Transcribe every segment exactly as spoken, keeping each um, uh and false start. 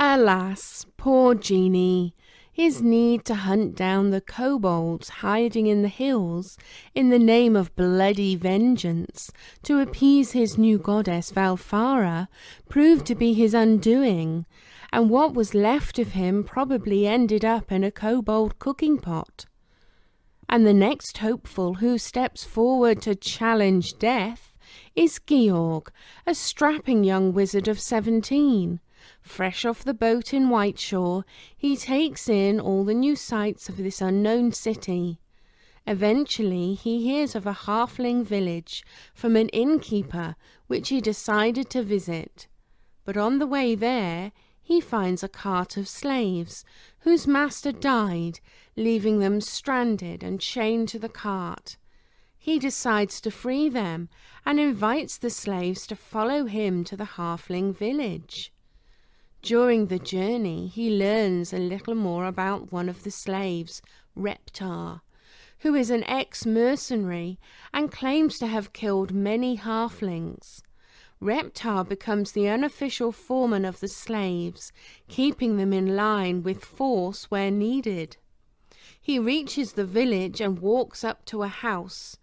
Alas, poor Genie! His need to hunt down the kobolds hiding in the hills in the name of bloody vengeance to appease his new goddess Valfara proved to be his undoing, and what was left of him probably ended up in a kobold cooking pot. And the next hopeful who steps forward to challenge death is Georg, a strapping young wizard of seventeen. Fresh off the boat in Whiteshaw, he takes in all the new sights of this unknown city. Eventually he hears of a halfling village from an innkeeper which he decided to visit. But on the way there he finds a cart of slaves whose master died, leaving them stranded and chained to the cart. He decides to free them and invites the slaves to follow him to the halfling village. During the journey, he learns a little more about one of the slaves, Reptar, who is an ex-mercenary and claims to have killed many halflings. Reptar becomes the unofficial foreman of the slaves, keeping them in line with force where needed. He reaches the village and walks up to a house.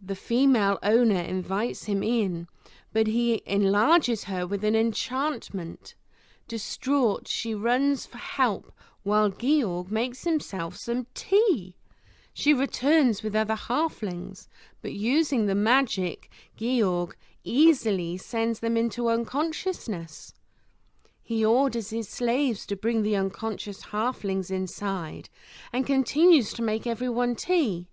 The female owner invites him in, but he enlarges her with an enchantment. Distraught, she runs for help while Georg makes himself some tea. She returns with other halflings, but using the magic, Georg easily sends them into unconsciousness. He orders his slaves to bring the unconscious halflings inside and continues to make everyone tea.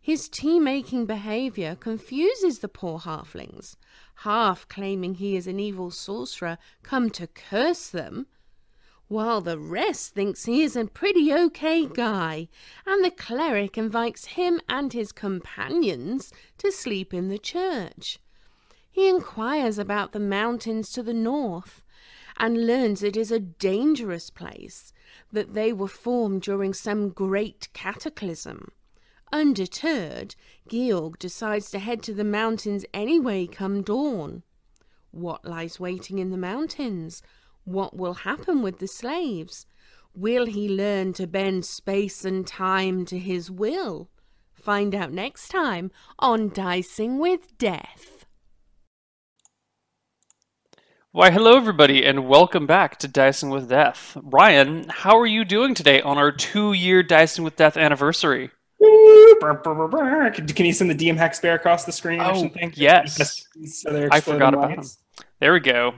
His tea-making behaviour confuses the poor halflings, half claiming he is an evil sorcerer come to curse them, while the rest thinks he is a pretty okay guy, and the cleric invites him and his companions to sleep in the church. He inquires about the mountains to the north, and learns it is a dangerous place, that they were formed during some great cataclysm. Undeterred, Georg decides to head to the mountains anyway come dawn. What lies waiting in the mountains? What will happen with the slaves? Will he learn to bend space and time to his will? Find out next time on Dicing with Death. Why, hello everybody, and welcome back to Dicing with Death. Ryan, how are you doing today on our two-year Dicing with Death anniversary? Can you send the D M Hack Spare across the screen oh, or something? Yes. So I forgot about them. There we go.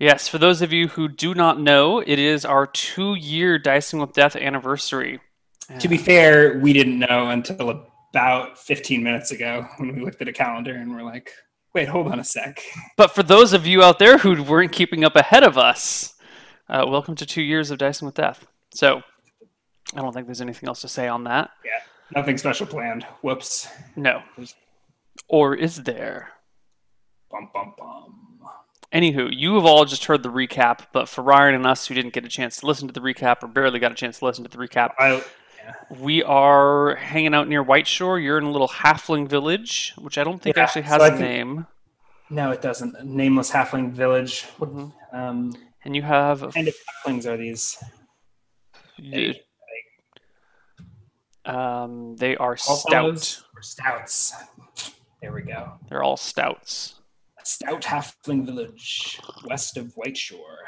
Yes, for those of you who do not know, it is our two-year Dicing with Death anniversary. Yeah. To be fair, we didn't know until about fifteen minutes ago when we looked at a calendar and we're like, wait, hold on a sec. But for those of you out there who weren't keeping up ahead of us, uh, welcome to two years of Dicing with Death. So I don't think there's anything else to say on that. Yeah, nothing special planned. Whoops. No. Or is there? Bum, bum, bum. Anywho, you have all just heard the recap, but for Ryan and us who didn't get a chance to listen to the recap or barely got a chance to listen to the recap, I, yeah. we are hanging out near Whiteshore. You're in a little halfling village, which I don't think yeah, actually has so a think, name. No, it doesn't. A nameless halfling village. Mm-hmm. um, and you have... What kind of halflings are these? You, Um, they are stout. Stouts. There we go. They're all stouts. A stout halfling village west of Whiteshore.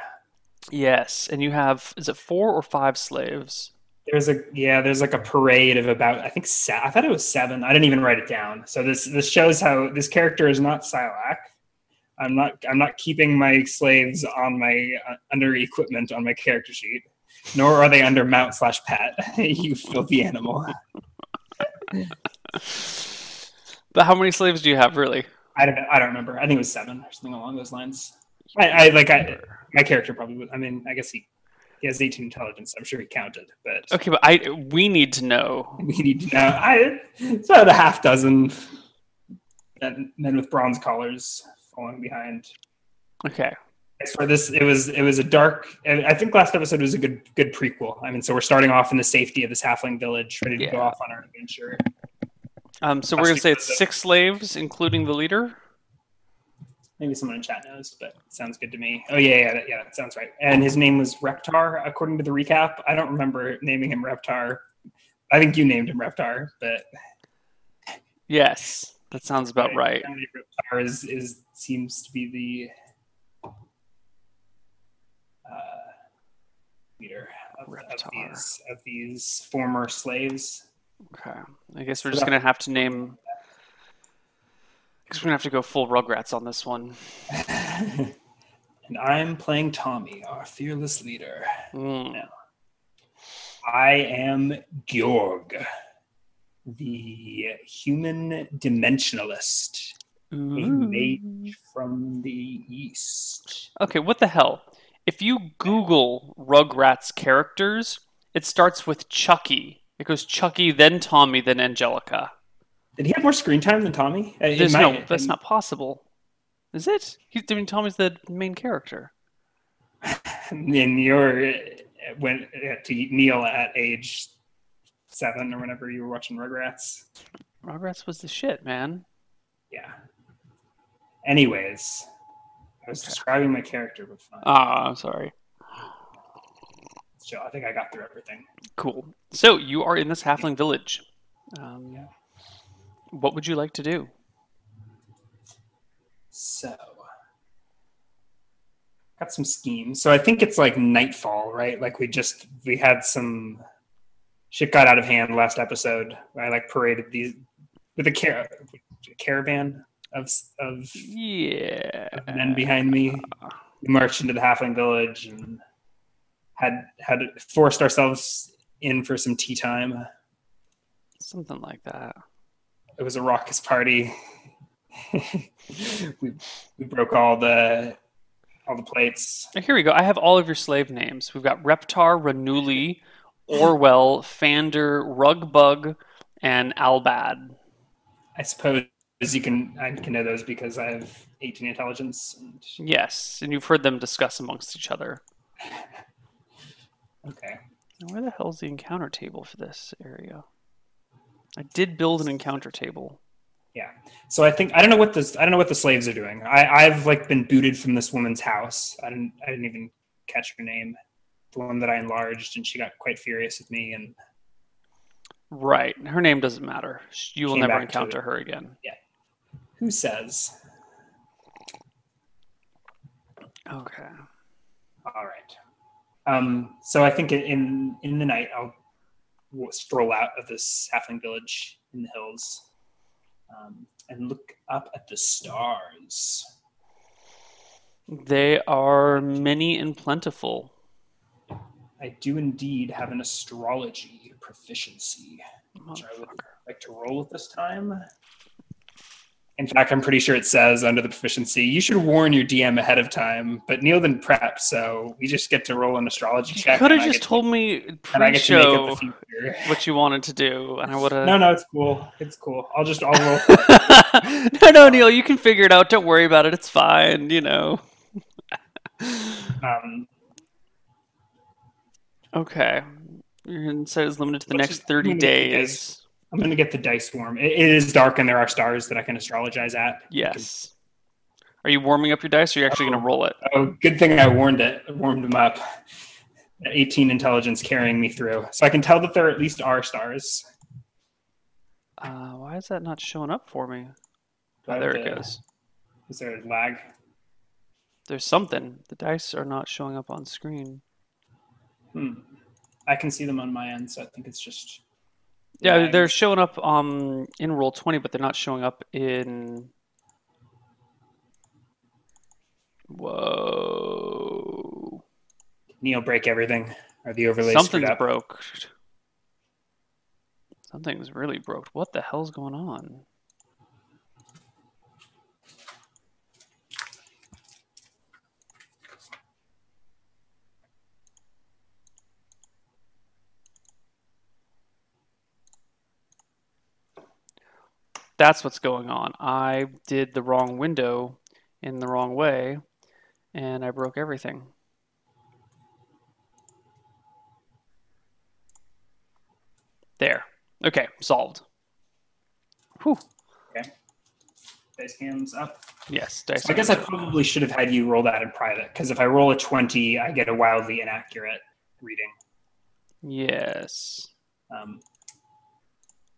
Yes, and you have, is it four or five slaves? There's a yeah. There's like a parade of about I think se- I thought it was seven. I didn't even write it down. So this this shows how this character is not Silac. I'm not I'm not keeping my slaves on my uh, under equipment on my character sheet. Nor are they under Mount slash Pat. You filthy animal. But how many slaves do you have, really? I don't. I don't remember. I think it was seven or something along those lines. I, I like. I my character probably. Was, I mean, I guess he he has eighteen intelligence. So I'm sure he counted. But okay, but I we need to know. We need to know. I it's about a half dozen men with bronze collars following behind. Okay. I swear this it was it was a dark. I think last episode was a good good prequel. I mean, so we're starting off in the safety of this halfling village, ready to yeah. go off on our adventure. Um, so last we're gonna say it's six slaves, including the leader. Maybe someone in chat knows, but it sounds good to me. Oh, yeah, yeah, that, yeah, that sounds right. And his name was Reptar, according to the recap. I don't remember naming him Reptar. I think you named him Reptar, but... Yes, that sounds about right. right. Reptar is, is, seems to be the uh, leader of, of, these, of these former slaves. Okay, I guess we're so just going to have to name... Because we're going to have to go full Rugrats on this one. And I'm playing Tommy, our fearless leader. Mm. Now, I am Georg, the human dimensionalist, Ooh. a mage from the East. Okay, what the hell? If you Google Rugrats characters, it starts with Chucky. It goes Chucky, then Tommy, then Angelica. Did he have more screen time than Tommy? There's my, no, that's in... not possible. Is it? He, I mean, Tommy's the main character. And you're went to Neil at age seven or whenever you were watching Rugrats. Rugrats was the shit, man. Yeah. Anyways, I was okay. describing my character before. Ah, I'm sorry. So I think I got through everything. Cool. So you are in this halfling village. Um, yeah. What would you like to do? So, got some schemes. So I think it's like nightfall, right? Like we just, we had some, shit got out of hand last episode. I like paraded these, with a, car- a caravan of, of, yeah. of men behind me. We marched into the halfling village and had, had forced ourselves in for some tea time. Something like that. It was a raucous party. we we broke all the all the plates. Here we go. I have all of your slave names. We've got Reptar, Ranuli, Orwell, Fander, Rugbug, and Albad. I suppose you can I can know those because I have eighteen intelligence. And... Yes, and you've heard them discuss amongst each other. Okay. Where the hell is the encounter table for this area? I did build an encounter table. Yeah. So I think I don't know what this I don't know what the slaves are doing. I, I've like been booted from this woman's house. I didn't I didn't even catch her name. The one that I enlarged, and she got quite furious with me and Right. Her name doesn't matter. You will never encounter her again. Yeah. Who says? Okay. All right. Um so I think in in the night I'll stroll out of this halfling village in the hills um, and look up at the stars. They are many and plentiful. I do indeed have an astrology proficiency, which I would like to roll at this time. In fact, I'm pretty sure it says under the proficiency, you should warn your D M ahead of time, but Neil didn't prep, so we just get to roll an astrology check. You could have just told to, me pre-show what you wanted to do, and I would have... No, no, it's cool. It's cool. I'll just, I'll roll for it. No, no, Neil, you can figure it out. Don't worry about it. It's fine, you know. um. Okay. Your insight is limited to the next thirty days. I'm going to get the dice warm. It, it is dark and there are stars that I can astrologize at. Yes. Are you warming up your dice or are you actually oh, going to roll it? Oh, good thing I warmed it. I warmed them up. eighteen intelligence carrying me through. So I can tell that there at least are stars. Uh, why is that not showing up for me? Oh, there it goes. Is there a lag? There's something. The dice are not showing up on screen. Hmm. I can see them on my end, so I think it's just... Yeah, they're showing up um, in Roll twenty, but they're not showing up in... Whoa. Neil, break everything. Are the overlays Something's up? broke. Something's really broke. What the hell's going on? That's what's going on. I did the wrong window in the wrong way, and I broke everything. There. Okay, solved. Whew. Okay. dice cams up? Yes. Dice so I guess I probably should have had you roll that in private, because if I roll a twenty, I get a wildly inaccurate reading. Yes. Um,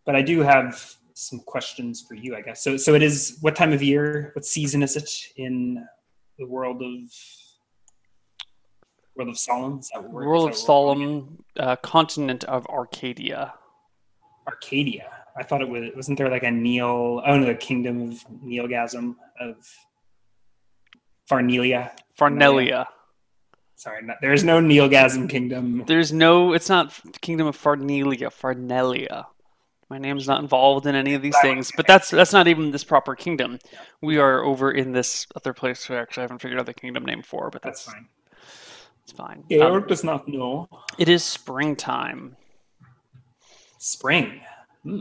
but I do have some questions for you, I guess. So, so it is, what time of year, what season is it in the world of... World of Solemn? Is that word? World of Solemn, uh, continent of Arcadia. Arcadia. I thought it was, wasn't there like a Neil, oh no, the kingdom of Neilgasm of Farnelia. Farnelia. Sorry, not, there's no Neilgasm kingdom. There's no, it's not kingdom of Farnelia, Farnelia. My name's not involved in any of these things, but that's that's not even this proper kingdom. We are over in this other place we actually haven't figured out the kingdom name for, but that's, that's fine. It's fine. Georg um, does not know. It is springtime. Spring. Hmm.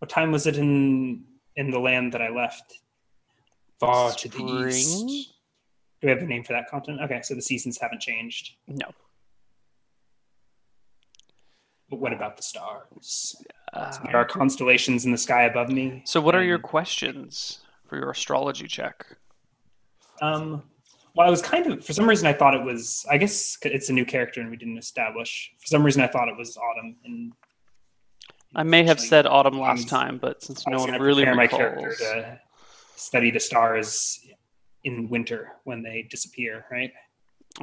What time was it in in the land that I left? Far Spring? To the east. Do we have a name for that continent? Okay, so the seasons haven't changed. No. But what about the stars? Uh, so there are constellations in the sky above me. So what are your questions for your astrology check? Um... Well, I was kind of, for some reason I thought it was, I guess it's a new character and we didn't establish. For some reason I thought it was autumn. And I may have said autumn last time, but since no one really recalls. I was going to prepare my character to study the stars in winter when they disappear, right?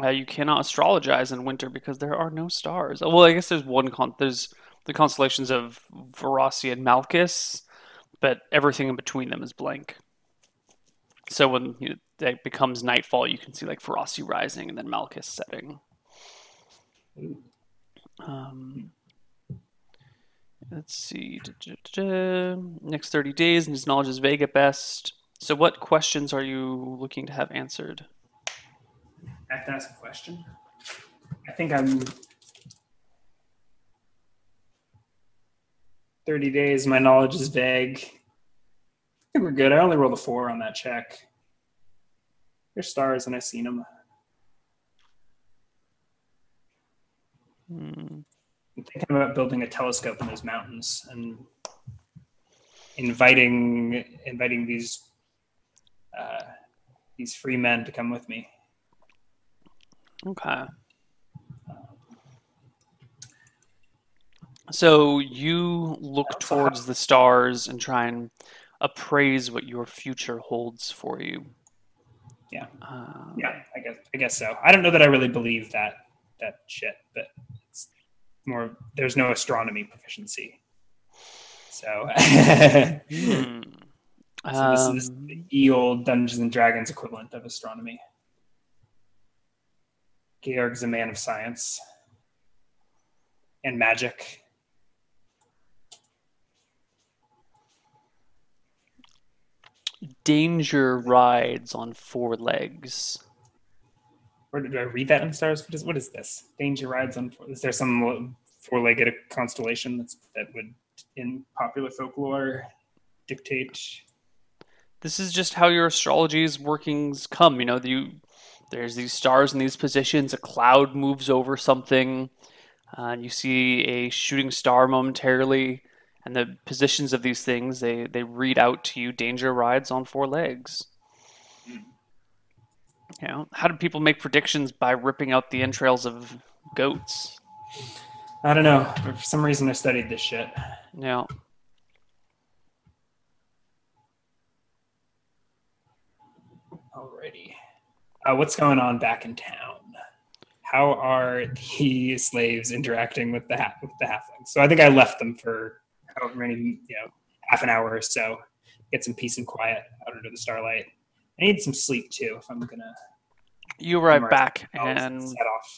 Uh, you cannot astrologize in winter because there are no stars. Well, I guess there's one, con- there's the constellations of Verossi and Malchus, but everything in between them is blank. So when you know, it becomes nightfall, you can see like Verossi rising and then Malchus setting. Um, let's see. Next thirty days, and his knowledge is vague at best. So what questions are you looking to have answered? I have to ask a question. I think I'm... thirty days, my knowledge is vague. I think we're good. I only rolled a four on that check. There's stars and I've seen them. Hmm. I'm thinking about building a telescope in those mountains and inviting inviting these uh, these free men to come with me. Okay. So you look towards have- the stars and try and appraise what your future holds for you. Yeah, uh, yeah, I guess I guess so. I don't know that I really believe that that shit, but it's more there's no astronomy proficiency. So, hmm. um, so this, this is the ye old Dungeons and Dragons equivalent of astronomy. Georg's a man of science and magic. Danger rides on four legs. Where did I read that in stars? What is, what is this? Danger rides on four. Is there some four-legged constellation that's, that would, in popular folklore, dictate? This is just how your astrology's workings come. You know, you, there's these stars in these positions. A cloud moves over something. Uh, you see a shooting star momentarily. And the positions of these things, they, they read out to you, danger rides on four legs. You know, how do people make predictions by ripping out the entrails of goats? I don't know. For some reason I studied this shit. Yeah. Alrighty. Uh, what's going on back in town? How are the slaves interacting with the, ha- with the halflings? So I think I left them for... however many, you know, half an hour or so, get some peace and quiet out under the starlight. I need some sleep too if I'm gonna. You arrive back and set off.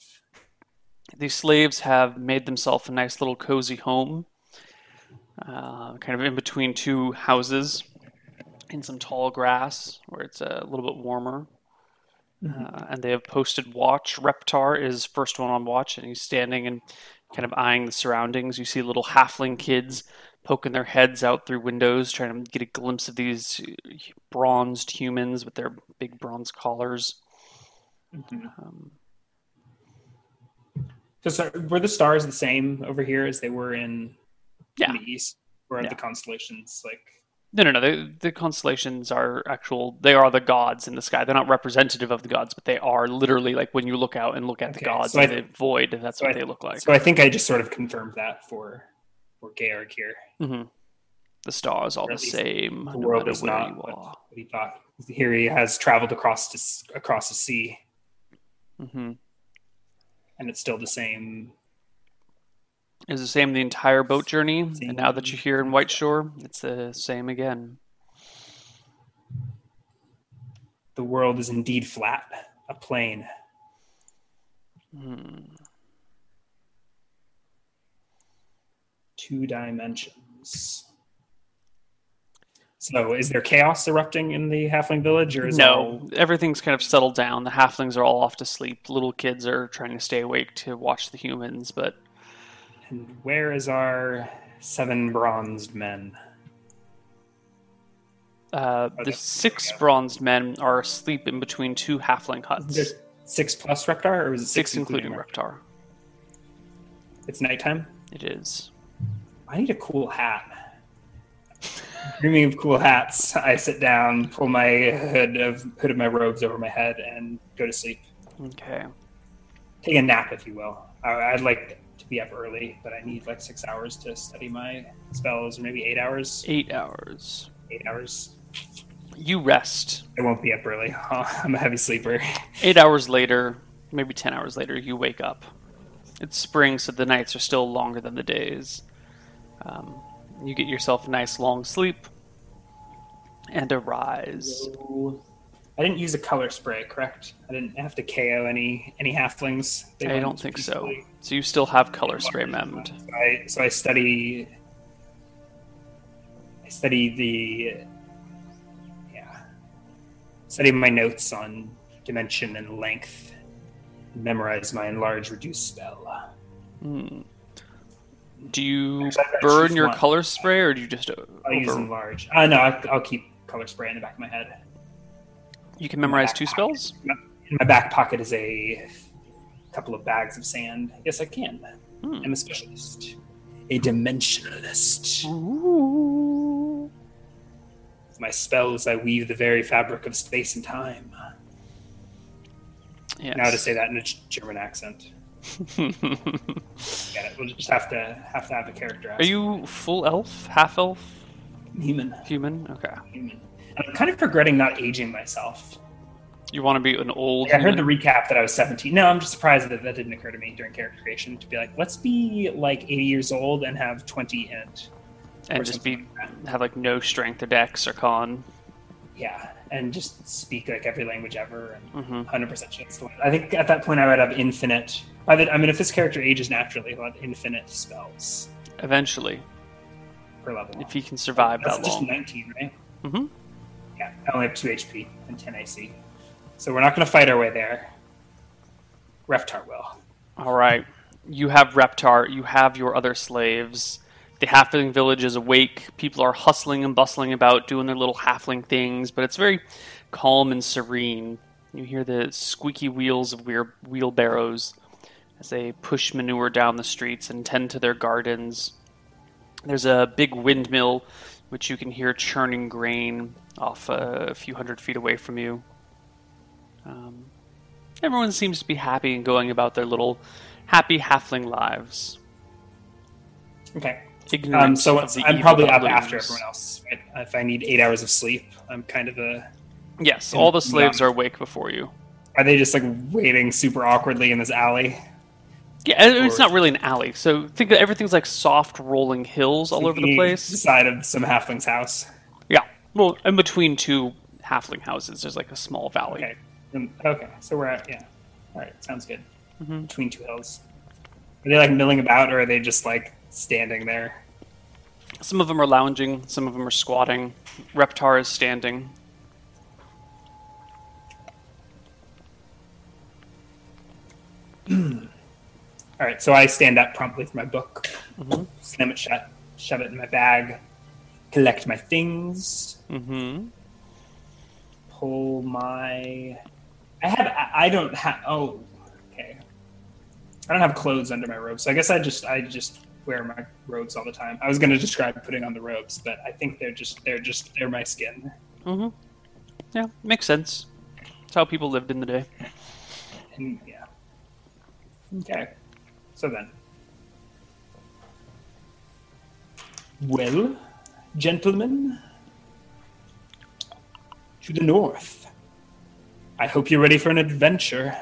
The slaves have made themselves a nice little cozy home, uh, kind of in between two houses, in some tall grass where it's a little bit warmer. Mm-hmm. Uh, and they have posted watch. Reptar is first one on watch, and he's standing and kind of eyeing the surroundings. You see little halfling kids poking their heads out through windows, trying to get a glimpse of these bronzed humans with their big bronze collars. Mm-hmm. Um, so, so were the stars the same over here as they were in, yeah. in the east? Or are yeah. the constellations like No, no, no. The, the constellations are actual. They are the gods in the sky. They're not representative of the gods, but they are literally like when you look out and look at okay, the gods so in the void. That's so what I, they look like. So I think I just sort of confirmed that for for Georg here. Mm-hmm. The stars are the same. The world no is not what, what he thought. Here he has traveled across to, across the sea, mm-hmm. and it's still the same. It's the same the entire boat journey, same. And now that you're here in Whiteshore, it's the same again. The world is indeed flat, a plain. Hmm. Two dimensions. So is there chaos erupting in the halfling village? Or is no, it... everything's kind of settled down. The halflings are all off to sleep. Little kids are trying to stay awake to watch the humans, but... And where is our seven bronzed men? Uh, the six bronzed men are asleep in between two halfling huts. Six plus Reptar, or is it six, six including, including Reptar? It's nighttime? It is. I need a cool hat. Dreaming of cool hats, I sit down, pull my hood of hood of my robes over my head, and go to sleep. Okay. Take a nap, if you will. I, I'd like to be up early, but I need like six hours to study my spells, or maybe eight hours. Eight hours. Eight hours. You rest. I won't be up early. I'm a heavy sleeper. Eight hours later, maybe ten hours later, you wake up. It's spring, so the nights are still longer than the days. Um... You get yourself a nice long sleep and arise. I didn't use a color spray, correct? I didn't have to K O any any halflings. I don't think so. So you still have color spray memmed. So I, so I study. I study the. Yeah. Study my notes on dimension and length. And memorize my enlarge reduce spell. Hmm. Do you Actually, burn your one. color spray, or do you just? Over... I'll use enlarge. Uh, no, I'll keep color spray in the back of my head. You can memorize two pocket. spells. In my back pocket is a couple of bags of sand. Yes, I can. Hmm. I'm a specialist, a dimensionalist. Ooh. With my spells, I weave the very fabric of space and time. Yes. Now to say that in a German accent. Get it. We'll just have to have to have a character. Are you full elf, half elf, human? Human. Okay. Human. And I'm kind of regretting not aging myself. You want to be an old? Like, I heard the recap that I was seventeen. No, I'm just surprised that that didn't occur to me during character creation to be like, let's be like eighty years old and have twenty and and just be like have like no strength or dex or con. Yeah. And just speak like every language ever, and mm-hmm. one hundred percent chance to win. I think at that point I would have infinite. I mean, if this character ages naturally, he'll have infinite spells. Eventually. Per level. If he can survive That's that long. That's just nineteen, right? Mm-hmm. Yeah, I only have two H P and ten A C. So we're not going to fight our way there. Reptar will. All right. You have Reptar. You have your other slaves. The halfling village is awake. People are hustling and bustling about, doing their little halfling things, but it's very calm and serene. You hear the squeaky wheels of wheel- wheelbarrows as they push manure down the streets and tend to their gardens. There's a big windmill, which you can hear churning grain off uh, a few hundred feet away from you. Um, everyone seems to be happy and going about their little happy halfling lives. Okay. Um, so I'm probably up after everyone else. Right? If I need eight hours of sleep, I'm kind of a... Yes, all the slaves are awake before you. Are they just like waiting super awkwardly in this alley? Yeah, or it's not really an alley. So think that everything's like soft rolling hills all over the place. The side of some halfling's house. Yeah, well, in between two halfling houses, there's like a small valley. Okay, um, okay. So we're at, yeah. All right, sounds good. Mm-hmm. Between two hills. Are they like milling about, or are they just like standing there? Some of them are lounging, some of them are squatting. Reptar is standing. Alright, so I stand up promptly for my book, mm-hmm. slam it shut, shove it in my bag, collect my things, mm-hmm. pull my... I have... I don't have... Oh, okay. I don't have clothes under my robe, so I guess I just I just... wear my robes all the time. I was going to describe putting on the robes, but I think they're just they're just they're my skin. Mm-hmm. Yeah, makes sense. It's how people lived in the day. And, yeah. Okay. So then. Well, gentlemen, to the north. I hope you're ready for an adventure.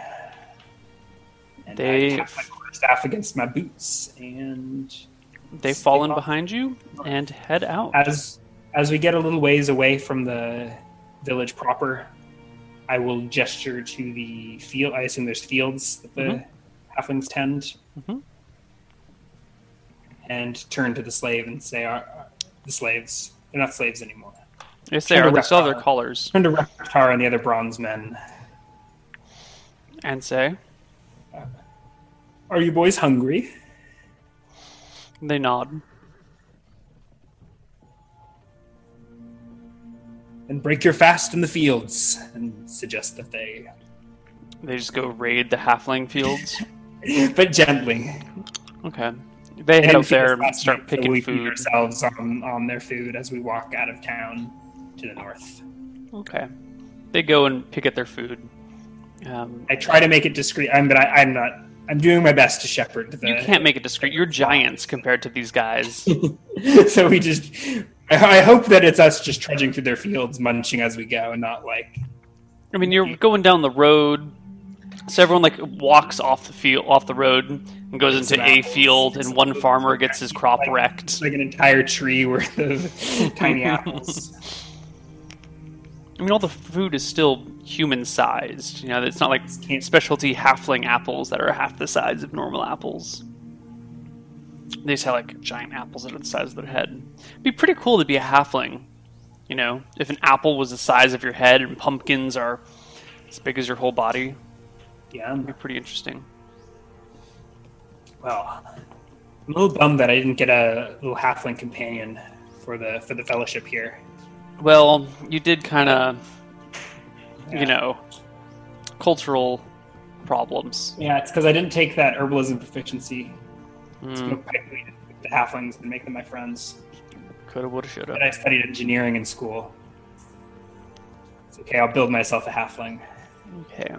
And they I tap my quarterstaff against my boots, and they've fallen off. Behind you and head out. As as we get a little ways away from the village proper, I will gesture to the field. I assume there's fields that the mm-hmm. halflings tend, mm-hmm. and turn to the slave and say, "Are, are the slaves? They're not slaves anymore." Yes, they are. They still have their collars. Turn to Reptar and the other bronze men. And say, uh, are you boys hungry? They nod. And break your fast in the fields. And suggest that they... They just go raid the halfling fields? But gently. Okay. They head out there and start picking we food. We ourselves on, on their food as we walk out of town. To the north. Okay. They go and pick at their food. Um, I try to make it discreet. I'm, but I, I'm not. I'm doing my best to shepherd. The, you can't make it discreet. You're giants compared to these guys. So we just. I, I hope that it's us just trudging through their fields, munching as we go, and not like. I mean, you're going down the road, so everyone like walks off the field, off the road, and goes into a field, and one farmer gets his crop like, wrecked. Like an entire tree worth of tiny apples. I mean, all the food is still human-sized. You know, it's not like specialty halfling apples that are half the size of normal apples. They just have, like, giant apples that are the size of their head. It'd be pretty cool to be a halfling, you know, if an apple was the size of your head and pumpkins are as big as your whole body. Yeah. It'd be pretty interesting. Well, I'm a little bummed that I didn't get a little halfling companion for the for the fellowship here. Well, you did kind of, yeah. you know, cultural problems. Yeah, it's because I didn't take that herbalism proficiency. Mm. It's going to pipe me with the halflings and make them my friends. Coulda, woulda, shoulda. But I studied engineering in school. It's okay, I'll build myself a halfling. Okay.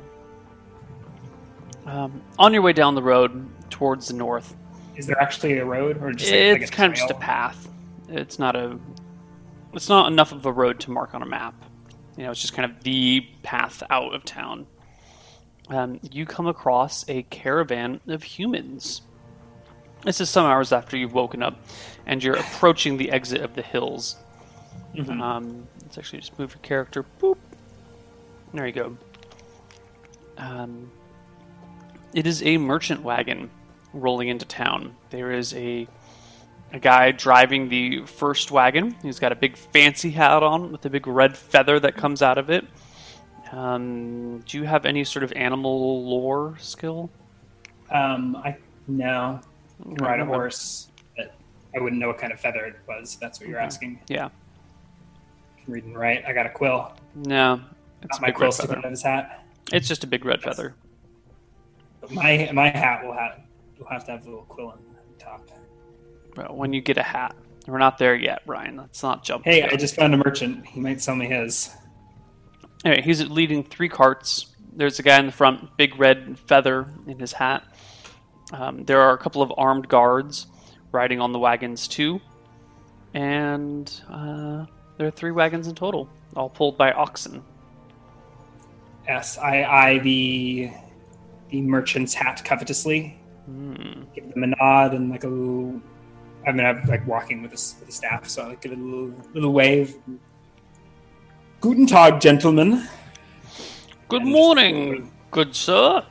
Um, on your way down the road towards the north. Is there actually a road? Or just like, it's like a kind trail? Of just a path. It's not a... It's not enough of a road to mark on a map. You know, it's just kind of the path out of town. Um, you come across a caravan of humans. This is some hours after you've woken up, and you're approaching the exit of the hills. Mm-hmm. Um, let's actually just move your character. Boop. There you go. Um, it is a merchant wagon rolling into town. There is a... A guy driving the first wagon. He's got a big fancy hat on with a big red feather that comes out of it. Um, do you have any sort of animal lore skill? Um, I no. I can ride a horse, but I wouldn't know what kind of feather it was. If that's what you're okay. asking. Yeah. I can read and write. I got a quill. No, it's not my quill sticking out of his hat. It's just a big red that's... feather. But my my hat will have will have to have a little quill on the top. When you get a hat. We're not there yet, Ryan. Let's not jump. Hey, I just found a merchant. He might sell me his. Anyway, he's leading three carts. There's a guy in the front, big red feather in his hat. Um, there are a couple of armed guards riding on the wagons too. And uh, there are three wagons in total, all pulled by oxen. Yes, I eye the, the merchant's hat covetously. Mm. Give them a nod and like a little... I mean, I'm like walking with the, with the staff, so I like give it a little, little wave. Guten Tag, gentlemen. Good and morning, just, good sir.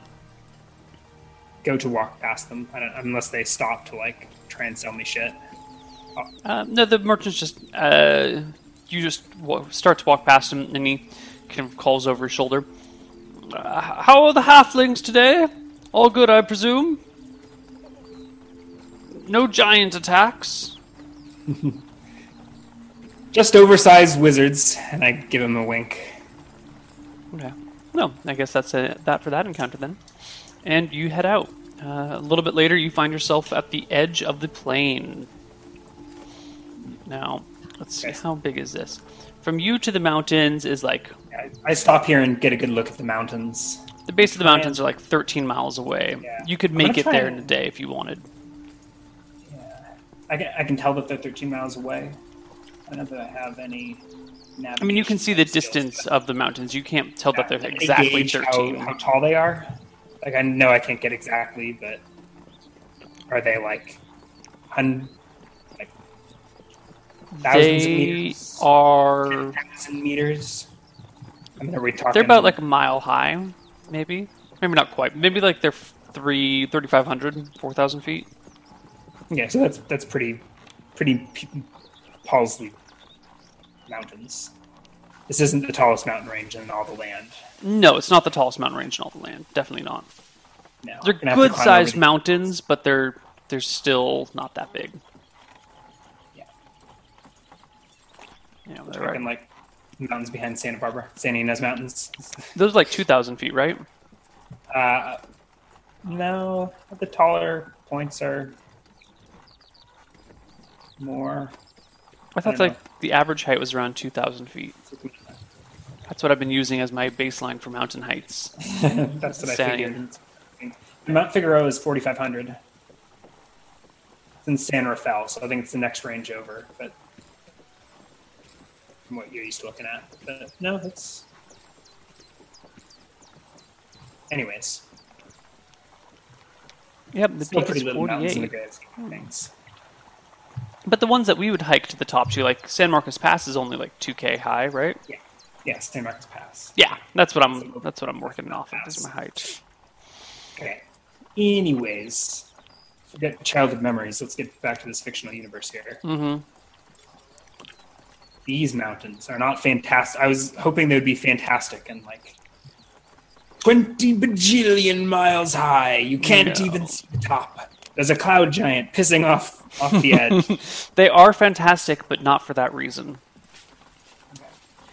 Go to walk past them, I don't, unless they stop to like try and sell me shit. Oh. Uh, no, the merchant's just uh, you just start to walk past him, and he kind of calls over his shoulder. Uh, how are the halflings today? All good, I presume. No giant attacks. Just oversized wizards, and I give him a wink. Okay. No, I guess that's it, that for that encounter then. And you head out. Uh, a little bit later, you find yourself at the edge of the plain. Now, let's see, how big is this? From you to the mountains is like... I stop here and get a good look at the mountains. The base of the mountains are like thirteen miles away. Yeah. You could make it there and... in a day if you wanted. Yeah. I can, I can tell that they're thirteen miles away. I don't know that I have any... I mean, you can see the skills, distance of the mountains. You can't tell yeah, that they're exactly thirteen. How, how tall they are? Like, I know I can't get exactly, but are they like, un, like thousands they of meters? They are thousand meters. I mean, are we talking? They're about like a mile high, maybe. Maybe not quite. Maybe like they're three, thirty-five hundred, four thousand feet. Yeah, so that's that's pretty, pretty palsy. Mountains. This isn't the tallest mountain range in all the land. No, it's not the tallest mountain range in all the land. Definitely not. No, they're good-sized mountains, but they're they're still not that big. Yeah. Yeah, they're talking right. like mountains behind Santa Barbara, San Ynez Mountains. Those are like two thousand feet, right? Uh, no, the taller points are more. I thought I like know. the average height was around two thousand feet. That's what I've been using as my baseline for mountain heights. That's what San I figured. Mount Figueroa is forty-five hundred. It's in San Rafael, so I think it's the next range over. But from what you're used to looking at. But no, that's... Anyways. Yep, the peak is forty-eight. Thanks. But the ones that we would hike to the top to, like San Marcos Pass, is only like two K high, right? Yeah, yeah, San Marcos Pass. Yeah, that's what I'm. That's what I'm working off of is my height. Okay. Anyways, forget childhood memories. Let's get back to this fictional universe here. Mm-hmm. These mountains are not fantastic. I was hoping they would be fantastic and like twenty bajillion miles high. You can't no. even see the top. There's a cloud giant pissing off off the edge. They are fantastic, but not for that reason. Okay.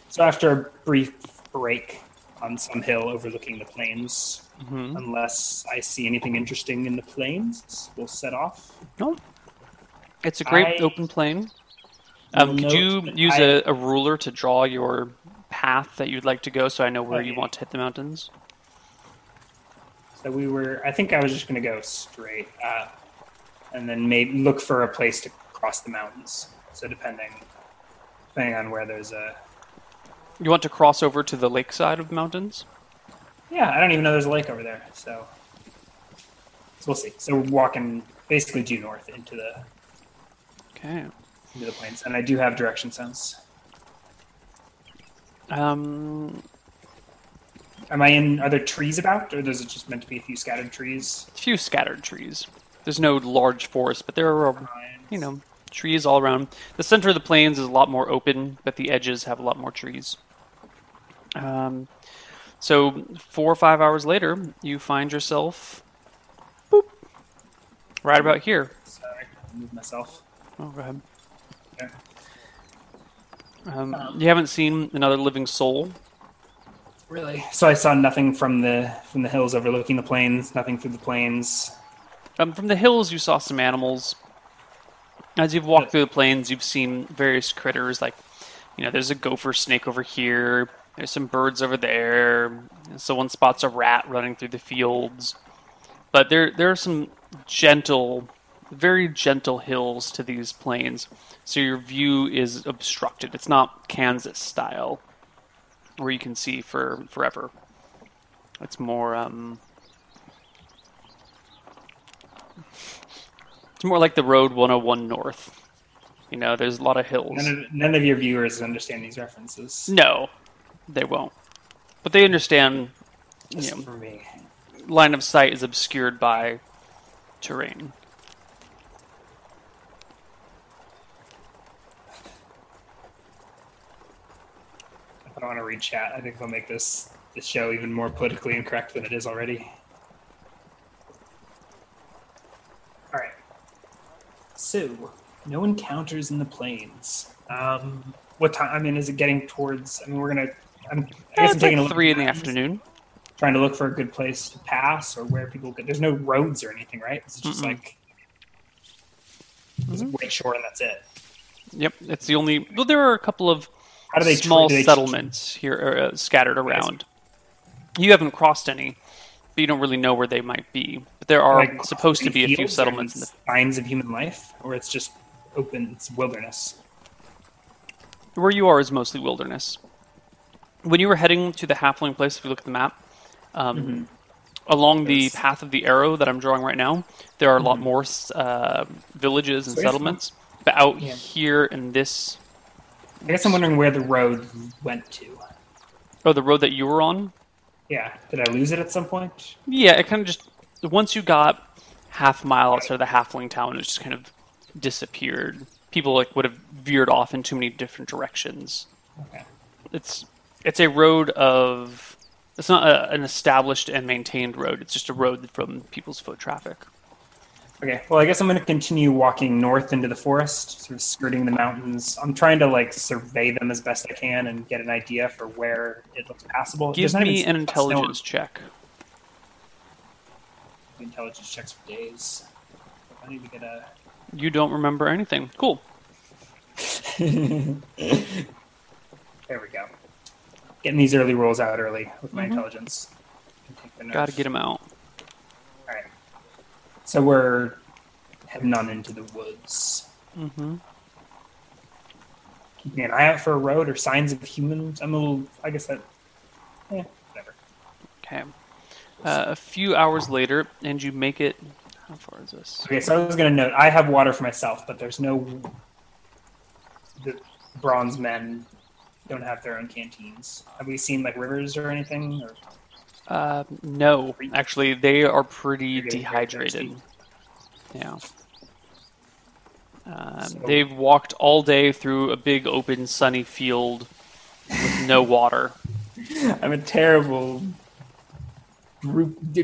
So after a brief break on some hill overlooking the plains, mm-hmm. unless I see anything interesting in the plains, we'll set off. No. It's a great I open plain. Um, could you use I, a, a ruler to draw your path that you'd like to go so I know where okay. you want to hit the mountains? So we were, I think I was just going to go straight up and then maybe look for a place to cross the mountains. So depending, depending on where there's a... You want to cross over to the lakeside of the mountains? Yeah, I don't even know there's a lake over there. So, so we'll see. So we're walking basically due north into the, okay. into the plains. And I do have direction sense. Um... Am I in, are there trees about, or is it just meant to be a few scattered trees? A few scattered trees. There's no large forest, but there are, Pines. you know, trees all around. The center of the plains is a lot more open, but the edges have a lot more trees. Um, so four or five hours later, you find yourself, boop, right about here. Sorry, I moved myself. Oh, go ahead. Okay. Um, um, you haven't seen another living soul. Really? So I saw nothing from the from the hills overlooking the plains, nothing through the plains. Um, from the hills, you saw some animals. As you've walked through the plains, you've seen various critters. Like, you know, there's a gopher snake over here. There's some birds over there. Someone spots a rat running through the fields. But there there are some gentle, very gentle hills to these plains. So your view is obstructed. It's not Kansas style, where you can see for forever. It's more, um... It's more like the Road one oh one North. You know, there's a lot of hills. None of, none of your viewers understand these references. No, they won't. But they understand, you Just know, for me. Line of sight is obscured by terrain. I don't want to read chat. I think they'll make this, this show even more politically incorrect than it is already. All right. So, no encounters in the plains. Um, what time? I mean, is it getting towards? I mean, we're gonna. I'm, I guess I'm taking a look. Three in the afternoon. trying to look for a good place to pass or where people could. There's no roads or anything, right? It's just Mm-mm. like it's mm-hmm. way short, and that's it. Yep, it's the only. Well, there are a couple of How do they small tra- do they settlements tra- here uh, scattered around. You haven't crossed any, but you don't really know where they might be. But there are like supposed to be a few settlements in the signs of human life, or it's just open, it's wilderness. Where you are is mostly wilderness. When you were heading to the halfling place, if you look at the map, um, mm-hmm. along the path of the arrow that I'm drawing right now, there are a lot mm-hmm. more uh, villages and so settlements. But out yeah. here in this... I guess I'm wondering where the road went to. Oh, the road that you were on? Yeah. Did I lose it at some point? Yeah, it kind of just... Once you got half a mile outside of the halfling town, it just kind of disappeared. People like would have veered off in too many different directions. Okay. It's... It's a road of... It's not a, an established and maintained road. It's just a road from people's foot traffic. Okay, well, I guess I'm going to continue walking north into the forest, sort of skirting the mountains. I'm trying to, like, survey them as best I can and get an idea for where it looks passable. Give not me even an intelligence snow. check. Intelligence checks for days. I need to get a... You don't remember anything. Cool. There we go. Getting these early rolls out early with my mm-hmm. intelligence. Gotta get them out. Alright. So we're heading on into the woods. Mm-hmm. Keeping an eye out for a road or signs of humans. I'm a little... I guess that... Eh, whatever. Okay. Uh, a few hours later, and you make it... How far is this? Okay, so I was gonna note, I have water for myself, but there's no... The bronze men... don't have their own canteens. Have we seen like rivers or anything? Or... Uh, no, actually, they are pretty dehydrated. Yeah. Um, so... They've walked all day through a big, open, sunny field with no water. I'm a terrible,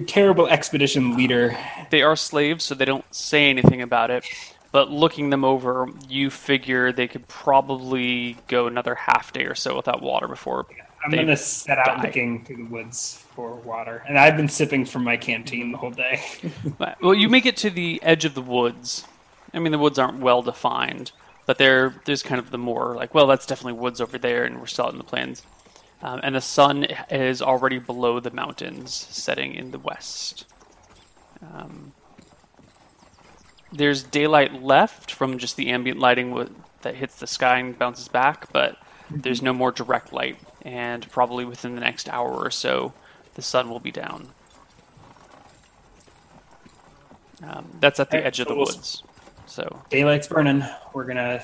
terrible expedition leader. They are slaves, so they don't say anything about it. But looking them over, you figure they could probably go another half day or so without water before. I'm going to set out die. looking through the woods for water. And I've been sipping from my canteen the whole day. Well, you make it to the edge of the woods. I mean, the woods aren't well defined, but they're, there's kind of the more like, well, that's definitely woods over there, and we're still out in the plains. Um, and the sun is already below the mountains, setting in the west. Um... There's daylight left from just the ambient lighting w- that hits the sky and bounces back, but there's no more direct light, and probably within the next hour or so, the sun will be down. Um, that's at the right, edge so of the we'll woods. So daylight's burning. We're gonna.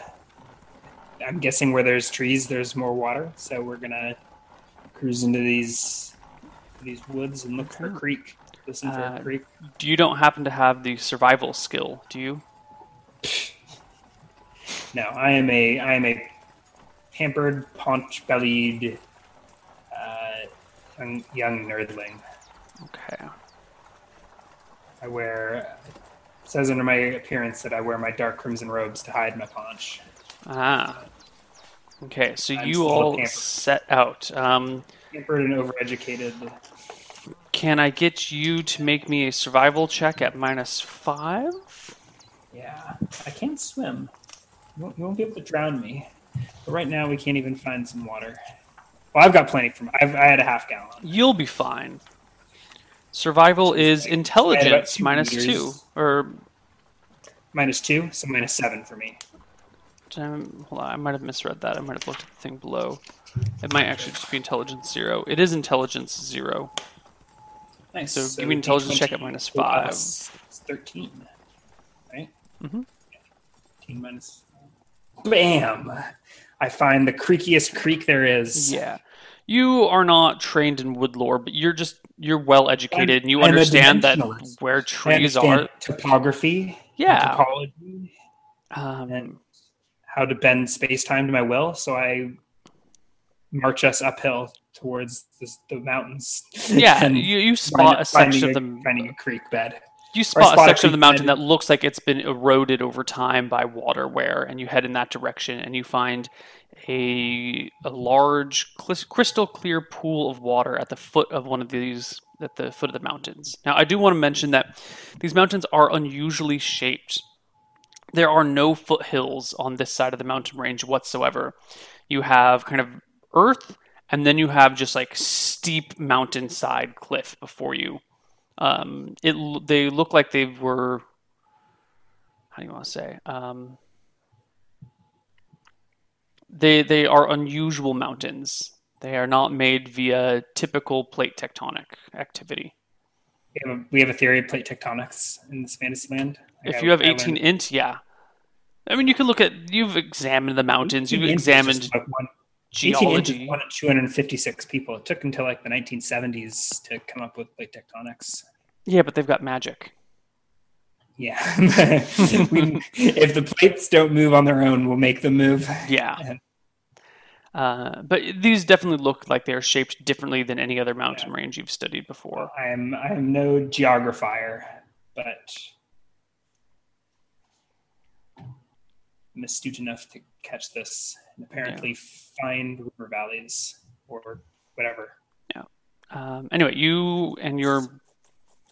I'm guessing where there's trees, there's more water, so we're gonna cruise into these these woods and look for a creek. Uh, do you don't happen to have the survival skill, do you? No, I am a I am a pampered, paunch-bellied uh, young, young nerdling. Okay. I wear it says under my appearance that I wear my dark crimson robes to hide my paunch. Ah. Okay, so I'm you all pampered. set out. Um, pampered and overeducated. Can I get you to make me a survival check at minus five? Yeah, I can't swim. You won't, you won't be able to drown me. But right now, we can't even find some water. Well, I've got plenty. From I've, I had a half gallon. You'll be fine. Survival is intelligence two minus meters. two or minus two, so minus seven for me. Um, hold on, I might have misread that. I might have looked at the thing below. It might actually just be intelligence zero. It is intelligence zero. Nice. So, so give me an intelligence check at minus five. Plus, it's thirteen, right? Mm-hmm. thirteen minus... Bam! I find the creakiest creek there is. Yeah. You are not trained in wood lore, but you're just, you're well-educated, I'm, and you understand that where trees are... topography. Yeah. Topology. Um, and how to bend space-time to my will, so I march us uphill towards the, the mountains. Yeah, you, you spot a section of the finding a creek bed. You spot a section of the mountain that looks like it's been eroded over time by water wear, and you head in that direction, and you find a, a large crystal clear pool of water at the foot of one of these, at the foot of the mountains. Now, I do want to mention that these mountains are unusually shaped. There are no foothills on this side of the mountain range whatsoever. You have kind of earth, and then you have just like steep mountainside cliff before you. Um, it they look like they were. How do you want to say? Um, they they are unusual mountains. They are not made via typical plate tectonic activity. We have a, we have a theory of plate tectonics in this fantasy land. Like if I, you have eighteen int, yeah. I mean, you can look at. You've examined the mountains. You've examined like one, geology. eighteen int is one of two hundred fifty-six people. It took until like the nineteen seventies to come up with plate tectonics. Yeah, but they've got magic. Yeah. we, if the plates don't move on their own, we'll make them move. Yeah. And, Uh, but these definitely look like they're shaped differently than any other mountain yeah. range you've studied before. I'm I'm no geographer, but I'm astute enough to catch this and apparently yeah. find river valleys or whatever. Yeah. Um, anyway, you and your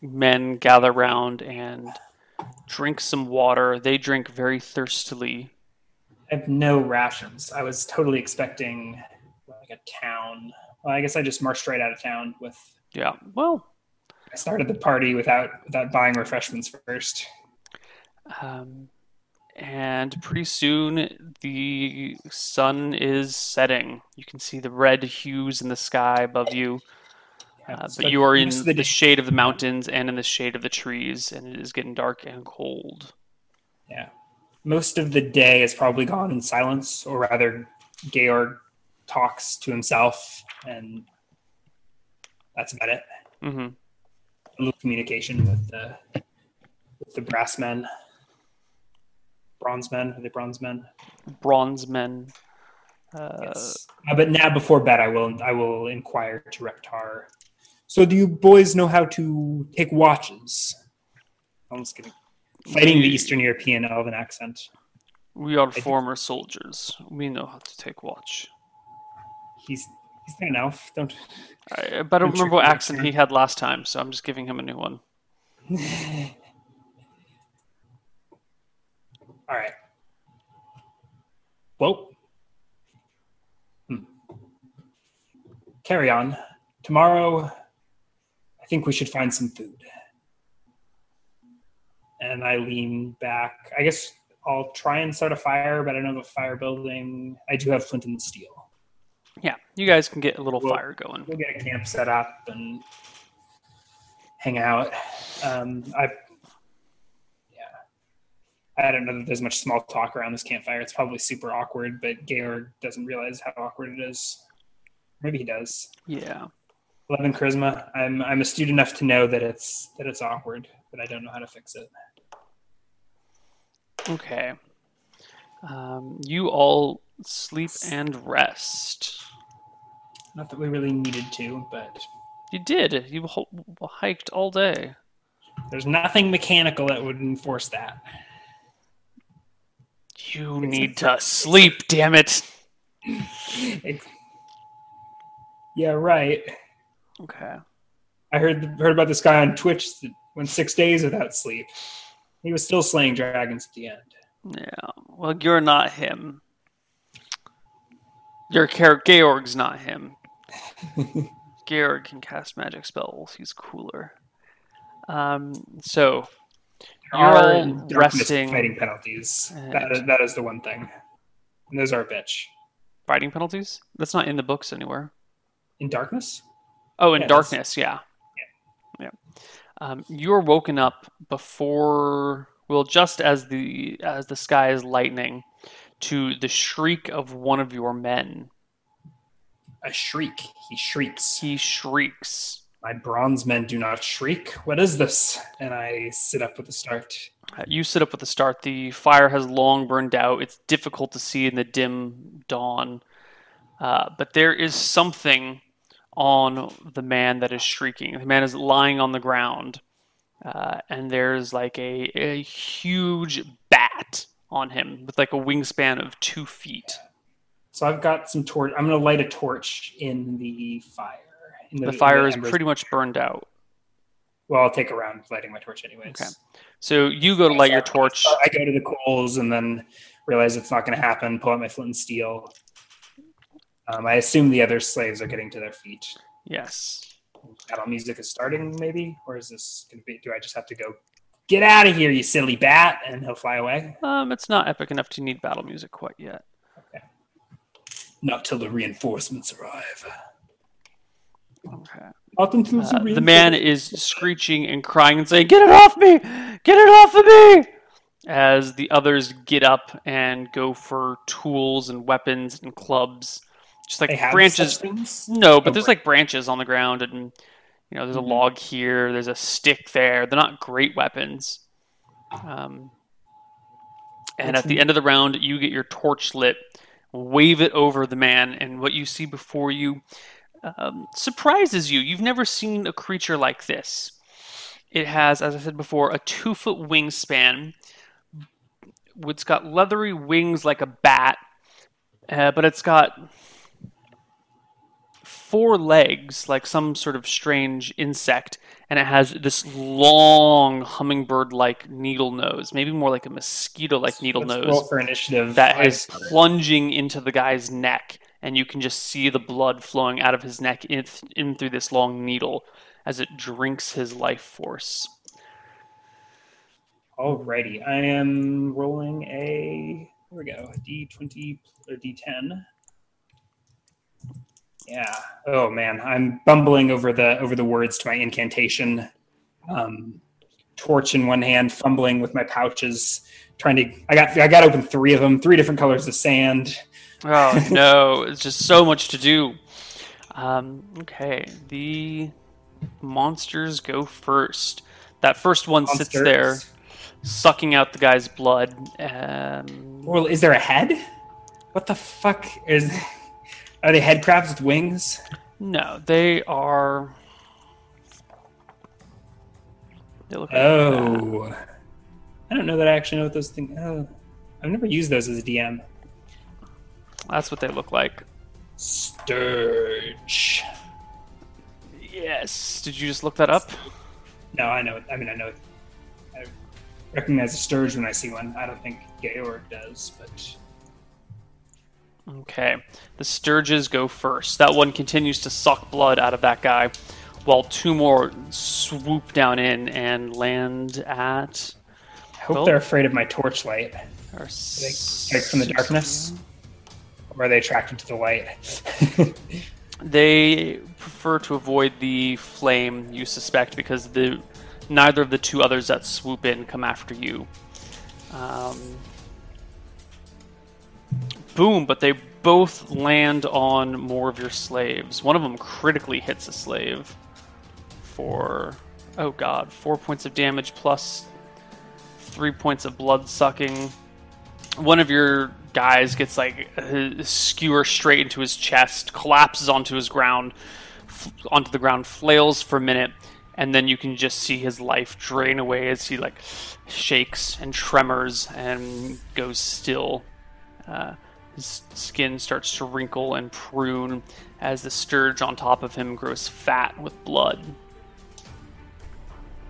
men gather around and drink some water. They drink very thirstily. I have no rations. I was totally expecting like a town. Well, I guess I just marched right out of town with. Yeah. Well, I started the party without without buying refreshments first. Um, and pretty soon the sun is setting. You can see the red hues in the sky above you, uh, but you are in the shade of the mountains and in the shade of the trees, and it is getting dark and cold. Yeah. Most of the day is probably gone in silence, or rather, Georg talks to himself, and that's about it. Mm-hmm. A little communication with the with the brass men, bronze men. Are they bronze men? Bronze men. Uh, yes. Uh, but now, before bed, I will I will inquire to Reptar. So, do you boys know how to take watches? I'm just kidding. Fighting the Eastern European elven accent. We are former soldiers. We know how to take watch. He's he's not an elf. Don't. I, but I don't remember what accent he had last time, so I'm just giving him a new one. All right. Well. Hmm. Carry on. Tomorrow, I think we should find some food. And I lean back. I guess I'll try and start a fire, but I don't have a fire building. I do have flint and steel. Yeah, you guys can get a little we'll, fire going. We'll get a camp set up and hang out. Um, I, yeah, I don't know that there's much small talk around this campfire. It's probably super awkward, but Georg doesn't realize how awkward it is. Maybe he does. Yeah. eleven charisma. I'm I'm astute enough to know that it's that it's awkward, but I don't know how to fix it. Okay. Um, you all sleep and rest. Not that we really needed to, but... You did. You h- hiked all day. There's nothing mechanical that would enforce that. You it's need to sleep, damn it. it. Yeah, right. Okay. I heard heard about this guy on Twitch that went six days without sleep. He was still slaying dragons at the end. Yeah. Well, you're not him. Your Ger- Georg's not him. Georg can cast magic spells. He's cooler. Um. So you're are all resting. Fighting penalties. That is, that is the one thing. And those are a bitch. Fighting penalties? That's not in the books anywhere. In darkness. Oh, in yes. darkness, yeah. Yeah. yeah. Um, you're woken up before, well, just as the as the sky is lightening, to the shriek of one of your men. A shriek. He shrieks. He shrieks. My bronze men do not shriek. What is this? And I sit up with a start. Uh, you sit up with a start. The fire has long burned out. It's difficult to see in the dim dawn. Uh, but there is something on the man that is shrieking. The man is lying on the ground, Uh, and there's like a, a huge bat on him with like a wingspan of two feet. So I've got some torch. I'm going to light a torch in the fire. In the, the fire the is pretty much burned out. Well, I'll take a round lighting my torch anyways. Okay. So you go to light your torch. I go to the coals and then realize it's not going to happen. Pull out my flint and steel. Um, I assume the other slaves are getting to their feet. Yes. Battle music is starting, maybe? Or is this going to be... Do I just have to go, get out of here, you silly bat, and he'll fly away? Um, It's not epic enough to need battle music quite yet. Okay. Not till the reinforcements arrive. Okay. Uh, the man is screeching and crying and saying, "Get it off me! Get it off of me!" As the others get up and go for tools and weapons and clubs. Just like branches. No, but there's like branches on the ground, and you know, there's a mm-hmm. log here, there's a stick there. They're not great weapons. Um, and That's at the neat. end of the round, you get your torch lit, wave it over the man, and what you see before you um, surprises you. You've never seen a creature like this. It has, as I said before, a two-foot wingspan. It's got leathery wings like a bat, uh, but it's got four legs like some sort of strange insect, and it has this long hummingbird-like needle nose, maybe more like a mosquito-like needle Let's nose roll for initiative. that is plunging into the guy's neck, and you can just see the blood flowing out of his neck in, th- in through this long needle as it drinks his life force. Alrighty, I am rolling a, here we go, a D twenty or D ten. Yeah. Oh man, I'm bumbling over the over the words to my incantation. Um, torch in one hand, fumbling with my pouches, trying to. I got I got open three of them, three different colors of sand. Oh no, it's just so much to do. Um, okay, the monsters go first. That first one monsters. sits there, sucking out the guy's blood. Um, well, is there a head? What the fuck is? Are they head crabs with wings? No, they are. They look oh, like I don't know that I actually know what those things. Oh, I've never used those as a D M. That's what they look like. Sturge. Yes. Did you just look that up? No, I know. I mean, I know. I recognize a sturge when I see one. I don't think Georg does, but. Okay, the Sturges go first. That one continues to suck blood out of that guy, while two more swoop down in and land at... I hope well, they're afraid of my torchlight. Are they s- from the darkness? Or are they attracted to the light? They prefer to avoid the flame, you suspect, because the neither of the two others that swoop in come after you. Um... Boom, but they both land on more of your slaves. One of them critically hits a slave for, oh god, four points of damage plus three points of blood sucking. One of your guys gets like a skewer straight into his chest, collapses onto his ground, f- onto the ground, flails for a minute, and then you can just see his life drain away as he like shakes and tremors and goes still. Uh, His skin starts to wrinkle and prune as the sturge on top of him grows fat with blood.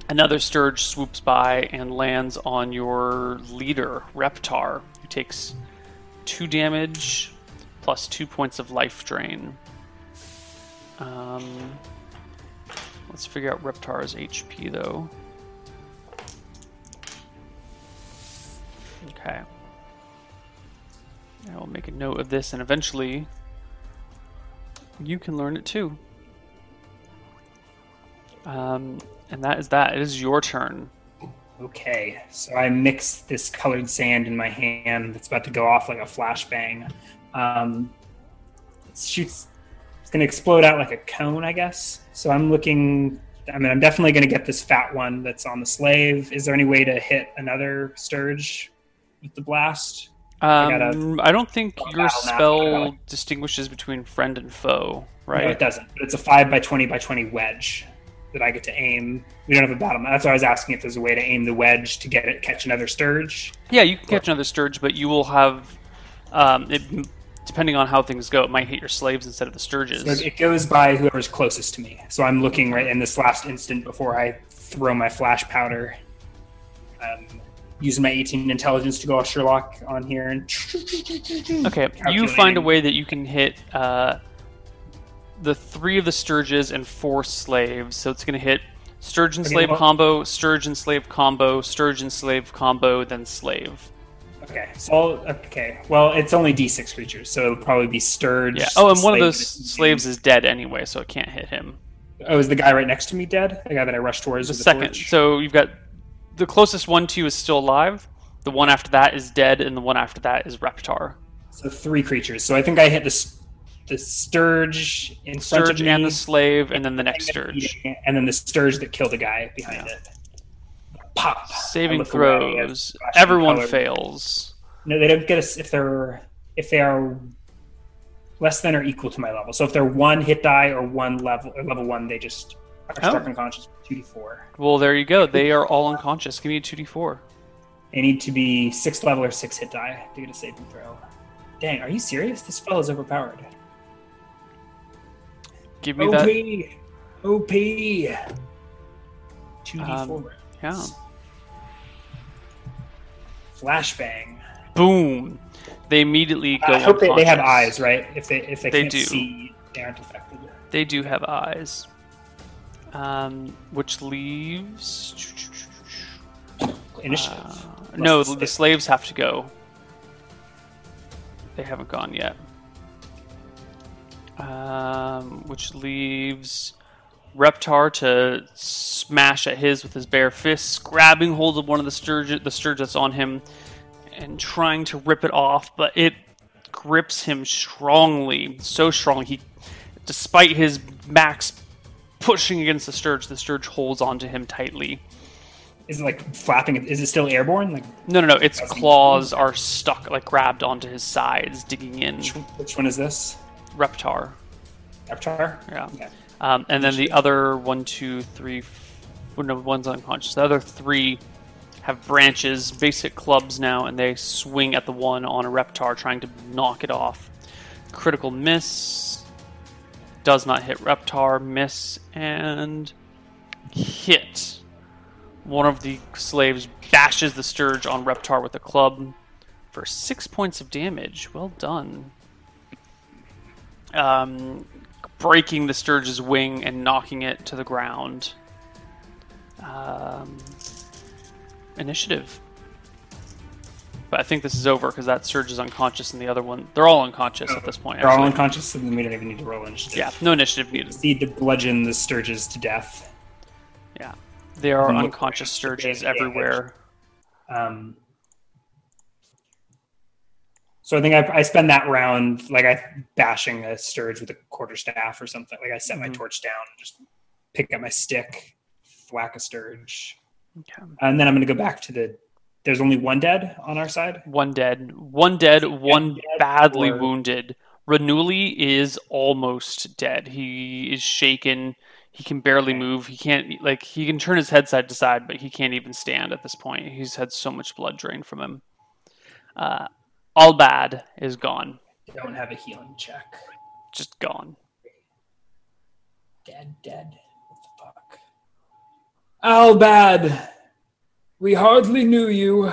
Another sturge swoops by and lands on your leader, Reptar, who takes two damage plus two points of life drain. Um, let's figure out Reptar's H P, though. Okay. I will make a note of this, and eventually you can learn it too. Um, and that is that. It is your turn. Okay, so I mix this colored sand in my hand that's about to go off like a flashbang. Um, it shoots. It's going to explode out like a cone, I guess. So I'm looking... I mean, I'm definitely going to get this fat one that's on the slave. Is there any way to hit another Sturge with the blast? Um, I, I don't think your spell distinguishes between friend and foe, right? No, it doesn't. But it's a five by twenty by twenty wedge. that I get to aim. We don't have a bottom. That's why I was asking if there's a way to aim the wedge to get it, catch another Sturge. Yeah, you can catch another Sturge, but you will have, um, it, depending on how things go, it might hit your slaves instead of the Sturges. So it goes by whoever's closest to me. So I'm looking right in this last instant before I throw my flash powder. Um, using my eighteen intelligence to go all Sherlock on here. And okay, you find a way that you can hit uh, the three of the Sturges and four slaves. So it's going to hit Sturge and okay, Slave well, combo, Sturge and Slave combo, Sturge and Slave combo, then Slave. Okay, so I'll, okay. Well, it's only D six creatures, so it'll probably be Sturge. Yeah. Oh, and one of those slaves is dead anyway, so it can't hit him. Oh, is the guy right next to me dead? The guy that I rushed towards? The second. So you've got... The closest one to you is still alive. The one after that is dead, and the one after that is Reptar. So three creatures. So I think I hit the the Sturge in Sturge front of me, and the slave, and then the next Sturge, and then the Sturge that killed a guy behind yeah. it. Pop. Saving throws. Everyone fails. No, they don't get us if they're if they are less than or equal to my level. So if they're one hit die or one level or level one, they just. Are struck oh. unconscious for two d four. Well, there you go. They are all unconscious. Give me a two d four. They need to be sixth level or six hit die to get a saving throw. Dang, are you serious? This fella's overpowered. Give me O P. that. O P. two d four. Um, yeah. Flashbang. Boom. They immediately go I hope they, they have eyes, right? If they, if they, they can't do. see, they aren't affected. They do have eyes. Um, which leaves initiative. Uh, no, the, the slaves have to go. They haven't gone yet. Um, which leaves Reptar to smash at his with his bare fists, grabbing hold of one of the sturge, the sturge that's on him, and trying to rip it off. But it grips him strongly, so strongly he, despite his max. Pushing against the Sturge, the Sturge holds onto him tightly. Is it like flapping? Is it still airborne? Like no, no, no. Its claws are stuck, like grabbed onto his sides, digging in. Which, which one is this? Reptar. Reptar. Yeah. yeah. Um, and then the other one, two, three. Well, no, one's unconscious. The other three have branches, basic clubs now, and they swing at the one on a Reptar, trying to knock it off. Critical miss. Does not hit Reptar, miss, and hit. One of the slaves bashes the Sturge on Reptar with a club for six points of damage. Well done. Um, breaking the Sturge's wing and knocking it to the ground. Um, initiative. But I think this is over because that Sturge is unconscious and the other one... They're all unconscious oh, at this point. They're actually. all unconscious and we don't even need to roll initiative. Yeah, no initiative needed. We need to bludgeon the Sturges to death. Yeah. There are unconscious Sturges everywhere. Um, so I think I, I spend that round like I bashing a Sturge with a quarterstaff or something. Like I set my mm-hmm. torch down and just pick up my stick, whack a Sturge. Okay. And then I'm going to go back to the... There's only one dead on our side? One dead. One dead, one dead badly or... wounded. Ranuli is almost dead. He is shaken. He can barely okay. move. He can't, like, he can turn his head side to side, but he can't even stand at this point. He's had so much blood drained from him. Uh, Albad is gone. Don't have a healing check. Just gone. Dead, dead. What the fuck? Albad! We hardly knew you.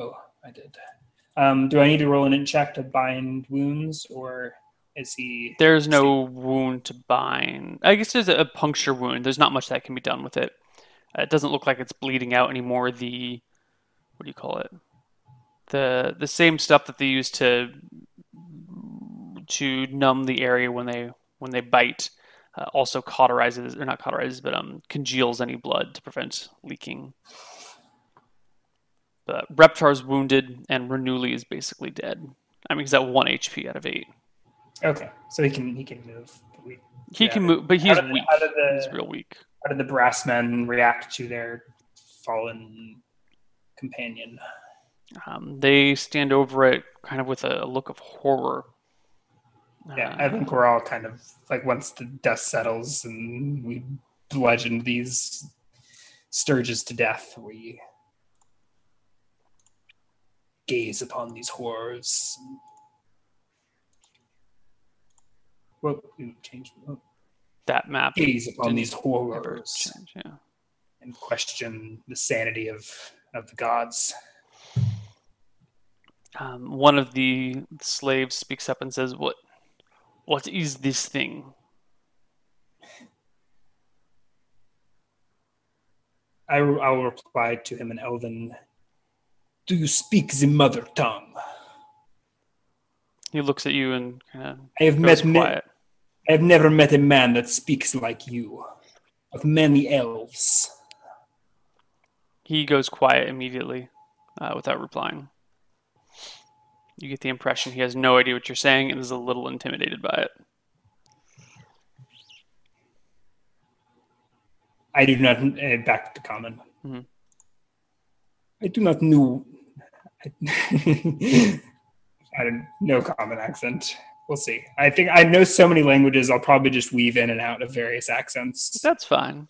Oh, I did. Um, do I need to roll an int check to bind wounds, or is he... There's no wound to bind. I guess there's a puncture wound. There's not much that can be done with it. It doesn't look like it's bleeding out anymore. The... What do you call it? The the same stuff that they use to to numb the area when they when they bite... Uh, also cauterizes, or not cauterizes, but um, congeals any blood to prevent leaking. But Reptar's wounded, and Ranuli is basically dead. I mean, he's at one H P out of eight. Okay, so he can he can move. But we, he yeah, can move, but he's weak. The, the, he's real weak. How did the brass men react to their fallen companion? Um, they stand over it kind of with a look of horror. Yeah, um, I think we're all kind of like, once the dust settles and we bludgeoned these Sturges to death, we gaze upon these horrors. Well, change that map. Gaze upon these horrors change, yeah. and question the sanity of of the gods. Um, one of the slaves speaks up and says, "What? What is this thing?" I I will reply to him in Elven. Do you speak the mother tongue? He looks at you and kind of I have goes met quiet. I have never met a man that speaks like you. Of many elves. He goes quiet immediately, uh, without replying. You get the impression he has no idea what you're saying and is a little intimidated by it. I do not... Uh, back to common. Mm-hmm. I do not know... I, I don't know common accent. We'll see. I think I know so many languages, I'll probably just weave in and out of various accents. That's fine.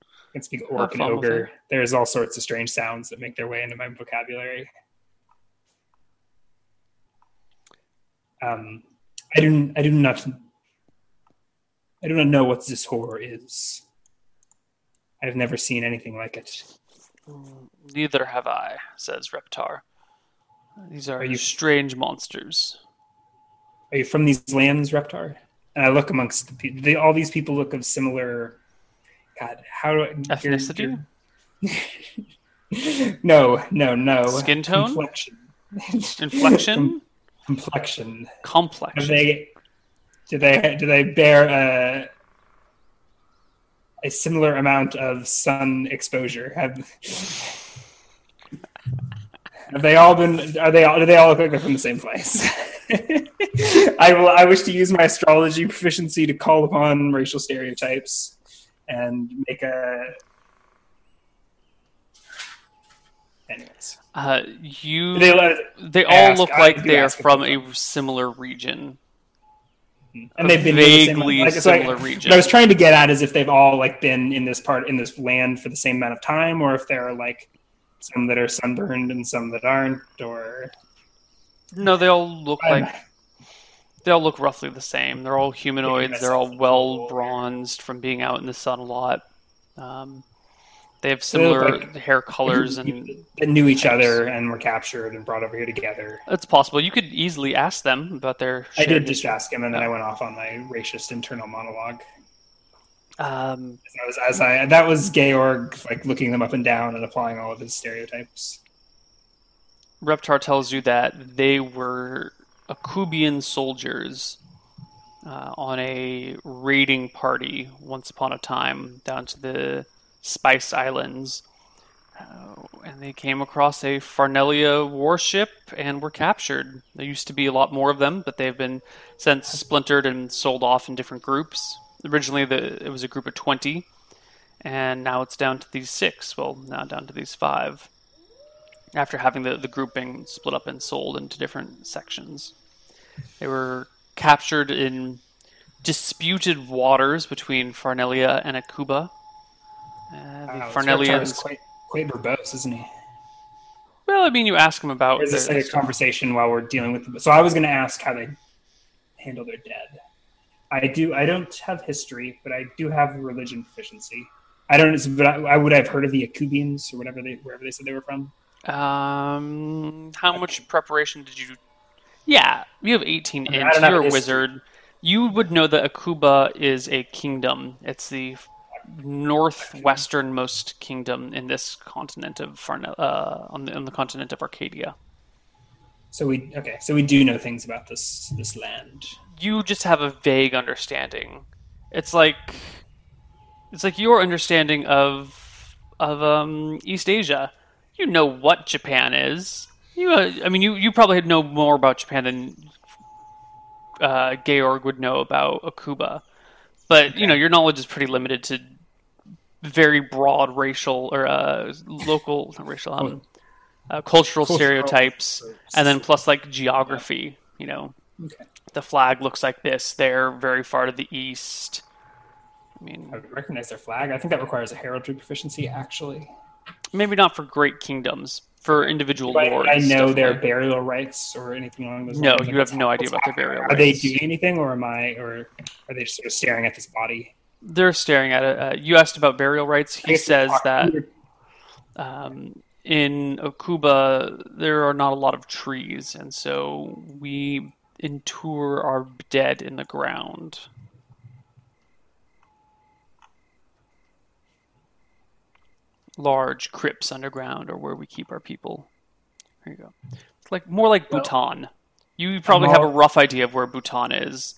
I can speak orc and ogre. There's all sorts of strange sounds that make their way into my vocabulary. Um, I do, I do not... I do not know what this horror is. I've never seen anything like it. Neither have I, says Reptar. These are, are you, strange monsters. Are you from these lands, Reptar? And I look amongst the people. They, all these people look of similar... God, how do I... Ethnicity? no, no, no. Skin tone? Complexion. Inflection? Com- complexion. Complexion. Do they, do they, do they bear a... a similar amount of sun exposure? Have, have they all been? Are they all? Do they all look like they're from the same place? I will. I wish to use my astrology proficiency to call upon racial stereotypes and make a. Anyways, uh, you. Do they they all ask, look like they are from a similar region. And a they've been vaguely in the same, like, similar like, region. What I was trying to get at is if they've all like been in this part in this land for the same amount of time, or if there are like some that are sunburned and some that aren't, or no, they all look um, like they all look roughly the same. They're all humanoids. They're all well bronzed from being out in the sun a lot. Um, they have similar like, hair colors and they knew each types. other and were captured and brought over here together. It's possible. You could easily ask them about their... I did just history. ask him, and then yeah. I went off on my racist internal monologue. Um, as I was, as I, that was Georg, like looking them up and down and applying all of his stereotypes. Reptar tells you that they were Akubian soldiers uh, on a raiding party once upon a time down to the Spice Islands, uh, and they came across a Farnelia warship and were captured. There used to be a lot more of them, but they've been since splintered and sold off in different groups. Originally, the, it was a group of twenty, and now it's down to these six. Well, now down to these five, after having the, the group being split up and sold into different sections. They were captured in disputed waters between Farnelia and Akuba. Uh, the wow, Farnelians is quite, quite verbose, isn't he? Well, I mean, you ask him about... Or is this like a conversation while we're dealing with them? So I was going to ask how they handle their dead. I do. I don't have history, but I do have religion proficiency. I don't. But I, I would have heard of the Akubians or whatever they, wherever they said they were from. Um, how okay. much preparation did you? Yeah, you have eighteen inch. I mean, you're a wizard. You would know that Akuba is a kingdom. It's the northwesternmost kingdom in this continent of Farne- uh, on the on the continent of Arcadia. So we okay. So we do know things about this this land. You just have a vague understanding. It's like it's like your understanding of of um, East Asia. You know what Japan is. You uh, I mean you you probably know more about Japan than uh, Georg would know about Akuba. But okay. you know your knowledge is pretty limited to very broad racial or uh, local not racial um, uh, cultural, cultural stereotypes, stereotypes, and then plus like geography. Yeah. You know, Okay. The flag looks like this. They're very far to the east. I mean, I recognize their flag. I think that requires a heraldry proficiency, actually. Maybe not for great kingdoms, for individual but lords. I know their like burial rites or anything along those no, lines. No, you have no idea about their burial rites. Are they doing anything, or am I, or are they just sort of staring at this body? They're staring at it. Uh, you asked about burial rites. He says that um, in Akuba, there are not a lot of trees, and so we entour our dead in the ground. Large crypts underground are where we keep our people. There you go. It's like more like well, Bhutan. You probably all... have a rough idea of where Bhutan is.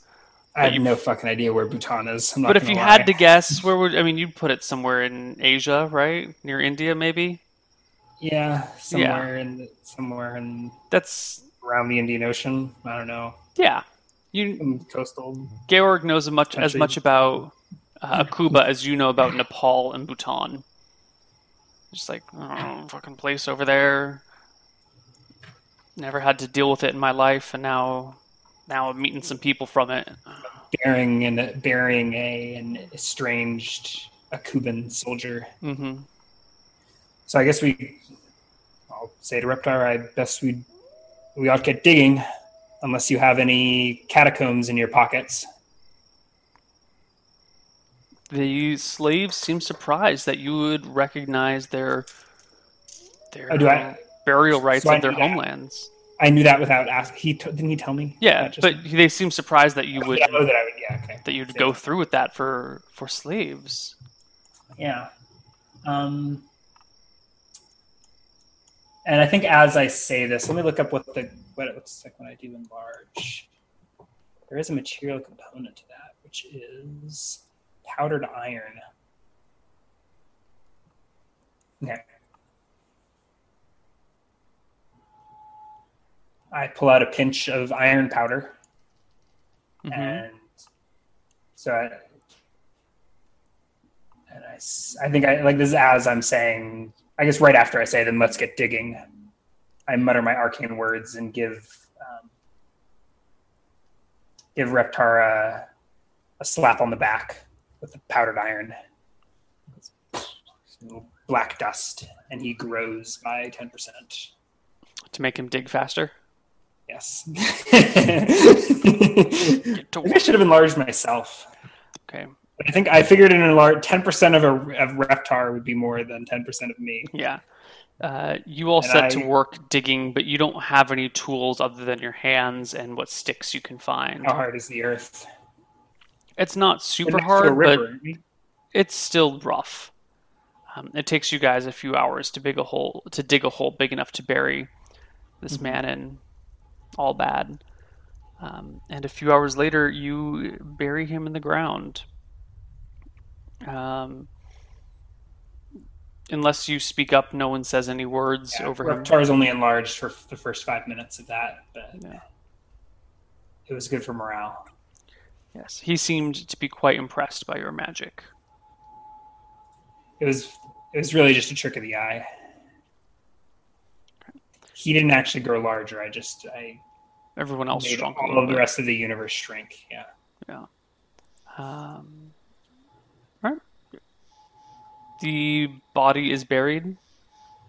I have you... no fucking idea where Bhutan is. I'm not but if you lie. had to guess, where would I mean? You'd put it somewhere in Asia, right? Near India, maybe. Yeah, somewhere yeah. in the, somewhere in that's around the Indian Ocean. I don't know. Yeah, you Some coastal. Georg knows as much country. as much about uh, Akuba as you know about Nepal and Bhutan. Just like, oh, fucking place over there. Never had to deal with it in my life, and now, now I'm meeting some people from it. Burying and burying a an estranged Akuban soldier. Mm-hmm. So I guess we, I'll say to Reptar, I best we, we ought to get digging, unless you have any catacombs in your pockets. The slaves seem surprised that you would recognize their their oh, I, burial rites so of their homelands. That. I knew that without asking. He t- didn't he tell me? Yeah, just... but they seem surprised that you oh, would, yeah, oh, that I would yeah, okay. that you'd so, go through with that for for slaves. Yeah, um, and I think as I say this, let me look up what the what it looks like when I do enlarge. There is a material component to that, which is powdered iron. Okay. I pull out a pinch of iron powder. Mm-hmm. And so I, and I, I think I, like this is as I'm saying, I guess right after I say, then let's get digging. I mutter my arcane words and give, um, give Reptar a slap on the back with the powdered iron. It's black dust, and he grows by ten percent. To make him dig faster? Yes. I think I should have enlarged myself. Okay. But I think I figured an enlarged ten percent of a of Reptar would be more than ten percent of me. Yeah. Uh, you all and set I, to work digging, but you don't have any tools other than your hands and what sticks you can find. How hard is the earth? It's not super hard, river, but it's still rough. Um, it takes you guys a few hours to dig a hole to dig a hole big enough to bury this mm-hmm. man in Albad. Um, and a few hours later, you bury him in the ground. Um, unless you speak up, no one says any words yeah, over him. Reptar's only enlarged for the first five minutes of that, but yeah. It was good for morale. Yes, he seemed to be quite impressed by your magic. It was it was really just a trick of the eye. He didn't actually grow larger. I just I everyone else made shrunk. All of the rest of the universe shrink. Yeah. Yeah. Um. All right. The body is buried.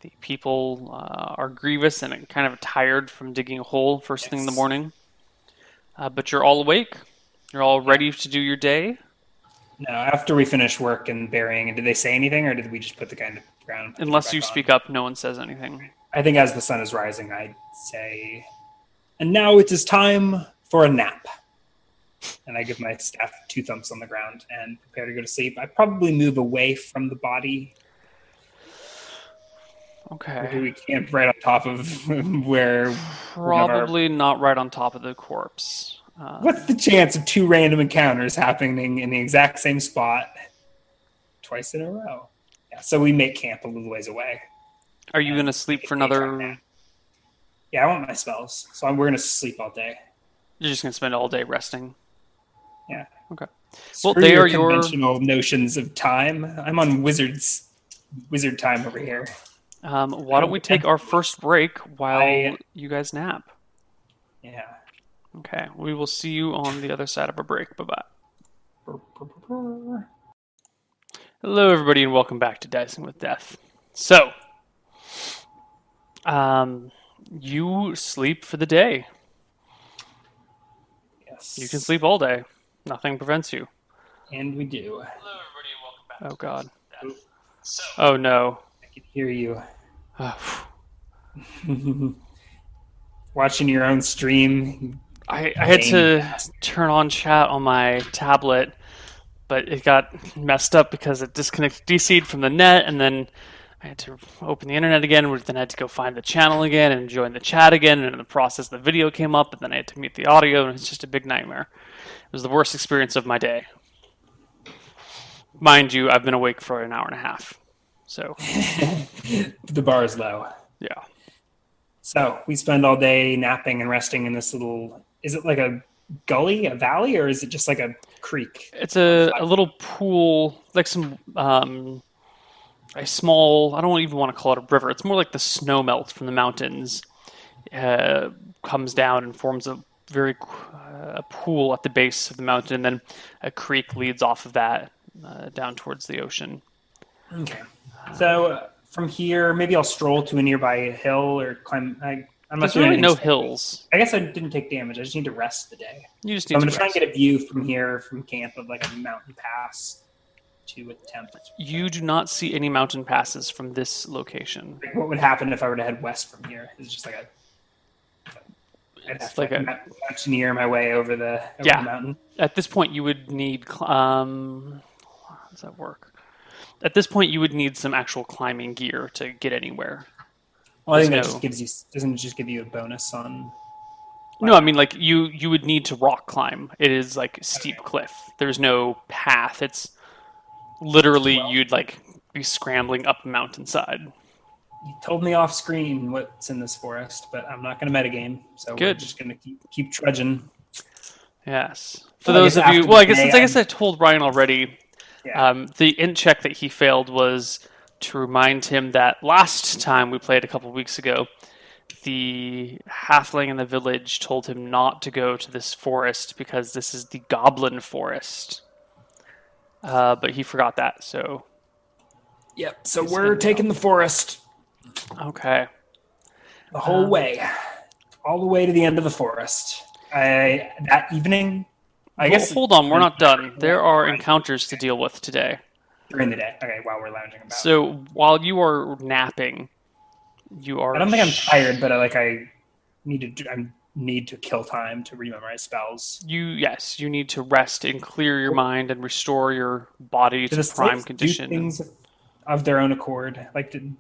The people uh, are grievous and kind of tired from digging a hole first yes. thing in the morning. Uh, but you're all awake. You're all ready to do your day? No, after we finish work and burying, did they say anything, or did we just put the guy in the ground? Unless you speak up, no one says anything. I think as the sun is rising, I'd say, and now it is time for a nap. And I give my staff two thumps on the ground and prepare to go to sleep. I probably move away from the body. Okay. Maybe we camp right on top of where... Probably our... not right on top of the corpse. What's the chance of two random encounters happening in the exact same spot twice in a row? Yeah, so we make camp a little ways away. Are you going to sleep for another... Yeah, I want my spells, so I'm, we're going to sleep all day. You're just going to spend all day resting? Yeah. Okay. Well, Screw they your are conventional your... notions of time. I'm on wizards, wizard time over here. Um, why don't we take our first break while I... you guys nap? Yeah. Okay, we will see you on the other side of a break. Bye-bye. Hello, everybody, and welcome back to Dicing with Death. So, um, you sleep for the day. Yes. You can sleep all day. Nothing prevents you. And we do. Hello, everybody, and welcome back oh, to God. Dicing with Death. So, oh, no. I can hear you. Watching your own stream. I, I had to turn on chat on my tablet, but it got messed up because it disconnected D C'd from the net, and then I had to open the internet again, and then I had to go find the channel again and join the chat again, and in the process the video came up, and then I had to mute the audio, and it's just a big nightmare. It was the worst experience of my day. Mind you, I've been awake for an hour and a half, so. The bar is low. Yeah. So we spend all day napping and resting in this little, is it like a gully, a valley, or is it just like a creek? It's a, a little pool, like some, um, a small, I don't even want to call it a river. It's more like the snow melt from the mountains uh, comes down and forms a very uh, a pool at the base of the mountain. And then a creek leads off of that uh, down towards the ocean. Okay. So... Uh, From here, maybe I'll stroll to a nearby hill or climb. I, I'm not doing anything. There's really no hills. I guess I didn't take damage. I just need to rest the day. You just need so to I'm going to try and get a view from here, from camp, of like a mountain pass to attempt. You do not see any mountain passes from this location. Like what would happen if I were to head west from here? It's just like a... I'd have to like a, mountaineer my way over the, over yeah, the mountain. At this point, you would need... Um, how does that work? At this point, you would need some actual climbing gear to get anywhere. Well, I think There's that no... just gives you doesn't it just give you a bonus on. Climbing? No, I mean like you you would need to rock climb. It is like a steep okay. cliff. There's no path. It's literally well, you'd like be scrambling up a mountainside. You told me off screen what's in this forest, but I'm not going to metagame, so Good. We're just going to keep keep trudging. Yes, for well, those of you. Well, I guess since I guess I told Ryan already. Yeah. Um, the int check that he failed was to remind him that last time we played a couple of weeks ago, the halfling in the village told him not to go to this forest because this is the goblin forest. Uh, but he forgot that, so... Yep, so He's we're taking the forest. Okay. The whole um, way. All the way to the end of the forest. I, that evening... I well, guess hold on, we're not done. There are encounters to deal with today. During the day. Okay, while we're lounging about. So while you are napping, you are I don't think I'm tired, but I, like I need to do, I need to kill time to rememorize spells. You yes, you need to rest and clear your mind and restore your body do to the prime condition. Do things of their own accord. Like did,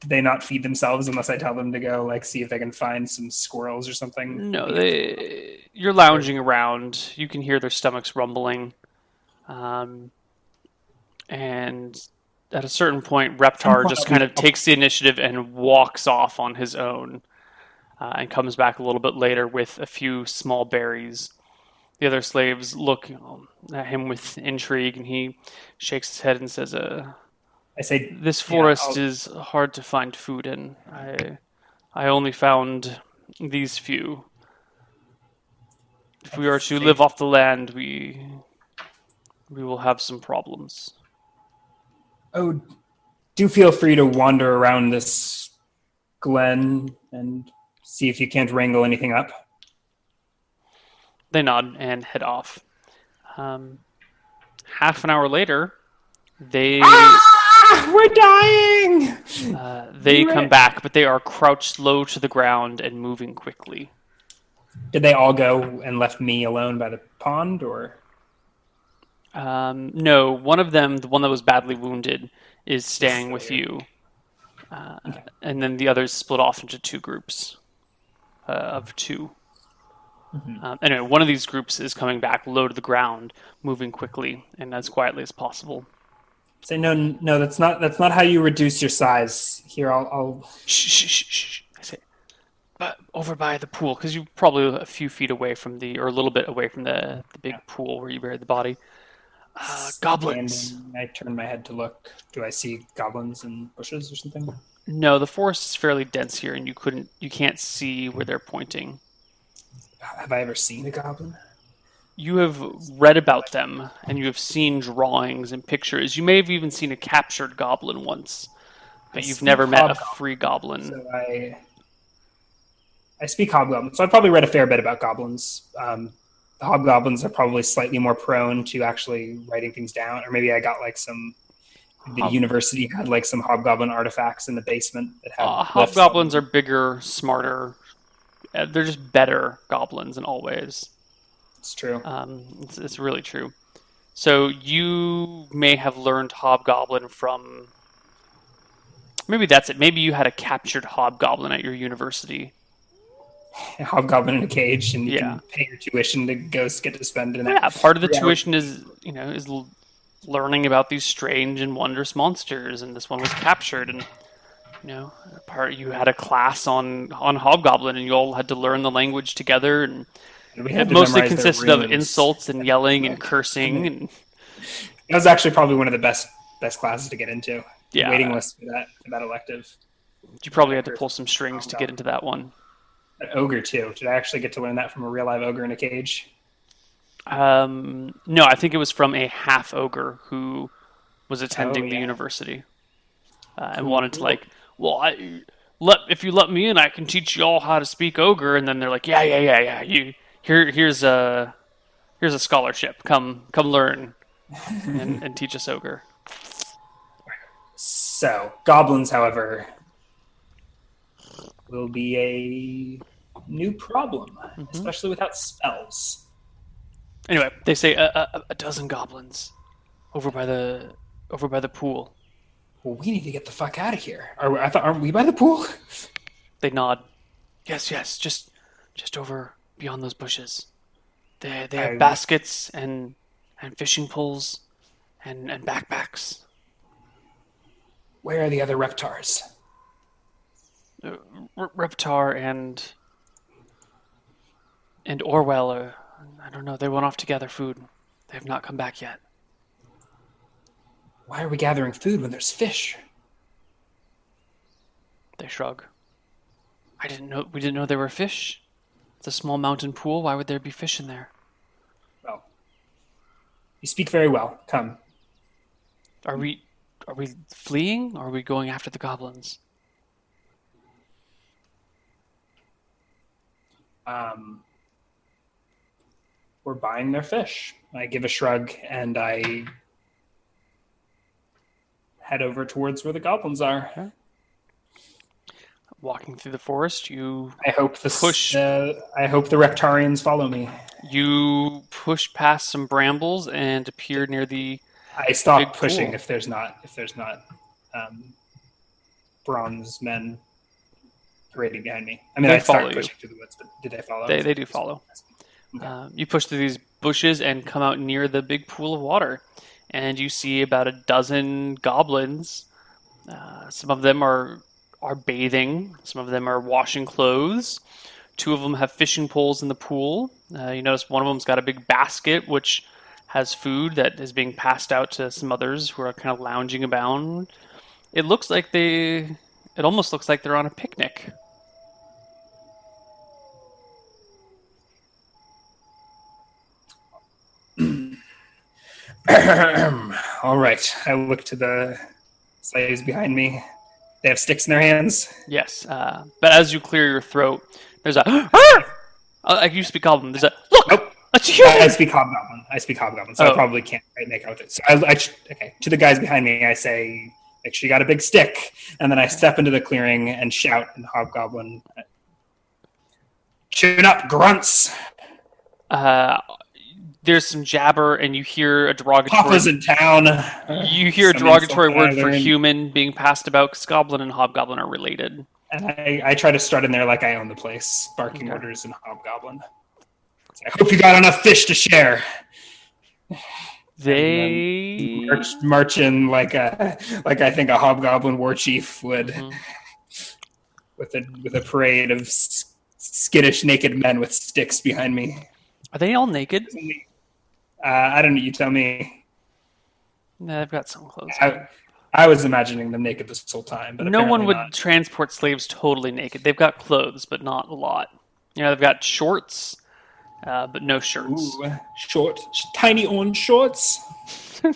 did they not feed themselves unless I tell them to go like see if they can find some squirrels or something? No, they You're lounging around. You can hear their stomachs rumbling. Um, and at a certain point, Reptar just kind of takes the initiative and walks off on his own uh, and comes back a little bit later with a few small berries. The other slaves look at him with intrigue, and he shakes his head and says, uh, I say, this forest yeah, is hard to find food in. I, I only found these few. If we are to live off the land, we we will have some problems. Oh, do feel free to wander around this glen and see if you can't wrangle anything up. They nod and head off. Um, half an hour later, they... Ah! We're dying! Uh, they come back, but they are crouched low to the ground and moving quickly. Did they all go and left me alone by the pond, or...? Um, no, one of them, the one that was badly wounded, is staying with you. Uh, okay. And then the others split off into two groups uh, of two. Mm-hmm. Um, anyway, one of these groups is coming back low to the ground, moving quickly and as quietly as possible. Say, so, no, no, that's not that's not how you reduce your size. Here, I'll... I'll... Shh, shh, shh, shh. I say... over by the pool, because you're probably a few feet away from the, or a little bit away from the, the big yeah. pool where you buried the body. Uh, goblins. I turn my head to look. Do I see goblins in bushes or something? No, the forest is fairly dense here, and you couldn't, you can't see where they're pointing. Have I ever seen a goblin? You have read about them, and you have seen drawings and pictures. You may have even seen a captured goblin once, but I you've never met a free goblin. So I, I speak hobgoblin, so I've probably read a fair bit about goblins. Um, the hobgoblins are probably slightly more prone to actually writing things down, or maybe I got like some... The Hob- university had like some hobgoblin artifacts in the basement. That had uh, hobgoblins are bigger, smarter. They're just better goblins in all ways. It's true. Um, it's, it's really true. So you may have learned hobgoblin from... Maybe that's it. Maybe you had a captured hobgoblin at your university. A hobgoblin in a cage, and you yeah. can pay your tuition to go get to spend an hour. Yeah, part of the tuition is, you know, is learning about these strange and wondrous monsters, and this one was captured, and you know, part you had a class on on hobgoblin, and you all had to learn the language together, and it mostly consisted of insults and yelling and cursing. And that was actually probably one of the best best classes to get into. Yeah, waiting list for that for that elective. You probably had to pull some strings to get into that one. An ogre too. Did I actually get to learn that from a real live ogre in a cage? Um, no, I think it was from a half ogre who was attending oh, yeah. the university uh, and wanted to like, well, I, let if you let me in, I can teach you all how to speak ogre. And then they're like, yeah, yeah, yeah, yeah. You here, here's a here's a scholarship. Come, come learn and, and teach us ogre. So goblins, however, will be a new problem, mm-hmm. especially without spells. Anyway, they say a, a, a dozen goblins over by the over by the pool. Well, we need to get the fuck out of here. Are we, I thought, aren't we by the pool? They nod. Yes, yes, just just over beyond those bushes. They they have I, baskets and and fishing poles and, and backpacks. Where are the other reptars? Uh, re- Reptar and and Orwell are. I don't know. They went off to gather food. They have not come back yet. Why are we gathering food when there's fish? They shrug. I didn't know. We didn't know there were fish. It's a small mountain pool. Why would there be fish in there? Well, you speak very well. Come. Are we? Are we fleeing? Or are we going after the goblins? Um. We're buying their fish. I give a shrug, and I head over towards where the goblins are. Huh? Walking through the forest, you I hope the push. Uh, I hope the Reptarians follow me. You push past some brambles and appear near the. I stop pushing pool. if there's not if there's not um, bronze men parading behind me. I mean, they I start pushing you. through the woods, but did they follow? They they do follow. Okay. Uh, you push through these bushes and come out near the big pool of water, and you see about a dozen goblins. Uh, some of them are are bathing. Some of them are washing clothes. Two of them have fishing poles in the pool. Uh, you notice one of them's got a big basket, which has food that is being passed out to some others who are kind of lounging about. It looks like they... It almost looks like they're on a picnic. All right. I look to the slaves behind me. They have sticks in their hands. Yes, uh, but as you clear your throat, there's a. uh, like you speak goblin. There's a look. Nope. It's a human. I, I speak hobgoblin. I speak hobgoblin, so oh. I probably can't quite make out with it. So I, I, okay, to the guys behind me, I say, "Make sure you got a big stick," and then I step into the clearing and shout in hobgoblin, "Tune up, grunts!" Uh. There's some jabber, and you hear a derogatory... Papa's in town. You hear a derogatory word for human being passed about, because goblin and hobgoblin are related. And I, I try to strut in there like I own the place, barking okay. orders in hobgoblin. So I hope you got enough fish to share. They... March, march in like, a, like I think a hobgoblin war chief would, mm-hmm. with, a, with a parade of skittish naked men with sticks behind me. Are they all naked? Uh, I don't know. You tell me. No, they've got some clothes. I, I was imagining them naked this whole time, but no one would not. transport slaves totally naked. They've got clothes, but not a lot. You know, they've got shorts. uh, but no shirts. Ooh, short, tiny orange shorts. No,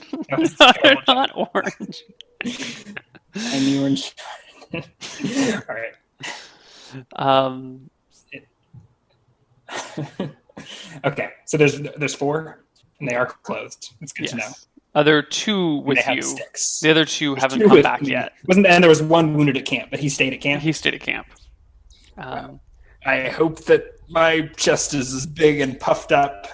they're not orange. Tiny orange. All right. Um. Okay, so there's there's four, and they are clothed. It's good yes. to know. Other two with you. Sticks. The other two there's haven't two come back me. Yet. Wasn't and there was one wounded at camp, but he stayed at camp. He stayed at camp. Um, I hope that my chest is as big and puffed up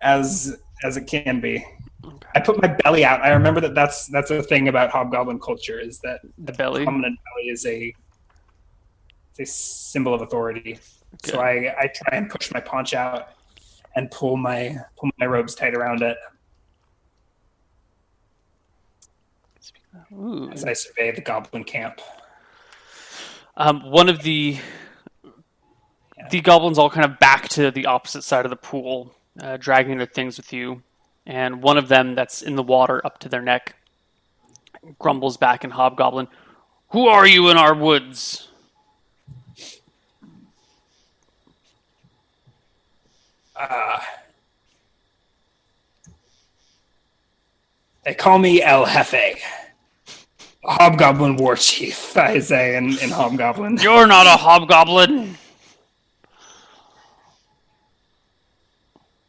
as as it can be. Okay. I put my belly out. I remember that that's that's a thing about hobgoblin culture is that the belly, prominent belly, is a it's a symbol of authority. Okay. So I, I try and push my paunch out and pull my pull my robes tight around it. Ooh. As I survey the goblin camp. Um, one of the yeah. the goblins all kind of back to the opposite side of the pool, uh, dragging their things with you. And one of them that's in the water up to their neck grumbles back in hobgoblin, "Who are you in our woods?" Uh, they call me El Jefe, hobgoblin war chief, I say in, in hobgoblin. You're not a hobgoblin.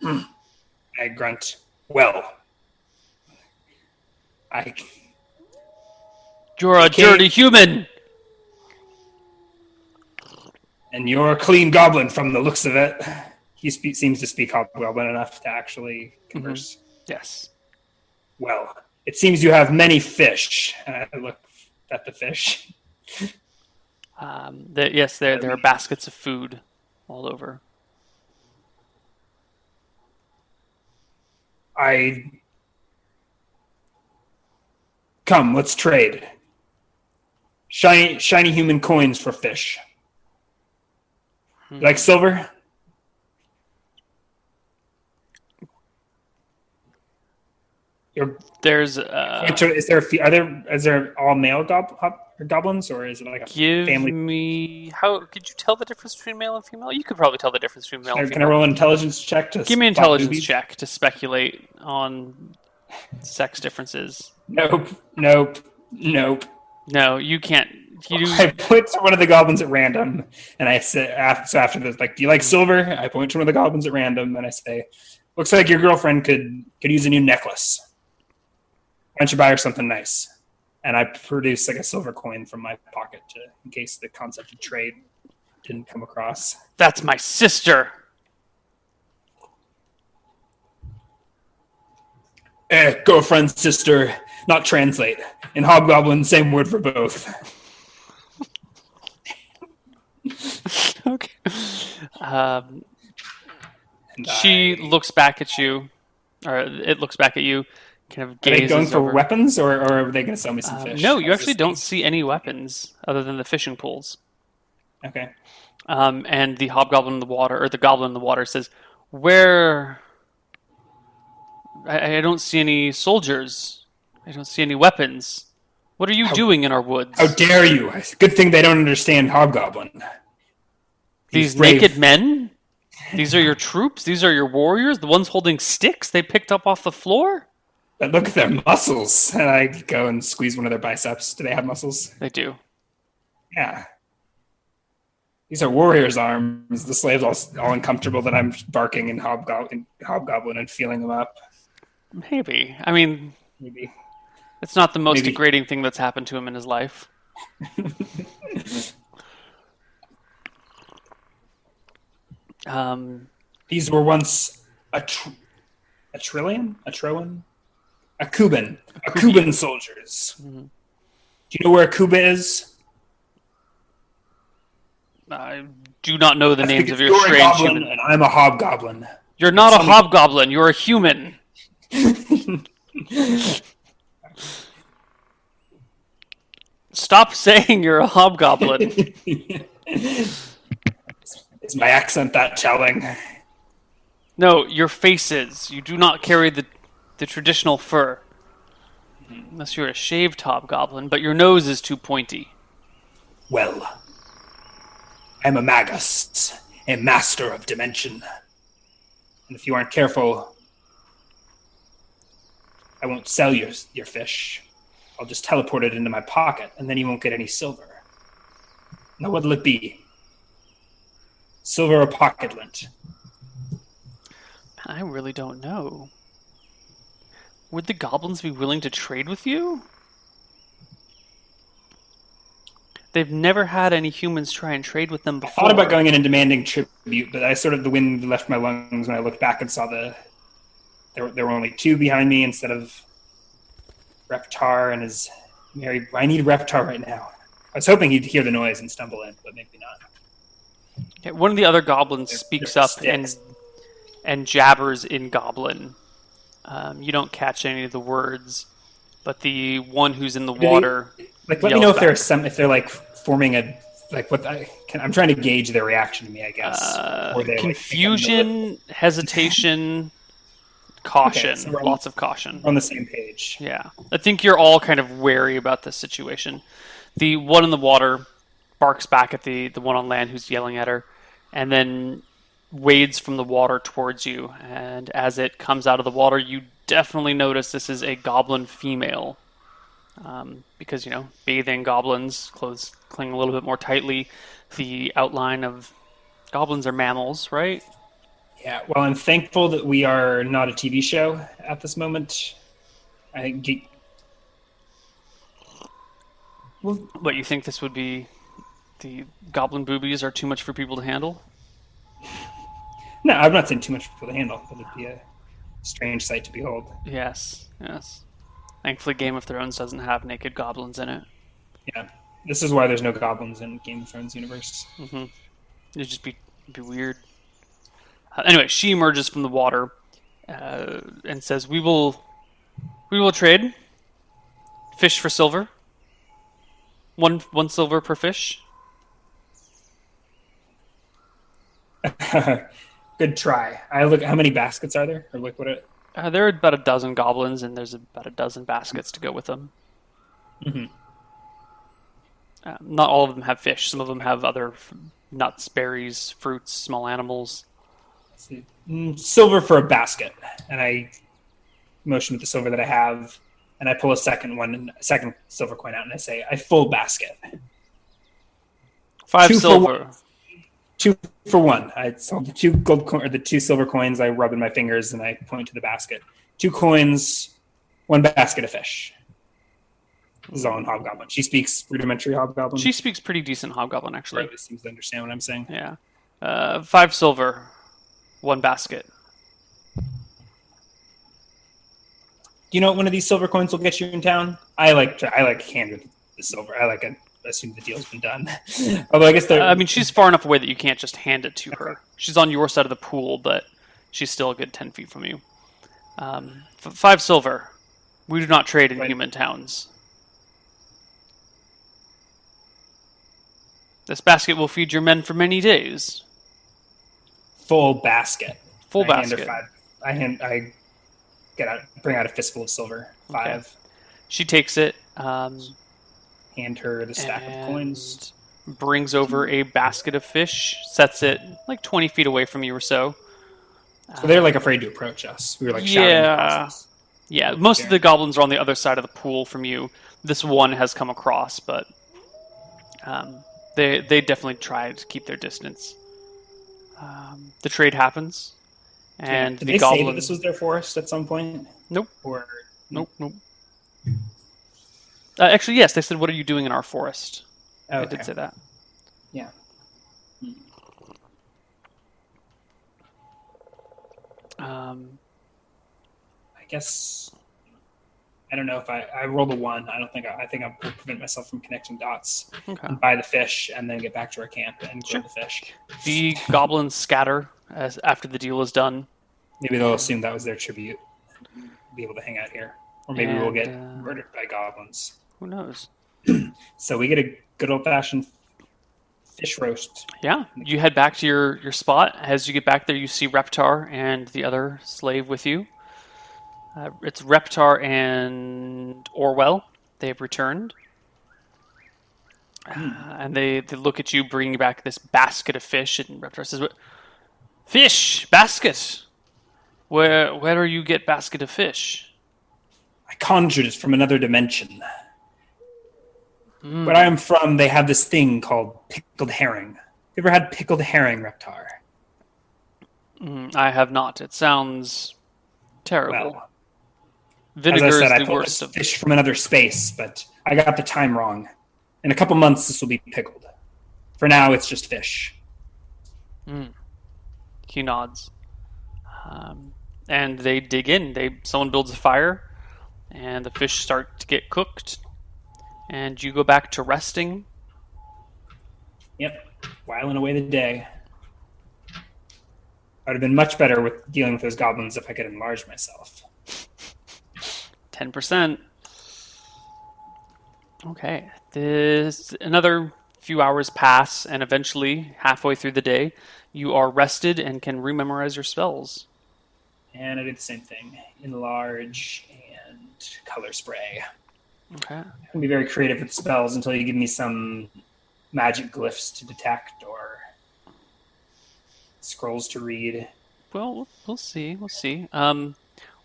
Mm. I grunt. Well, I. You're a dirty human. And you're a clean goblin from the looks of it. He spe- seems to speak hobgoblin enough to actually converse. Mm-hmm. Yes. Well, it seems you have many fish. And I look at the fish. Um, the, yes, there there are baskets of food all over. I... Come, let's trade. Shiny, shiny human coins for fish. Hmm. Like silver? You're, there's uh, is there a, are there is there all male gob, goblins or is it like a give family? Me how could you tell the difference between male and female? You could probably tell the difference between male. Can and I, female. Can I roll an intelligence check to give me an intelligence movies? Check to speculate on sex differences? Nope, nope, nope. No, you can't. You... I point to one of the goblins at random, and I say after, so after this, like, do you like silver? I point to one of the goblins at random, and I say, looks like your girlfriend could could use a new necklace. Why don't you buy her something nice? And I produced like a silver coin from my pocket to, in case the concept of trade didn't come across. That's my sister. Eh, girlfriend, sister, not translate. In hobgoblin, same word for both. Okay. Um, she I... looks back at you, or it looks back at you. Kind of are they going for over. Weapons, or, or are they going to sell me some uh, fish? No, you How's actually don't thing? See any weapons other than the fishing pools. Okay. Um, and the hobgoblin in the water, or the goblin in the water, says, "Where? I, I don't see any soldiers. I don't see any weapons. What are you how, doing in our woods? How dare you! Good thing they don't understand hobgoblin. These, These naked men. These are your troops. These are your warriors. The ones holding sticks they picked up off the floor." But look at their muscles. And I go and squeeze one of their biceps. Do they have muscles? They do. Yeah. These are warriors' arms. The slave's all, all uncomfortable that I'm barking in hobgoblin, hobgoblin and feeling them up. Maybe. I mean, maybe it's not the most maybe. degrading thing that's happened to him in his life. um, These were once a, tr- a trillion? A troan? Akuban. Akuban soldiers. Mm-hmm. Do you know where Akuba is? I do not know the I names of your you're strange a human. And I'm a hobgoblin. You're not it's a hobgoblin. You're a human. Stop saying you're a hobgoblin. Is my accent that telling? No, your faces. You do not carry the... the traditional fur. Unless you're a shaved hobgoblin, but your nose is too pointy. Well, I'm a magus, a master of dimension. And if you aren't careful, I won't sell your, your fish. I'll just teleport it into my pocket, and then you won't get any silver. Now, what'll it be? Silver or pocket lint? I really don't know. Would the goblins be willing to trade with you? They've never had any humans try and trade with them before. I thought about going in and demanding tribute, but I sort of, the wind left my lungs when I looked back and saw the, there, there were only two behind me instead of Reptar and his merry, I need Reptar right now. I was hoping he'd hear the noise and stumble in, but maybe not. Yeah, one of the other goblins they're, speaks they're up sticks. and and jabbers in Goblin. Um, you don't catch any of the words, but the one who's in the Do water... They, Like, let me know if there's some, if they're like forming a, like what I can, I'm trying to gauge their reaction to me, I guess. Uh, or confusion, like, hesitation, caution, okay, so lots on, of caution. On the same page. Yeah. I think you're all kind of wary about this situation. The one in the water barks back at the, the one on land who's yelling at her and then wades from the water towards you. And as it comes out of the water, you definitely notice this is a goblin female. Um, because, you know, bathing goblins, clothes cling a little bit more tightly. The outline of goblins are mammals, right? Yeah, well, I'm thankful that we are not a T V show at this moment. I think... Ge- well, what, you think this would be... The goblin boobies are too much for people to handle? No, I'm not saying too much for people to handle, but it'd be a strange sight to behold. Yes, yes. Thankfully, Game of Thrones doesn't have naked goblins in it. Yeah, this is why there's no goblins in Game of Thrones universe. Mm-hmm. It'd just be, it'd be weird. Uh, anyway, she emerges from the water uh, and says, "We will, we will trade fish for silver. One, one silver per fish." Good try. I look. How many baskets are there? Or look what it. Uh, there are about a dozen goblins, and there's about a dozen baskets to go with them. Mm-hmm. Uh, not all of them have fish. Some of them have other f- nuts, berries, fruits, small animals. Let's see. Mm, silver for a basket, and I motion with the silver that I have, and I pull a second one, a second silver coin out, and I say, "I full basket." Five two silver. For Two for one. I sold the two gold co- or the two silver coins. I rub in my fingers and I point to the basket. Two coins, one basket of fish. This is all in Hobgoblin. She speaks rudimentary Hobgoblin. She speaks pretty decent Hobgoblin, actually. She seems to understand what I'm saying. Yeah. Uh, five silver, one basket. You know what one of these silver coins will get you in town? I like to, I like handed the silver. I like a. I assume the deal's been done. Although I guess uh, I mean, she's far enough away that you can't just hand it to okay. her. She's on your side of the pool, but she's still a good ten feet from you. Um, f- five silver. We do not trade in right. human towns. This basket will feed your men for many days. Full basket. Full I basket. Hand her five. I hand. I get out. Bring out a fistful of silver. Five. Okay. She takes it. Um, Hand her the stack and of coins. Brings over a basket of fish, sets it like twenty feet away from you or so. So they're like afraid to approach us. We were like shouting. Yeah, yeah. Most there. of the goblins are on the other side of the pool from you. This one has come across, but um, they they definitely try to keep their distance. Um, the trade happens, and yeah. Did the they goblin. Say that this was their forest at some point? Nope. Or nope. Nope. Uh, actually, yes. They said, "What are you doing in our forest?" Okay. I did say that. Yeah. Um, I guess I don't know if I, I rolled a one. I don't think I, I think I'll prevent myself from connecting dots. Okay. And buy the fish and then get back to our camp and sure. grow the fish. The goblins scatter as, after the deal is done. Maybe they'll assume that was their tribute. Be able to hang out here, or maybe and, we'll get uh, murdered by goblins. Who knows? So we get a good old-fashioned fish roast. Yeah. You head back to your, your spot. As you get back there, you see Reptar and the other slave with you. Uh, it's Reptar and Orwell. They have returned. Hmm. Uh, and they, they look at you, bringing back this basket of fish. And Reptar says, "Fish! Basket! Where where you get basket of fish? I conjured it from another dimension. Mm. Where I am from, they have this thing called pickled herring. You ever had pickled herring, Reptar? Mm, I have not. It sounds terrible. Well, vinegar as I said, is the I thought worst of fish from another space, but I got the time wrong. In a couple months, this will be pickled. For now, it's just fish. Mm. He nods. Um, and they dig in. They someone builds a fire, and the fish start to get cooked. And you go back to resting. Yep, whiling away the day. I would have been much better with dealing with those goblins if I could enlarge myself. ten percent. Okay, this another few hours pass, and eventually, halfway through the day, you are rested and can rememorize your spells. And I did the same thing. Enlarge and color spray. Okay. I can be very creative with spells until you give me some magic glyphs to detect or scrolls to read. Well, we'll see. We'll see. Um,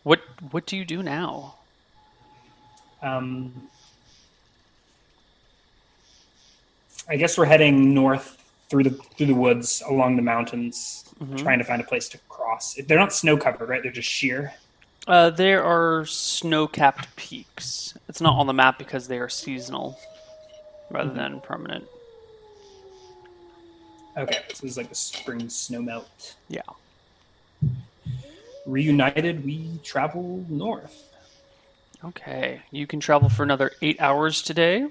what what do you do now? Um, I guess we're heading north through the through the woods, along the mountains, mm-hmm. trying to find a place to cross. They're not snow covered, right? They're just sheer. Uh, there are snow-capped peaks. It's not on the map because they are seasonal rather mm-hmm. than permanent. Okay, so it's like the spring snowmelt. Yeah. Reunited, we travel north. Okay, you can travel for another eight hours today.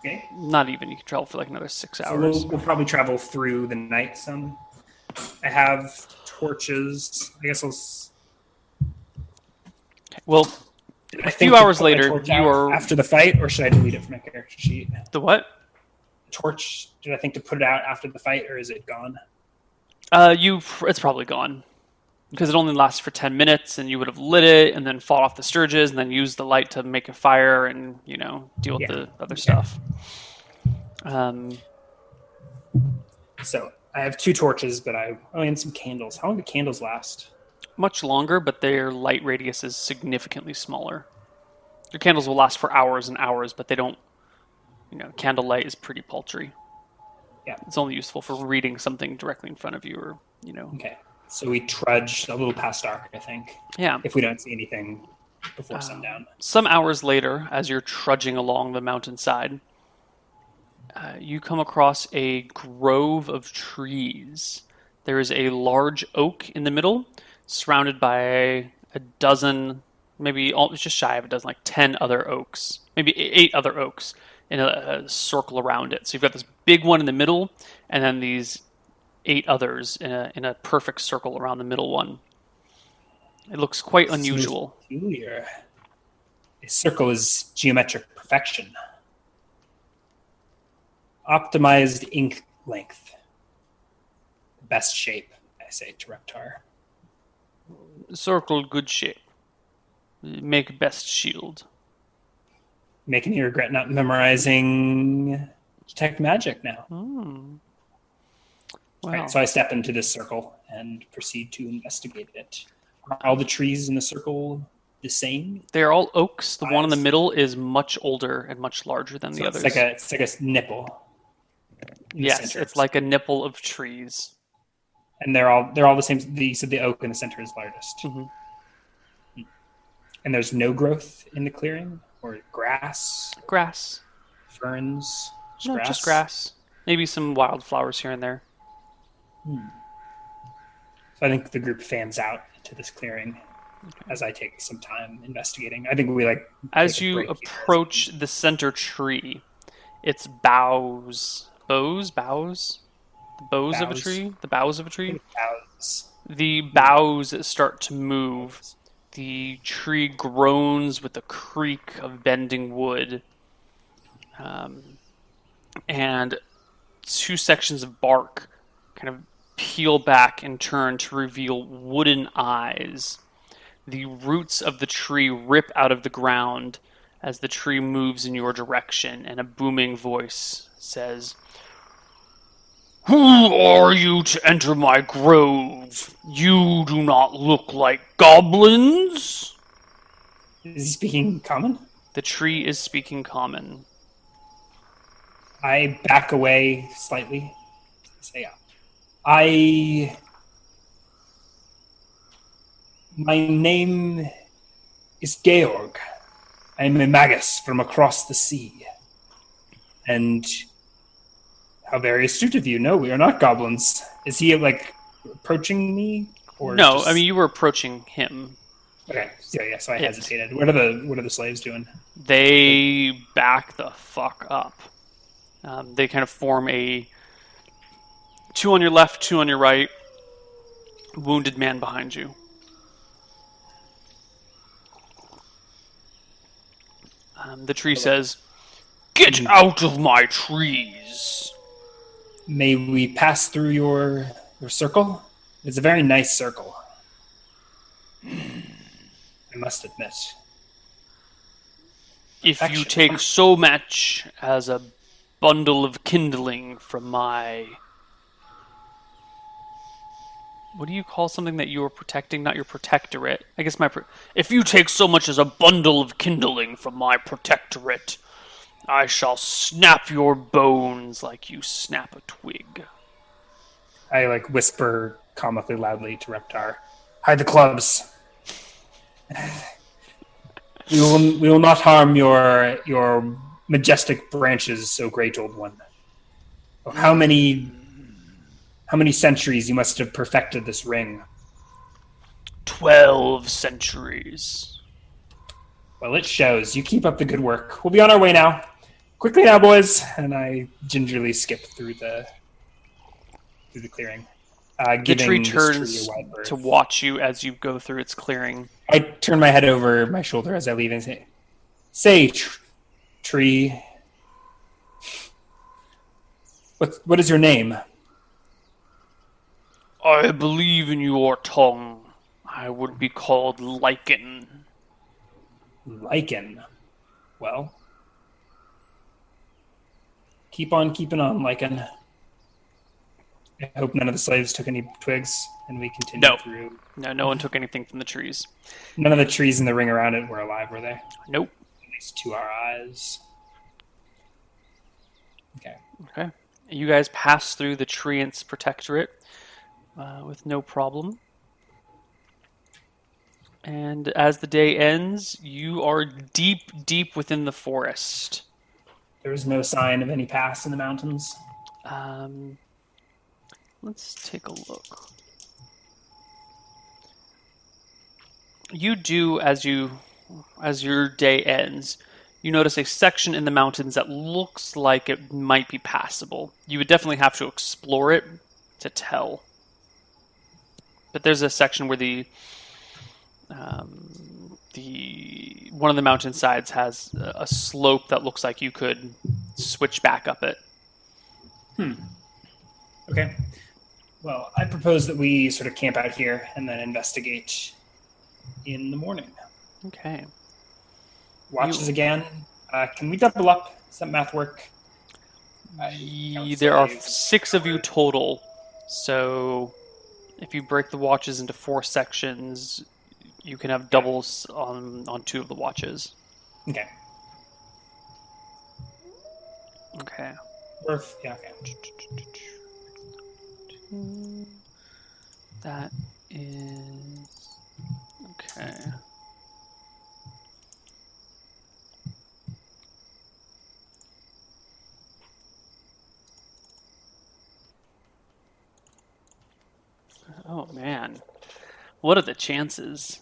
Okay. Not even. You can travel for like another six hours. So we'll, we'll probably travel through the night some. I have torches. I guess I'll... Okay. Well, a few hours later, you are... After the fight, or should I delete it from my character sheet? The what? Torch. Did I think to put it out after the fight, or is it gone? Uh, you. It's probably gone. Because it only lasts for ten minutes, and you would have lit it, and then fought off the Sturges, and then used the light to make a fire, and, you know, deal yeah. with the other stuff. Um. So, I have two torches, but I... Oh, and some candles. How long do candles last? Much longer, but their light radius is significantly smaller. Your candles will last for hours and hours, but they don't... You know, candlelight is pretty paltry. Yeah. It's only useful for reading something directly in front of you, or, you know... Okay. So we trudge a little past dark, I think. Yeah. If we don't see anything before uh, sundown. Some hours later, as you're trudging along the mountainside, uh, you come across a grove of trees. There is a large oak in the middle, surrounded by a dozen, maybe all, it's just shy of a dozen, like ten other oaks, maybe eight other oaks in a, a circle around it. So you've got this big one in the middle, and then these eight others in a in a perfect circle around the middle one. It looks quite unusual. Peculiar. A circle is geometric perfection. Optimized ink length. Best shape, I say to Reptar. Circle, good shape. Make best shield. Making me regret not memorizing detect magic now. Mm. Wow. Right, so I step into this circle and proceed to investigate it. Are all the trees in the circle the same? They're all oaks. The one in the middle is much older and much larger than so the it's others. Like a, it's like a nipple. Yes, it's like a nipple of trees. And they're all they're all the same. The, so the oak in the center is largest. Mm-hmm. And there's no growth in the clearing? Or grass? Grass. Ferns? Just no, grass? just grass. Maybe some wildflowers here and there. Hmm. So I think the group fans out to this clearing okay. as I take some time investigating. I think we like... As you approach here. The center tree, its boughs... Bows? Bows? The bows, bows. of a tree? The bows of a tree? Bows. The boughs start to move. The tree groans with a creak of bending wood. Um, and two sections of bark kind of peel back and turn to reveal wooden eyes. The roots of the tree rip out of the ground as the tree moves in your direction, and a booming voice says, Who are you to enter my grove? You do not look like goblins. Is he speaking common? The tree is speaking common. I back away slightly. So, yeah. I... My name is Georg. I am a magus from across the sea. And how very astute of you. No, we are not goblins. Is he, like, approaching me? Or no, just... I mean, you were approaching him. Okay, so yeah, so I yes. hesitated. What are the what are the slaves doing? They back the fuck up. Um, they kind of form a two on your left, two on your right, wounded man behind you. Um, the tree Hello. says, "Get out of my trees!" May we pass through your your circle? It's a very nice circle. I must admit. If Perfection. you take so much as a bundle of kindling from my... What do you call something that you are protecting? Not your protectorate. I guess my... Pro- if you take so much as a bundle of kindling from my protectorate, I shall snap your bones like you snap a twig. I, like, whisper comically loudly to Reptar. Hide the clubs. We will, we will not harm your your majestic branches, O great old one. Oh, how many how many centuries you must have perfected this ring? Twelve centuries. Well, it shows. You keep up the good work. We'll be on our way now. Quickly now, boys. And I gingerly skip through the through the clearing. Uh, the tree turns to watch you as you go through its clearing. I turn my head over my shoulder as I leave and say, "Say, tr- tree, what what is your name?" "I believe in your tongue. I would be called Lycan." Lycan. Well, keep on keeping on, Lycan. I hope none of the slaves took any twigs, and we continue no. through. No, no one took anything from the trees. None of the trees in the ring around it were alive, were they? Nope. At least to our eyes. Okay. Okay. You guys pass through the tree and its protectorate uh, with no problem. And as the day ends, you are deep, deep within the forest. There is no sign of any pass in the mountains? Um... Let's take a look. You do, as you, as your day ends, you notice a section in the mountains that looks like it might be passable. You would definitely have to explore it to tell. But there's a section where the um, the one of the mountain sides has a slope that looks like you could switch back up it. Hmm. Okay. Well, I propose that we sort of camp out here and then investigate in the morning. Okay. Watches you... again. Uh, can we double up some math work? I there are six of you total. So if you break the watches into four sections, you can have doubles on, on two of the watches. Okay. Okay. Worth, yeah, okay. That is okay. Oh man, what are the chances?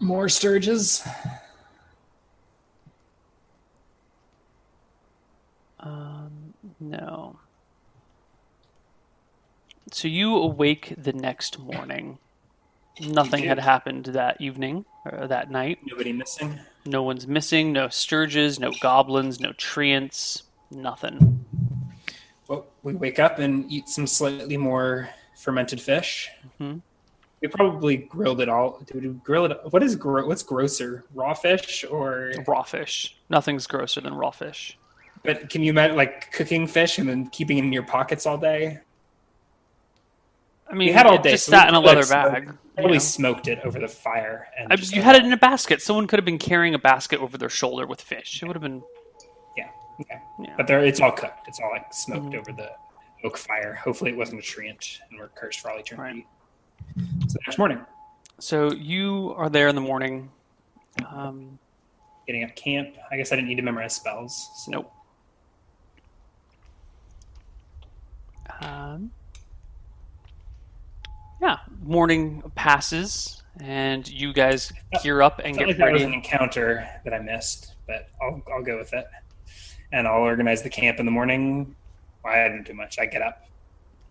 More Sturges. Um, no. So you awake the next morning. Nothing had happened that evening, or that night. Nobody missing? No one's missing, no Sturges, no goblins, no treants, nothing. Well, we wake up and eat some slightly more fermented fish. Mm-hmm. We probably grilled it all. Did we grill it? What is gro- what's grosser, raw fish or...? Raw fish. Nothing's grosser than raw fish. But can you imagine, like, cooking fish and then keeping it in your pockets all day? I mean, you had all day. Just so sat in a leather bag. Smoked, probably know. smoked it over the fire. And I, you had it in a basket. Someone could have been carrying a basket over their shoulder with fish. It would have been. Yeah, yeah. yeah. But there, it's all cooked. It's all like smoked mm. over the oak fire. Hopefully, it wasn't a treant, and we're cursed for all eternity. Right. So the next morning. So you are there in the morning. Um, Getting up camp. I guess I didn't need to memorize spells. So. Nope. Um. Yeah, morning passes, and you guys gear up and get like ready. That was an encounter that I missed, but I'll I'll go with it, and I'll organize the camp in the morning. Well, I didn't do much. I get up.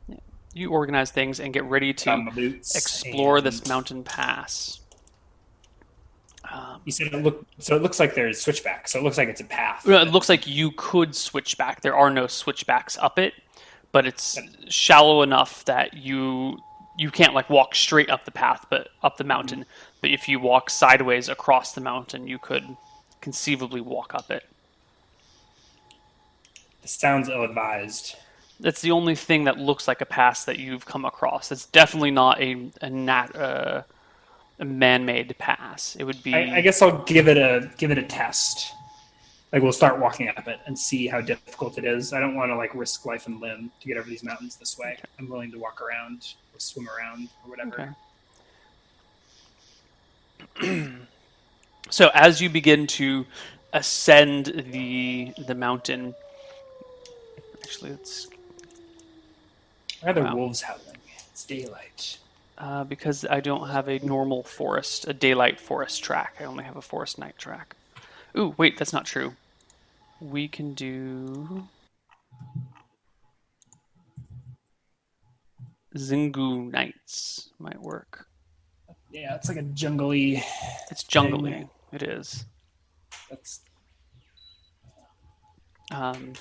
Yeah. You organize things and get ready to explore and... this mountain pass. Um, you said it look so. It looks like there's switchbacks. So it looks like it's a path. No, it looks like you could switch back. There are no switchbacks up it, but it's but... shallow enough that you. You can't like walk straight up the path, but up the mountain. Mm-hmm. But if you walk sideways across the mountain, you could conceivably walk up it. This sounds ill-advised. That's the only thing that looks like a pass that you've come across. It's definitely not a a, nat, uh, a man-made pass. It would be. I, I guess I'll give it a give it a test. Like we'll start walking up it and see how difficult it is. I don't want to like risk life and limb to get over these mountains this way. Okay. I'm willing to walk around. Swim around or whatever. Okay. So as you begin to ascend the the mountain, actually, it's why are there wow. wolves howling? It's daylight. Uh, because I don't have a normal forest, a daylight forest track. I only have a forest night track. Ooh, wait, that's not true. We can do. Zingu Nights might work. Yeah, it's like a jungly. It's jungly. Thing. It is. That's. Um,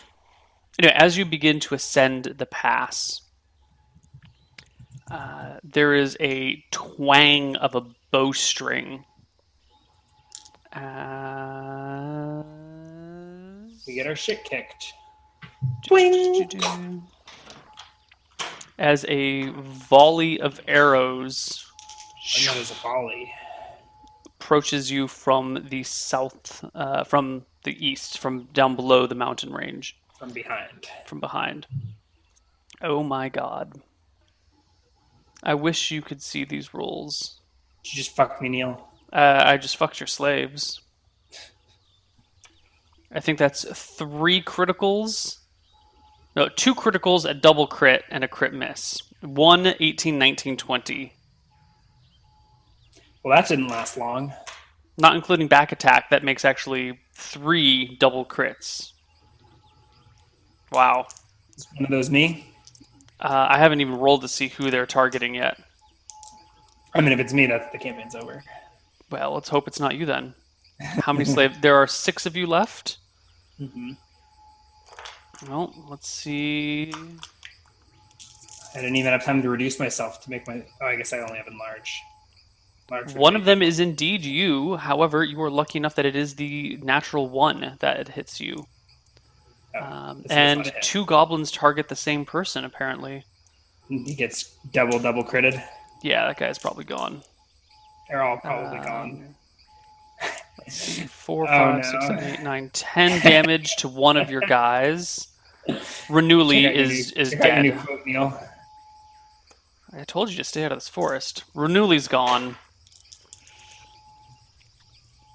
you know, as you begin to ascend the pass, uh, there is a twang of a bowstring. As... We get our shit kicked. Twing. As a volley of arrows I know there's a volley. approaches you from the south, uh, from the east, from down below the mountain range. From behind. From behind. Oh my god. I wish you could see these rolls. Did you just fuck me, Neil? Uh, I just fucked your slaves. I think that's three criticals. No, two criticals, a double crit, and a crit miss. One, eighteen, nineteen, twenty. Well, that didn't last long. Not including back attack, that makes actually three double crits. Wow. Is one of those me? Uh, I haven't even rolled to see who they're targeting yet. I mean, if it's me, that's the campaign's over. Well, let's hope it's not you then. How many slaves? There are six of you left? Mm-hmm. Well, let's see. I didn't even have time to reduce myself to make my... Oh, I guess I only have enlarge. Large one of them is indeed you. However, you are lucky enough that it is the natural one that it hits you. Oh, um, and two goblins target the same person, apparently. He gets double, double critted. Yeah, that guy's probably gone. They're all probably um, gone. Let's see, four, five, oh, no. six, seven, eight, nine, ten damage to one of your guys. Ranuli is new, is dead. Boat, I told you to stay out of this forest. Ranuli's gone.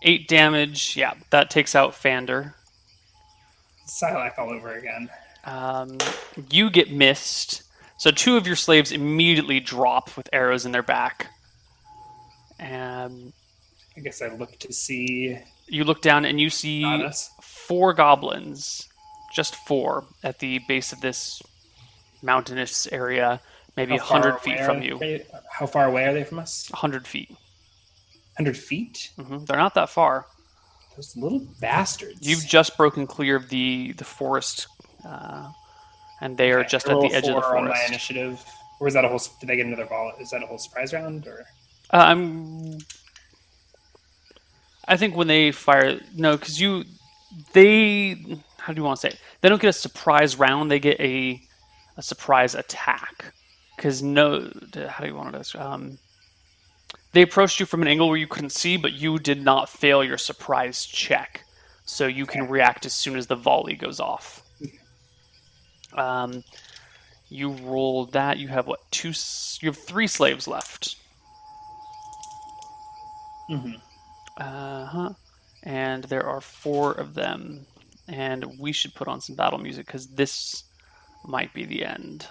Eight damage. Yeah, that takes out Fander. Psylocke all over again. Um, you get missed. So two of your slaves immediately drop with arrows in their back. And... I guess I look to see... You look down and you see four goblins, just four, at the base of this mountainous area, maybe one hundred feet from you. They, how far away are they from us? one hundred feet. one hundred feet? Mm-hmm. They're not that far. Those little bastards. You've just broken clear of the, the forest, uh, and they okay, are just at the edge of the forest. On my initiative. Or is that a whole... Did I get another ball? Is that a whole surprise round? Or uh, I'm... I think when they fire... No, because you... They... How do you want to say it? They don't get a surprise round. They get a, a surprise attack. Because no, how do you want to describe? Um, they approached you from an angle where you couldn't see, but you did not fail your surprise check, so you can react as soon as the volley goes off. Um, you rolled that. You have what? Two. You have three slaves left. Mm-hmm. Uh huh. And there are four of them, and we should put on some battle music because this might be the end.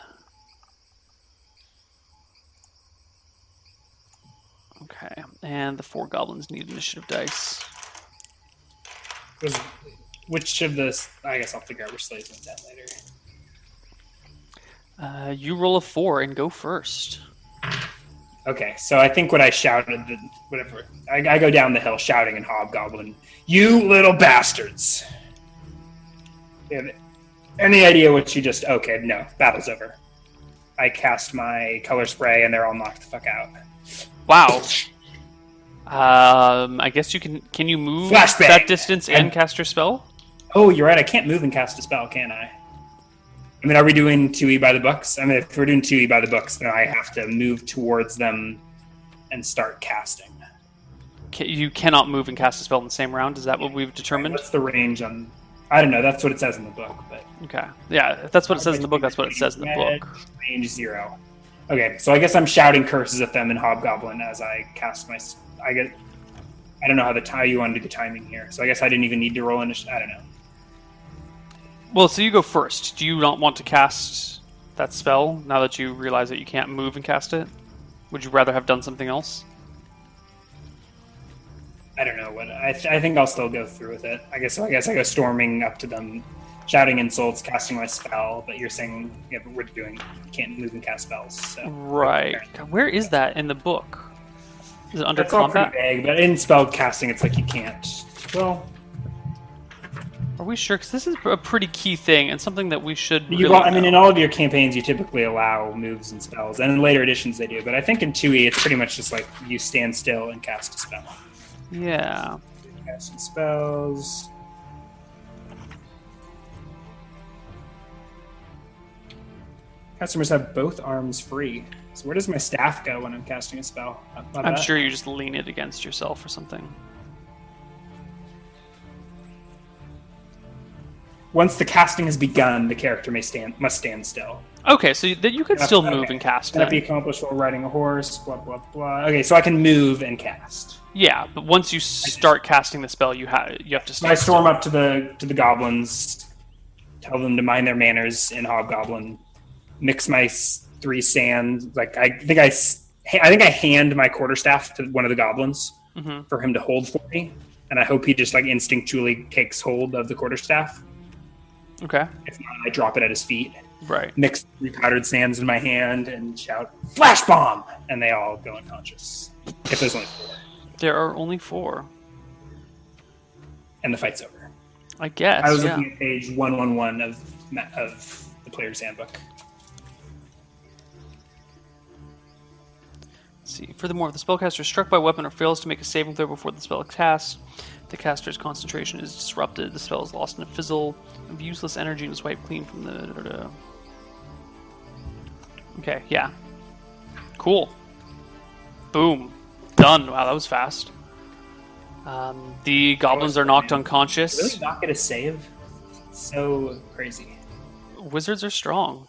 Okay, and the four goblins need initiative dice. Which of this? I guess I'll figure out which slaves went down later. Uh, you roll a four and go first. Okay, so I think what I shouted, whatever, I, I go down the hill shouting in Hobgoblin, "You little bastards!" And any idea what you just? Okay, no, battle's over. I cast my color spray, and they're all knocked the fuck out. Wow. Um, I guess you can. Can you move Flashbang. that distance and I'm, cast your spell? Oh, you're right. I can't move and cast a spell, can I? I mean, are we doing two E by the books? I mean, if we're doing two E by the books, then I have to move towards them and start casting. You cannot move and cast a spell in the same round. Is that what we've determined? What's the range on? I don't know. That's what it says in the book. But okay. Yeah, if that's what it says in the book. That's what it says in the book. Range zero. Okay, so I guess I'm shouting curses at them in Hobgoblin as I cast my... I guess, I don't know how to tie you onto the timing here, so I guess I didn't even need to roll initiative. I don't know. Well, so you go first. Do you not want to cast that spell now that you realize that you can't move and cast it? Would you rather have done something else? I don't know. What I, th- I think I'll still go through with it. I guess so I guess I go storming up to them, shouting insults, casting my spell, but you're saying, yeah, but we're doing, you can't move and cast spells. So. Right. Where is that in the book? Is it under That's combat? All pretty vague, but in spell casting, it's like you can't. Well, are we sure? Because this is a pretty key thing and something that we should. You really all, I mean, in all of your campaigns, you typically allow moves and spells, and in later editions they do. But I think in two E, it's pretty much just like you stand still and cast a spell. Yeah. Casting spells. Customers have both arms free. So where does my staff go when I'm casting a spell? I'm that. sure you just lean it against yourself or something. Once the casting has begun, the character may stand must stand still. Okay, so that you can still move okay. and cast. Can that be accomplished while riding a horse? Blah blah blah. Okay, so I can move and cast. Yeah, but once you start casting the spell, you have you have to. Stand I storm still. up to the to the goblins, tell them to mind their manners in Hobgoblin. Mix my three sand. Like I think I, I think I hand my quarterstaff to one of the goblins mm-hmm. for him to hold for me, and I hope he just like instinctually takes hold of the quarterstaff. Okay. If not, I drop it at his feet. Right. Mix three powdered sands in my hand and shout "Flash bomb!" and they all go unconscious. If there's only four. There are only four. And the fight's over. I guess. I was yeah. looking at page one eleven of of the Player's Handbook. See. Furthermore, if the spellcaster is struck by a weapon or fails to make a saving throw before the spell is cast, the caster's concentration is disrupted, the spell is lost in a fizzle of useless energy and is wiped clean from the... Da, da, da. Okay, yeah. Cool. Boom. Done. Wow, that was fast. Um, the goblins are knocked unconscious. Really not going to save? It's so crazy. Wizards are strong.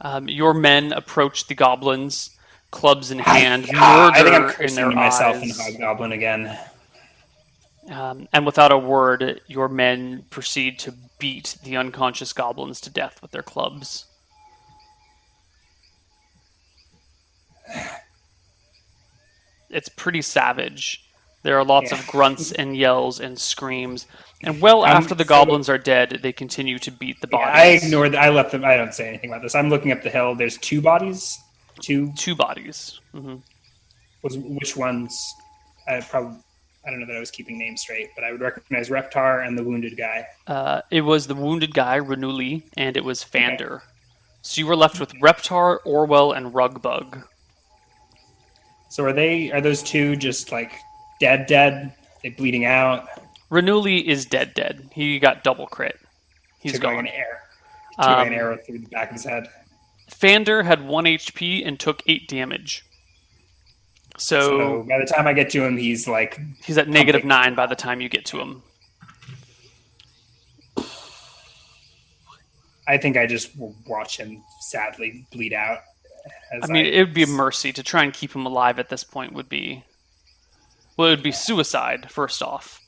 Um, your men approach the goblins... Clubs in hand, I, murder I think I'm cursing in their myself eyes. In Hobgoblin again. Um, and without a word, your men proceed to beat the unconscious goblins to death with their clubs. It's pretty savage. There are lots yeah. of grunts and yells and screams. And well um, after the so goblins are dead, they continue to beat the bodies. Yeah, I ignore that. I left them. I don't say anything about this. I'm looking up the hill. There's two bodies. Two, two bodies. Mm-hmm. Was which ones? I probably I don't know that I was keeping names straight, but I would recognize Reptar and the wounded guy. Uh, it was the wounded guy Ranuli, and it was Fander. Okay. So you were left with Reptar, Orwell, and Rugbug. So are they? Are those two just like dead, dead? Are they bleeding out? Ranuli is dead, dead. He got double crit. He's Took gone. An arrow. Took um, an arrow through the back of his head. Fander had one H P and took eight damage. So, so by the time I get to him, he's like... He's at negative nine by the time you get to him. I think I just will watch him sadly bleed out. As I mean, I... it would be a mercy to try and keep him alive at this point would be... Well, it would be suicide, first off.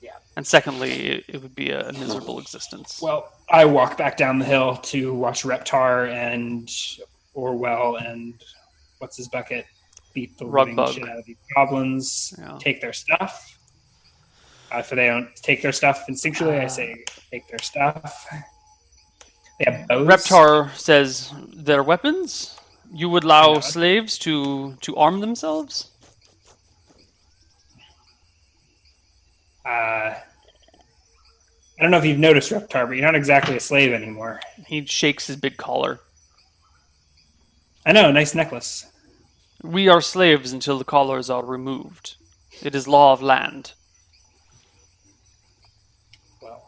Yeah. And secondly, it, it would be a miserable existence. Well, I walk back down the hill to watch Reptar and Orwell and what's his bucket beat the Rugbug shit out of these goblins, yeah. Take their stuff. Uh, if they don't take their stuff instinctually, uh, I say take their stuff. They have bows. Reptar says their weapons. You would allow God. slaves to, to arm themselves? Uh, I don't know if you've noticed, Reptar, but you're not exactly a slave anymore. He shakes his big collar. I know, nice necklace. We are slaves until the collars are removed. It is law of land. Well,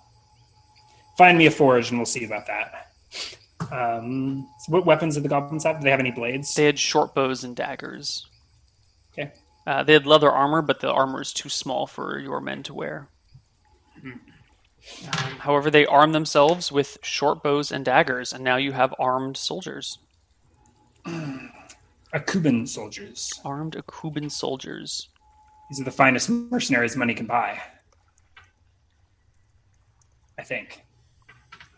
find me a forge and we'll see about that. Um, so what weapons did the goblins have? Did they have any blades? They had short bows and daggers. Okay. Uh, they had leather armor, but the armor is too small for your men to wear. Mm. Um, however, they armed themselves with short bows and daggers, and now you have armed soldiers. Akuban soldiers. Armed Akuban soldiers. These are the finest mercenaries money can buy. I think.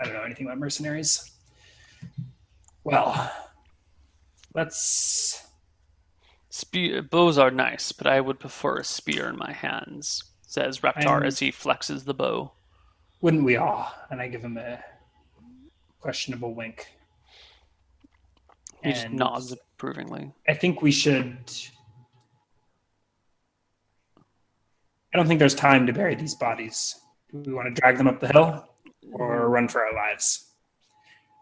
I don't know anything about mercenaries. Well, let's... Spear, bows are nice, but I would prefer a spear in my hands, says Reptar I'm, as he flexes the bow. Wouldn't we all? And I give him a questionable wink. He and just nods approvingly. I think we should... I don't think there's time to bury these bodies. Do we want to drag them up the hill or run for our lives?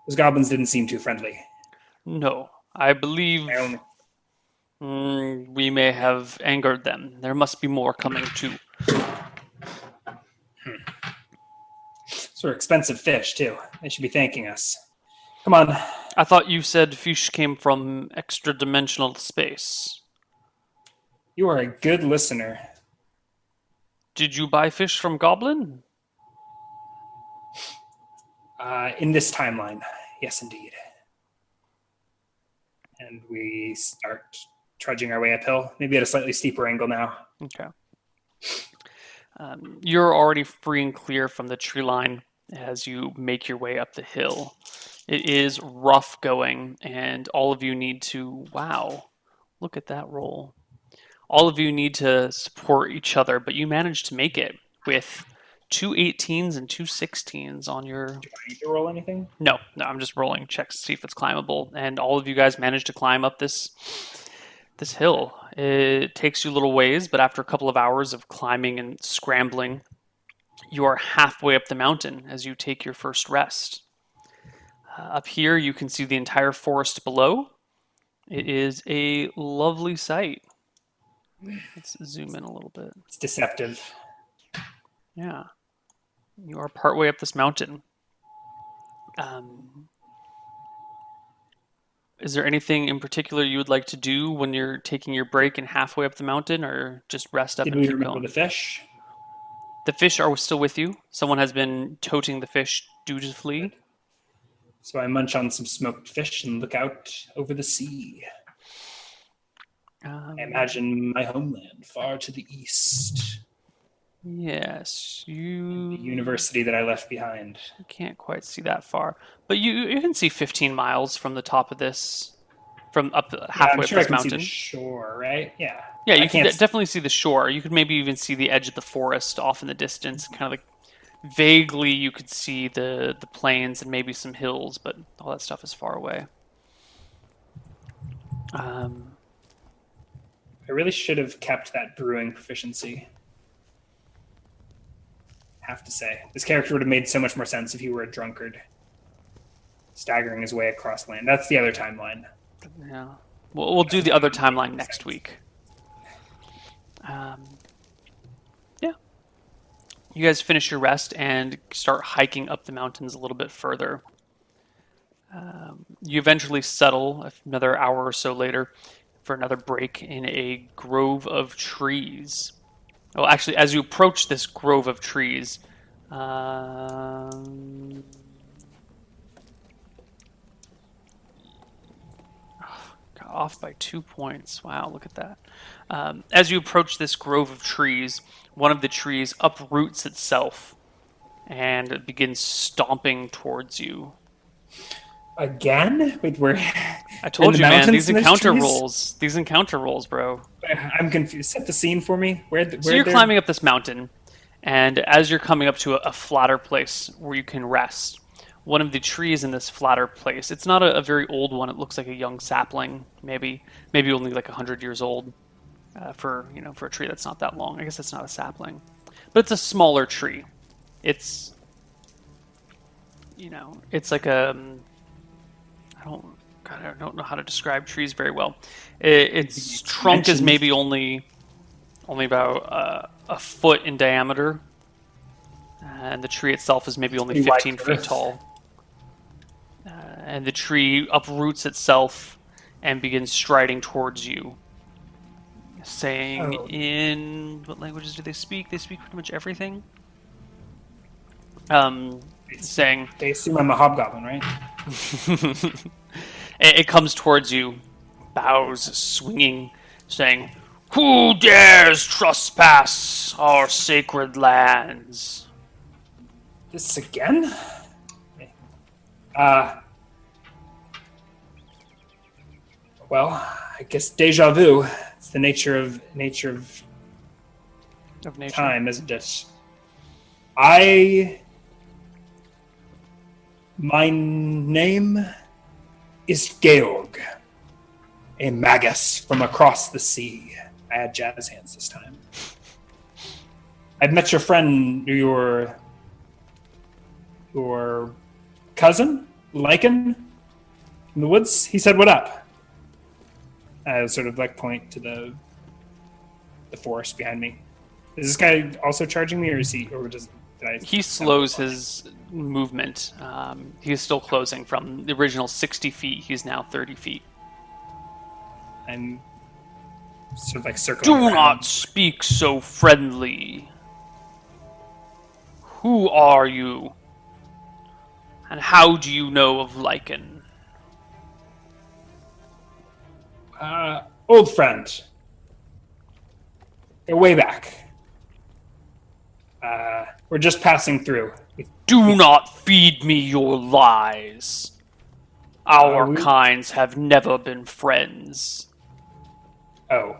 Those goblins didn't seem too friendly. No, I believe... I only- Mm, we may have angered them. There must be more coming too. Hmm. Sort of expensive fish too. They should be thanking us. Come on. I thought you said fish came from extra-dimensional space. You are a good listener. Did you buy fish from Goblin? Uh, in this timeline, yes, indeed. And we start trudging our way uphill, maybe at a slightly steeper angle now. Okay. Um, you're already free and clear from the tree line as you make your way up the hill. It is rough going, and all of you need to... Wow, look at that roll. All of you need to support each other, but you managed to make it with two eighteens and two sixteens on your... Do I need to roll anything? No, no, I'm just rolling checks to see if it's climbable. And all of you guys managed to climb up this this hill. It takes you little ways, but after a couple of hours of climbing and scrambling, you are halfway up the mountain as you take your first rest. Uh, up here, you can see the entire forest below. It is a lovely sight. Let's zoom in a little bit. It's deceptive. Yeah. You are partway up this mountain. Um, is there anything in particular you would like to do when you're taking your break and halfway up the mountain, or just rest up Did and keep going? Did we remember the fish? The fish are still with you. Someone has been toting the fish dutifully. So I munch on some smoked fish and look out over the sea. Um, I imagine my homeland far to the east. Yes, you... The university that I left behind. You can't quite see that far. But you, you can see fifteen miles from the top of this, from up halfway yeah, I'm sure up this I can mountain. See the shore, right? Yeah. Yeah, you I can d- definitely see the shore. You could maybe even see the edge of the forest off in the distance. Kind of like vaguely you could see the, the plains and maybe some hills, but all that stuff is far away. Um, I really should have kept that brewing proficiency. Have to say this character would have made so much more sense if he were a drunkard staggering his way across land. That's the other timeline. Yeah, we'll, we'll do the other timeline next week. Um, yeah, you guys finish your rest and start hiking up the mountains a little bit further. Um, you eventually settle another hour or so later for another break in a grove of trees. Oh, actually, as you approach this grove of trees, um, got off by two points. Wow, look at that. Um, as you approach this grove of trees, one of the trees uproots itself and it begins stomping towards you. Again? Wait, we're... I told you, man. These encounter rolls. These encounter rolls, bro. I'm confused. Set the scene for me. Where? The, where so you're they're... climbing up this mountain, and as you're coming up to a, a flatter place where you can rest, one of the trees in this flatter place, it's not a, a very old one. It looks like a young sapling, maybe. Maybe only like one hundred years old uh, for, you know, for a tree that's not that long. I guess that's not a sapling. But it's a smaller tree. It's... You know, it's like a... I don't, God, I don't know how to describe trees very well. It, its trunk is maybe only, only about uh, a foot in diameter, and the tree itself is maybe only fifteen feet tall. Uh, and the tree uproots itself and begins striding towards you, saying oh. in what languages do they speak? They speak pretty much everything. Um, saying they assume I'm a hobgoblin, right? It comes towards you, bows swinging, saying, "Who dares trespass our sacred lands?" This again? Uh, well, I guess déjà vu. It's the nature of nature of, of nature. Time, isn't it? I... My name is Georg, a magus from across the sea. I had jazz hands this time. I've met your friend, your your cousin, Lycan, in the woods. He said, "What up?" I sort of like point to the the forest behind me. Is this guy also charging me, or is he, or does did I? He slows his movement. Um, he's still closing from the original sixty feet. He's now thirty feet. I'm sort of like circling. Do around. Not speak so friendly. Who are you? And how do you know of Lycan? Uh, old friend. They're way back. Uh, we're just passing through. Do not feed me your lies. Our uh, we... kinds have never been friends. Oh.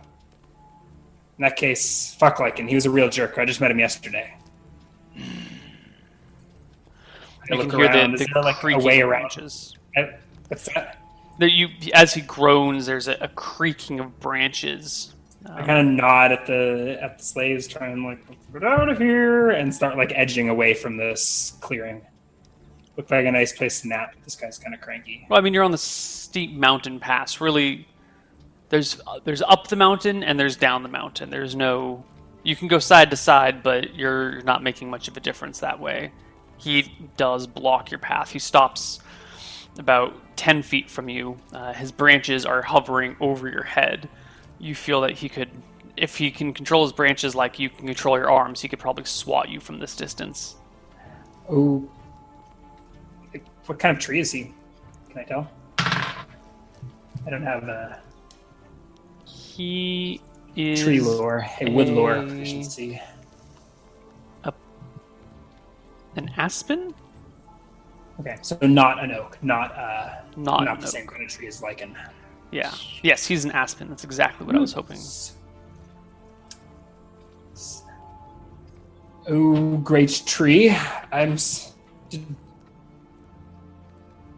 In that case, fuck Lycan. He was a real jerk. I just met him yesterday. I you look can around. Hear the, the there, like, a way around? What's that? There you, as he groans, there's a, a creaking of branches. I kind of nod at the at the slaves, trying like get out of here, and start like edging away from this clearing. Looked like a nice place to nap. This guy's kind of cranky. Well, I mean, you're on the steep mountain pass. Really, there's there's up the mountain and there's down the mountain. There's no you can go side to side, but you're not making much of a difference that way. He does block your path. He stops about ten feet from you. Uh, his branches are hovering over your head. You feel that he could, if he can control his branches like you can control your arms, he could probably swat you from this distance. Oh. What kind of tree is he? Can I tell? I don't have a... He is... Tree lore. A, a wood lore proficiency. A, an aspen? Okay, so not an oak. Not, uh, not, not the same kind of tree as Lycan. Yeah. Yes, he's an aspen. That's exactly what I was hoping. Oh, great tree. I'm...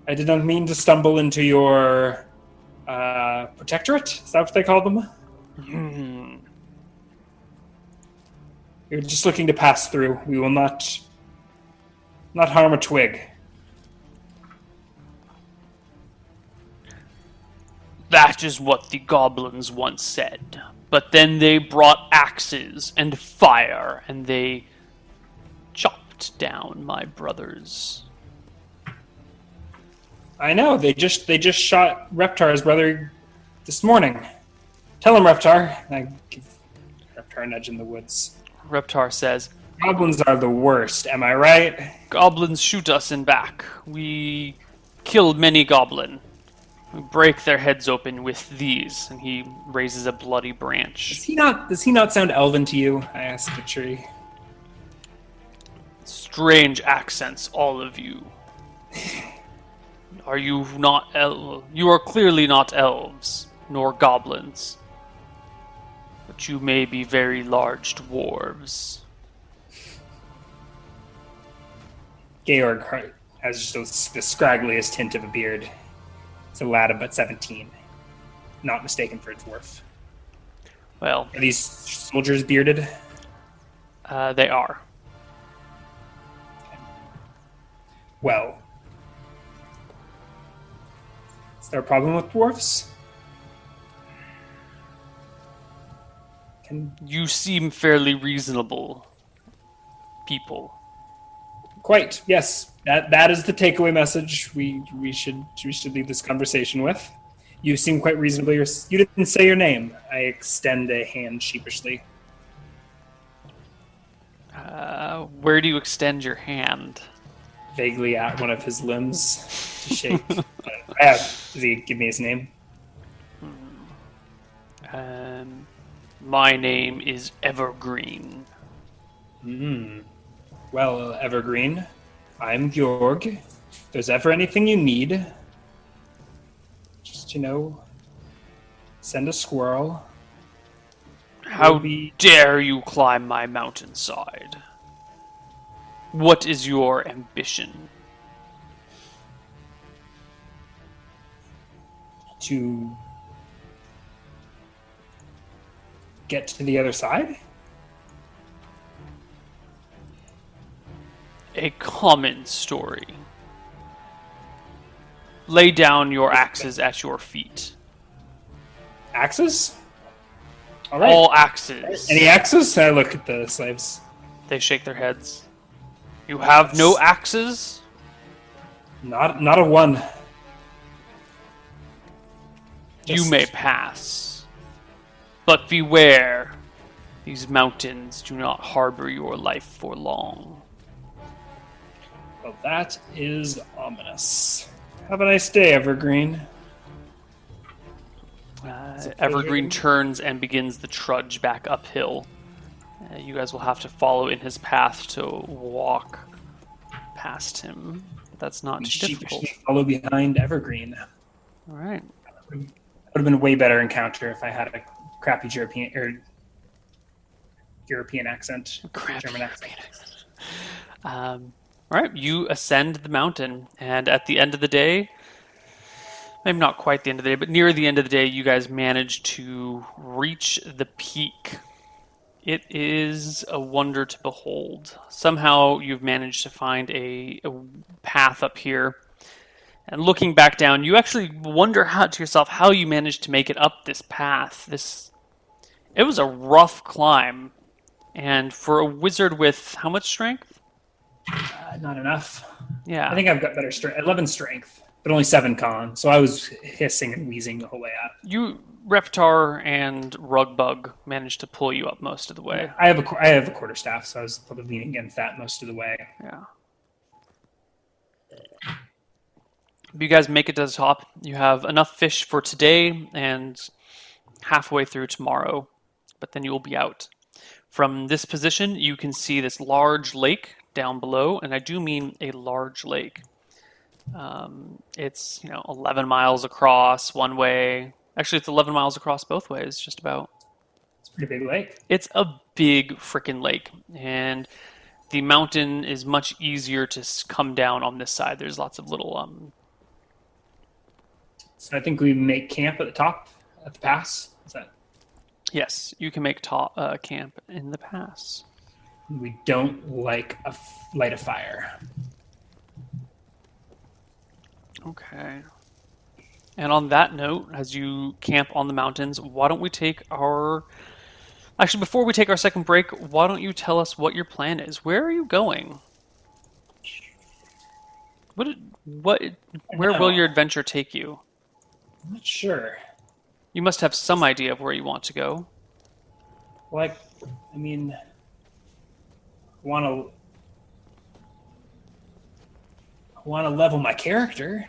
I did not mean to stumble into your... Uh, protectorate? Is that what they call them? Mm. You're just looking to pass through. We will not... Not harm a twig. That is what the goblins once said. But then they brought axes and fire, and they chopped down my brothers. I know. They just they just shot Reptar's brother this morning. Tell him, Reptar. And I give Reptar a nudge in the woods. Reptar says, "Goblins are the worst. Am I right? Goblins shoot us in back. We kill many goblin. We break their heads open with these." And he raises a bloody branch. Does he not? Does he not sound elven to you? I asked the tree. Strange accents, all of you. Are you not el- You are clearly not elves, nor goblins. But you may be very large dwarves. Georg has just the scraggliest hint of a beard. It's a lad of about seventeen. Not mistaken for a dwarf. Well... Are these soldiers bearded? Uh, they are. Well... Is there a problem with dwarfs? Can... You seem fairly reasonable people. Quite, yes. That that is the takeaway message we we should we should leave this conversation with. You seem quite reasonable. You're, you didn't say your name. I extend a hand sheepishly. Uh, where do you extend your hand? Vaguely at one of his limbs to shake. uh, does he give me his name? Um, my name is Evergreen. Hmm. Well, Evergreen, I'm Georg. If there's ever anything you need, just, you know, send a squirrel. How Maybe... dare you climb my mountainside? What is your ambition? To get to the other side? A common story. Lay down your axes at your feet. Axes? All right. All axes. Any axes? I look at the slaves. They shake their heads. You have no axes? Not not a one. Just... You may pass. But beware. These mountains do not harbor your life for long. Well, that is ominous. Have a nice day, Evergreen. Uh, Evergreen turns and begins the trudge back uphill. Uh, you guys will have to follow in his path to walk past him. But that's not too difficult. Follow behind Evergreen. All right. That would have been a way better encounter if I had a crappy European or European accent, crappy German accent. accent. Um, all right. You ascend the mountain, and at the end of the day, maybe not quite the end of the day, but near the end of the day, you guys manage to reach the peak. It is a wonder to behold. Somehow you've managed to find a, a path up here. And looking back down, you actually wonder how, to yourself how you managed to make it up this path. This It was a rough climb. And for a wizard with how much strength? Uh, not enough. Yeah. I think I've got better strength. eleven strength, but only seven con. So I was hissing and wheezing the whole way up. You... Reptar and Rugbug managed to pull you up most of the way. I have a I have a quarter staff, so I was probably leaning against that most of the way. Yeah. If you guys make it to the top, you have enough fish for today and halfway through tomorrow, but then you'll be out. From this position, you can see this large lake down below, and I do mean a large lake. Um, it's, you know, eleven miles across one way. Actually, it's eleven miles across both ways, just about. It's a pretty big lake. It's a big frickin' lake. And the mountain is much easier to come down on this side. There's lots of little... Um... So I think we make camp at the top, at the pass. Is that... Yes, you can make top, uh, camp in the pass. We don't like a f- light a fire. Okay. And on that note, as you camp on the mountains, why don't we take our... Actually, before we take our second break, why don't you tell us what your plan is? Where are you going? What did... What? Where will your adventure take you? I'm not sure. You must have some idea of where you want to go. Well, I, I mean, want to want to level my character.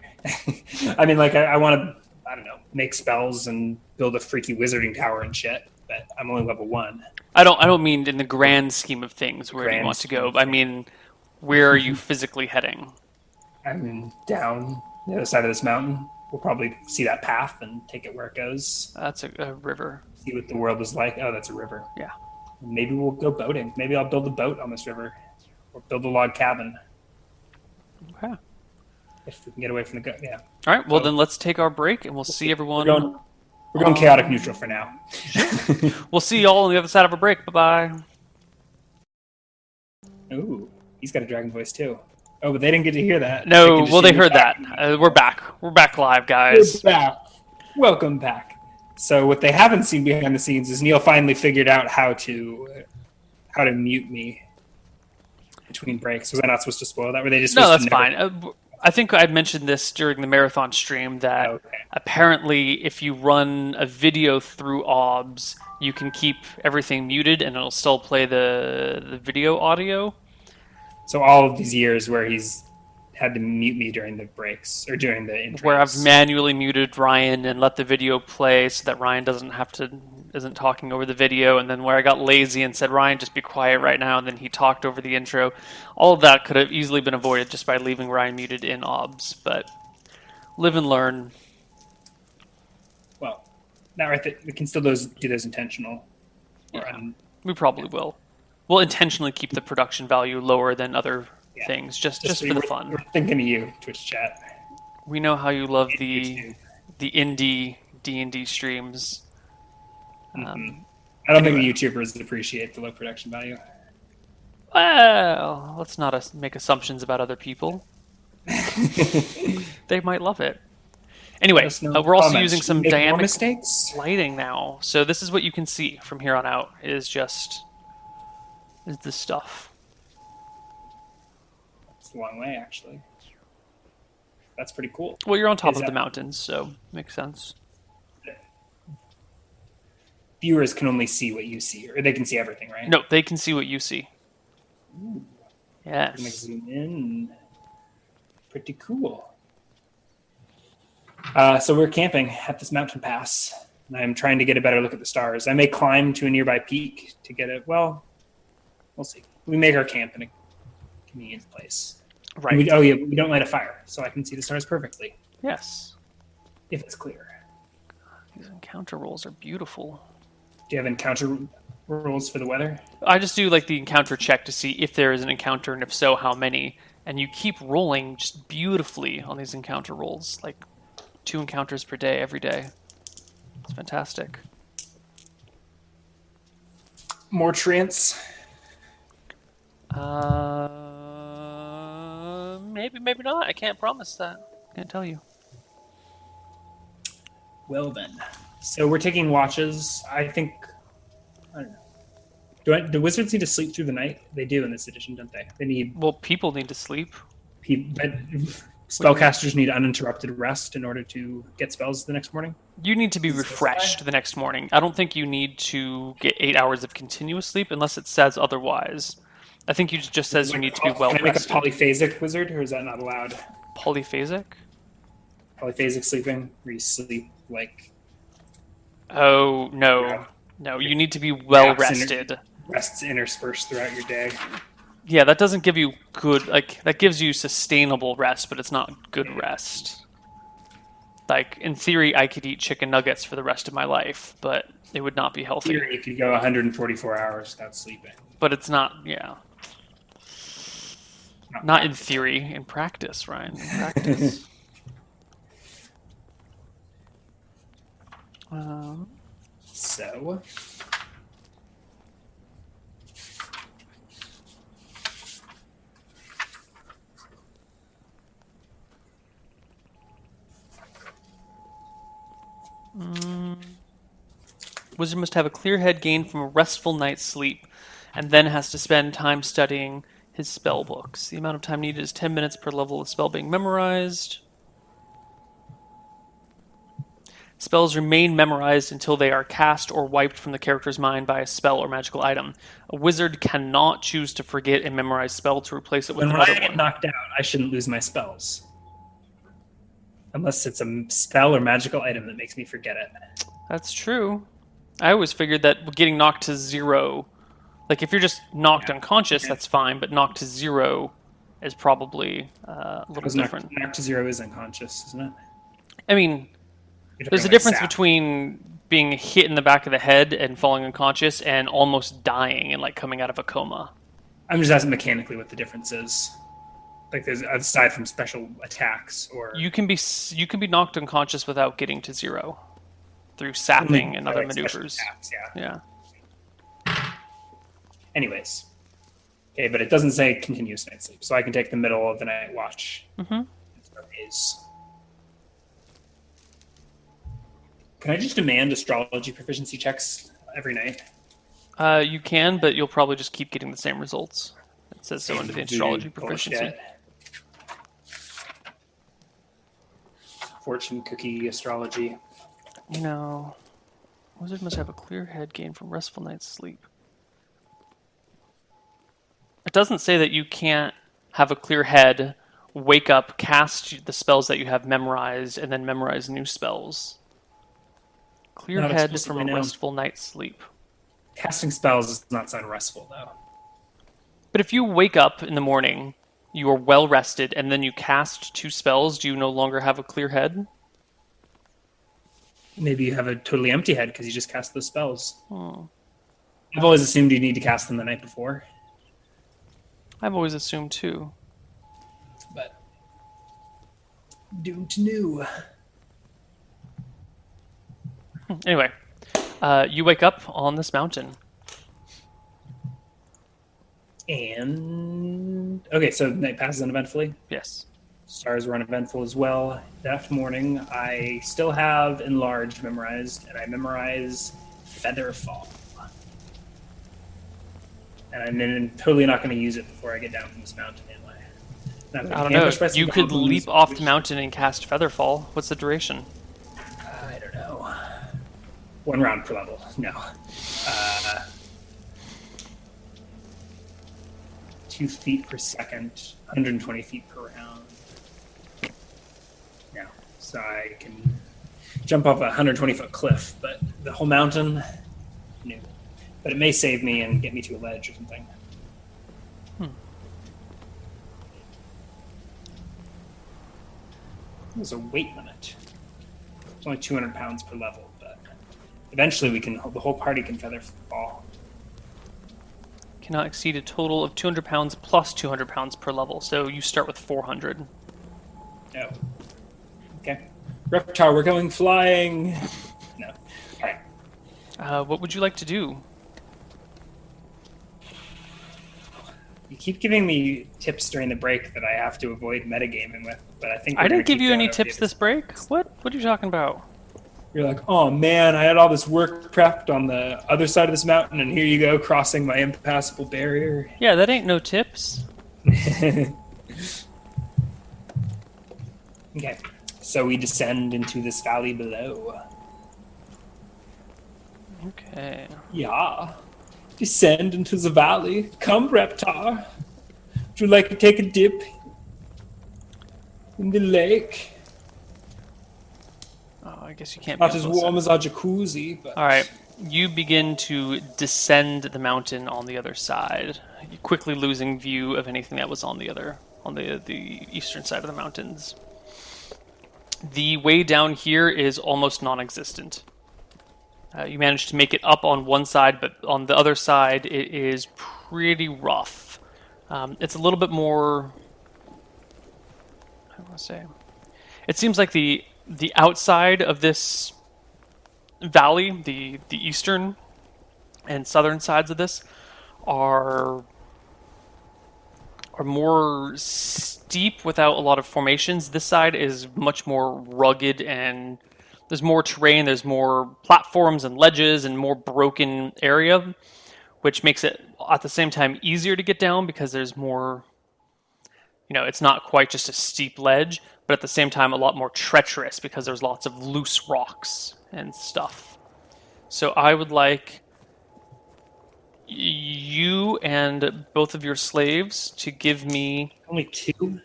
I mean, like, I, I want to, I don't know, make spells and build a freaky wizarding tower and shit. But I'm only level one. I don't. I don't mean in the grand scheme of things where you want to go. I mean, where are you physically heading? I'm down the other side of this mountain. We'll probably see that path and take it where it goes. That's a, a river. See what the world is like. Oh, that's a river. Yeah. Maybe we'll go boating. Maybe I'll build a boat on this river, or build a log cabin. Okay. If we can get away from the go- yeah. All right. Well, so, then let's take our break, and we'll see everyone. We're going, we're going um, chaotic neutral for now. We'll see y'all on the other side of a break. Bye-bye. Ooh, he's got a dragon voice too. Oh, but they didn't get to hear that. No, they well, they heard that. Uh, we're back. We're back live, guys. We're back. Welcome back. So, what they haven't seen behind the scenes is Neil finally figured out how to how to mute me between breaks. Was I not supposed to spoil that? Were they just no? That's fine. Uh, I think I mentioned this during the marathon stream that okay. apparently, if you run a video through O B S, you can keep everything muted and it'll still play the the video audio. So all of these years where he's had to mute me during the breaks or during the intros. Where I've manually muted Ryan and let the video play so that Ryan doesn't have to isn't talking over the video, and then where I got lazy and said, Ryan, just be quiet right now, and then he talked over the intro. All of that could have easily been avoided just by leaving Ryan muted in O B S, but live and learn. Well, not right that we can still those, do those intentional. Yeah, or, um, we probably yeah. will. We'll intentionally keep the production value lower than other yeah. things, just, just, just for the we're, fun. We're thinking of you, Twitch chat. We know how you love the the indie D and D streams. Mm-hmm. Um, I don't anyway. think the YouTubers appreciate the low production value. Well, let's not make assumptions about other people. They might love it. Anyway, uh, we're also using some make dynamic lighting now. So this is what you can see from here on out is just... is this stuff. That's a long way, actually. That's pretty cool. Well, you're on top is of that... the mountains, so makes sense. Viewers can only see what you see, or they can see everything, right? No, they can see what you see. Ooh. Yes. I'm gonna zoom in. Pretty cool. Uh, so we're camping at this mountain pass, and I'm trying to get a better look at the stars. I may climb to a nearby peak to get it. Well... we'll see. We make our camp in a convenient place. Right. We, oh, yeah, we don't light a fire, so I can see the stars perfectly. Yes. If it's clear. These encounter rolls are beautiful. Do you have encounter rolls for the weather? I just do like the encounter check to see if there is an encounter, and if so, how many. And you keep rolling just beautifully on these encounter rolls, like two encounters per day, every day. It's fantastic. More trance. Uh, maybe, maybe not. I can't promise that. Can't tell you. Well then, so we're taking watches. I think. I don't know. Do I, do wizards need to sleep through the night? They do in this edition, don't they? They need. Well, people need to sleep. People, but spellcasters need uninterrupted rest in order to get spells the next morning. You need to be refreshed the next morning. I don't think you need to get eight hours of continuous sleep unless it says otherwise. I think you just says you need to be well rested. Can I make a polyphasic wizard, or is that not allowed? Polyphasic? Polyphasic sleeping, where you sleep like... Oh, no. Yeah. No, you need to be well rested. Inter- rests interspersed throughout your day. Yeah, that doesn't give you good... like, that gives you sustainable rest, but it's not good rest. Like, in theory, I could eat chicken nuggets for the rest of my life, but it would not be healthy. In theory, you could go one hundred forty-four hours without sleeping. But it's not... yeah. Not in theory, in practice, Ryan. In practice. um, so, um, wizard must have a clear head gained from a restful night's sleep, and then has to spend time studying. his spell books. The amount of time needed is ten minutes per level of spell being memorized. Spells remain memorized until they are cast or wiped from the character's mind by a spell or magical item. A wizard cannot choose to forget a memorized spell to replace it with another one. When I get knocked out, I shouldn't lose my spells. Unless it's a spell or magical item that makes me forget it. That's true. I always figured that getting knocked to zero... Like, if you're just knocked yeah. unconscious, okay. that's fine, but knocked to zero is probably uh, a little different. Knocked, knocked to zero is unconscious, isn't it? I mean... There's a difference sap. between being hit in the back of the head and falling unconscious and almost dying and, like, coming out of a coma. I'm just asking mechanically what the difference is. Like, there's aside from special attacks or... You can be you can be knocked unconscious without getting to zero through sapping mm-hmm. and other like maneuvers. Attacks, yeah. yeah. Anyways. Okay, but it doesn't say continuous night sleep, so I can take the middle of the night watch. Mm-hmm. It's Can I just demand astrology proficiency checks every night? Uh, you can, but you'll probably just keep getting the same results. It says so under the astrology proficiency. Fortune cookie astrology. You know, wizard must have a clear head gained from restful night's sleep. It doesn't say that you can't have a clear head, wake up, cast the spells that you have memorized, and then memorize new spells. Clear not head from a restful night's sleep. Casting spells does not sound restful, though. But if you wake up in the morning, you are well rested, and then you cast two spells, do you no longer have a clear head? Maybe you have a totally empty head because you just cast those spells. Hmm. I've always assumed you need to cast them the night before. I've always assumed, too. But... Don't know. Anyway, uh, you wake up on this mountain. And... Okay, so night passes uneventfully? Yes. Stars were uneventful as well. That morning, I still have Enlarge memorized, and I memorize Featherfall. And I'm totally not going to use it before I get down from this mountain, am I? I don't know. You could leap off the mountain and cast Featherfall. What's the duration? I don't know. One round per level. No. Uh, two feet per second. one hundred twenty feet per round. No. So I can jump off a one hundred twenty foot cliff, but the whole mountain? No. But it may save me and get me to a ledge or something. Hmm. There's a weight limit. It's only two hundred pounds per level. Eventually, we can. The whole party can feather fall. Cannot exceed a total of two hundred pounds plus two hundred pounds per level. So you start with four hundred. Oh. Okay. Reptar, we're going flying. No. All right. Uh, what would you like to do? You keep giving me tips during the break that I have to avoid metagaming with, but I think I didn't give you any tips this break. What? What are you talking about? You're like, oh man, I had all this work prepped on the other side of this mountain, and here you go, crossing my impassable barrier. Yeah, that ain't no tips. Okay, so we descend into this valley below. Okay. Yeah. Descend into the valley. Come, Reptar. Would you like to take a dip in the lake? Oh, I guess you can't be not as warm as our jacuzzi, but... All right, you begin to descend the mountain on the other side, you quickly losing view of anything that was on the other, on the the eastern side of the mountains. The way down here is almost non-existent. Uh, you manage to make it up on one side, but on the other side, it is pretty rough. Um, it's a little bit more... How do I say? It seems like the... The outside of this valley, the, the eastern and southern sides of this, are are more steep without a lot of formations. This side is much more rugged, and there's more terrain, there's more platforms and ledges and more broken area, which makes it at the same time easier to get down because there's more, you know, it's not quite just a steep ledge, but at the same time a lot more treacherous because there's lots of loose rocks and stuff. So I would like you and both of your slaves to give me... Only two?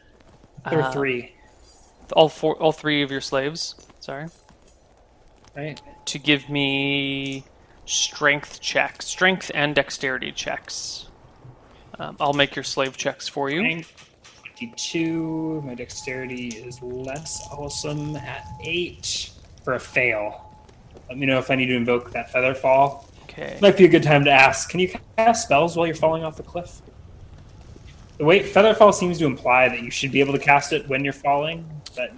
Or uh, three? All four, all three of your slaves, sorry. Right. To give me strength checks, strength and dexterity checks. Um, I'll make your slave checks for you. Nine. fifty-two, my dexterity is less awesome at eight for a fail. Let me know if I need to invoke that feather fall. Okay. Might be a good time to ask. Can you cast spells while you're falling off the cliff? The way feather fall seems to imply that you should be able to cast it when you're falling, but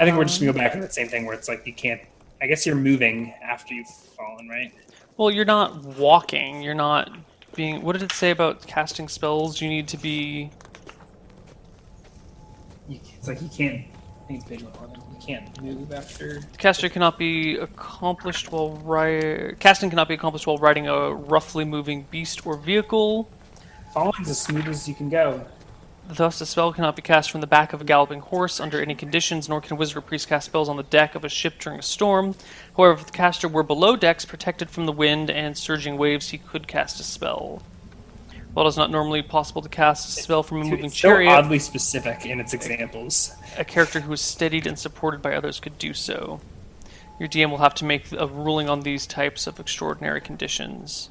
I think we're just going to go back to that same thing where it's like you can't, I guess you're moving after you've fallen, right? Well, you're not walking. You're not being, what did it say about casting spells? You need to be... It's like you can't, I think it's page one, you can't move after... The caster cannot be accomplished while ri- Casting cannot be accomplished while riding a roughly moving beast or vehicle. Falling is as smooth as you can go. Thus, a spell cannot be cast from the back of a galloping horse under any conditions, nor can wizard or priest cast spells on the deck of a ship during a storm. However, if the caster were below decks, protected from the wind and surging waves, he could cast a spell. While it is not normally possible to cast a spell from a moving it's so chariot... so oddly specific in its examples. A character who is steadied and supported by others could do so. Your D M will have to make a ruling on these types of extraordinary conditions.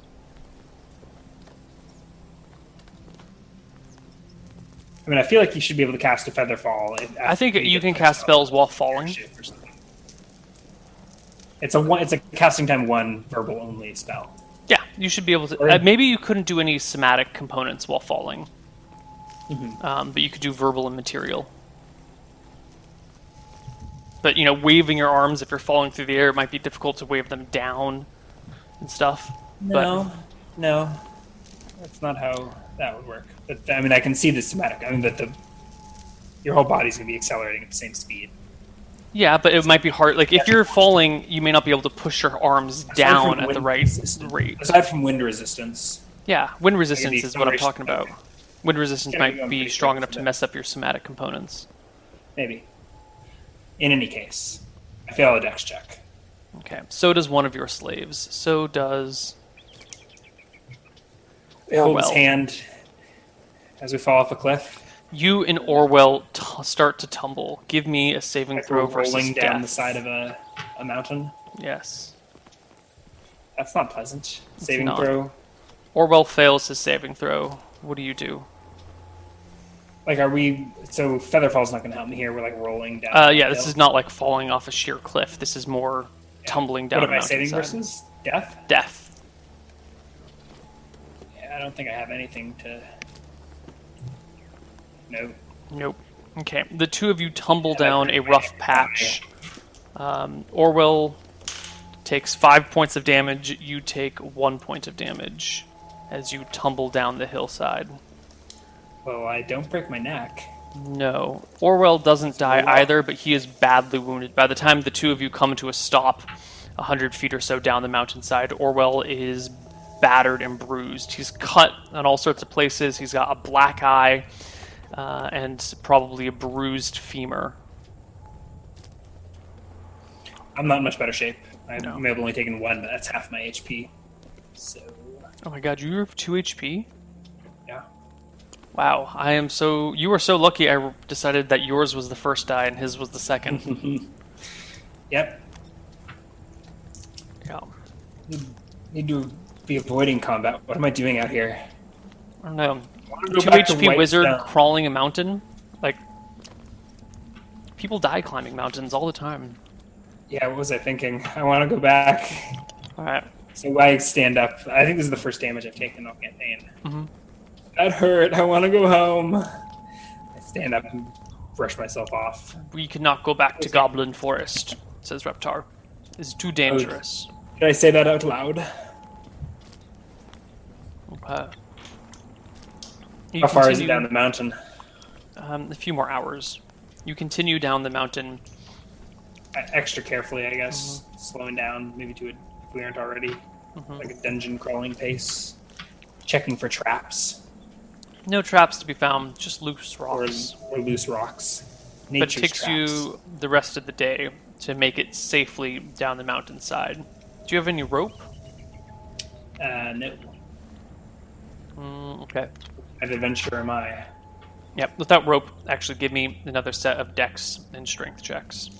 I mean, I feel like you should be able to cast a feather fall. I think you can cast spells while falling. It's a one, it's a casting time one verbal only spell. Yeah, you should be able to... Uh, maybe you couldn't do any somatic components while falling. Mm-hmm. Um, but you could do verbal and material. But, you know, waving your arms, if you're falling through the air, it might be difficult to wave them down and stuff. No, but... no. That's not how that would work. But, I mean, I can see the somatic. I mean, but the your whole body's going to be accelerating at the same speed. Yeah, but it might be hard. Like, if you're falling, you may not be able to push your arms down at the right rate. Aside from wind resistance. Yeah, wind resistance is what I'm talking about. Wind resistance might be strong enough to mess up your somatic components. Maybe. In any case, I fail a dex check. Okay, so does one of your slaves. So does... Orwell's hand as we fall off a cliff. You and Orwell t- start to tumble. Give me a saving like throw versus rolling down death. The side of a, a mountain. Yes. That's not pleasant. It's saving not. Throw. Orwell fails his saving throw. What do you do? Like, are we... So, Featherfall's not going to help me here. We're, like, rolling down. Uh, yeah, this hill. Is not, like, falling off a sheer cliff. This is more yeah. tumbling down a mountain. What am I saving side. Versus? Death? Death. Yeah, I don't think I have anything to... Nope. Nope. Okay. The two of you tumble yeah, down a rough patch. Um, Orwell takes five points of damage. You take one point of damage as you tumble down the hillside. Well, I don't break my neck. No. Orwell doesn't die either, but he is badly wounded. By the time the two of you come to a stop a hundred feet or so down the mountainside, Orwell is battered and bruised. He's cut on all sorts of places. He's got a black eye. Uh, and probably a bruised femur. I'm not in much better shape. I no. may have only taken one, but that's half my H P. So. Oh my god, you have two H P? Yeah. Wow, I am so... You were so lucky I decided that yours was the first die and his was the second. Yep. Yeah. Need to be avoiding combat. What am I doing out here? I don't know. Two H P wizard down. Crawling a mountain, like people die climbing mountains all the time. Yeah, what was I thinking? I want to go back. All right. So I stand up. I think this is the first damage I've taken all campaign. Mm-hmm. That hurt. I want to go home. I stand up and brush myself off. We cannot go back to Goblin Forest, says Reptar. It's too dangerous. Oh, did I say that out loud? Okay. You How far continue, is it down the mountain? Um, a few more hours. You continue down the mountain. Extra carefully, I guess. Mm-hmm. Slowing down, maybe to a, if we aren't already. mm-hmm. like a dungeon crawling pace, checking for traps. No traps to be found, just loose rocks. Or, or loose rocks. Nature's but it takes traps. You the rest of the day to make it safely down the mountainside. Do you have any rope? Uh, no. Mm, okay. What adventurer am I? Yep, without rope, actually give me another set of dex and strength checks.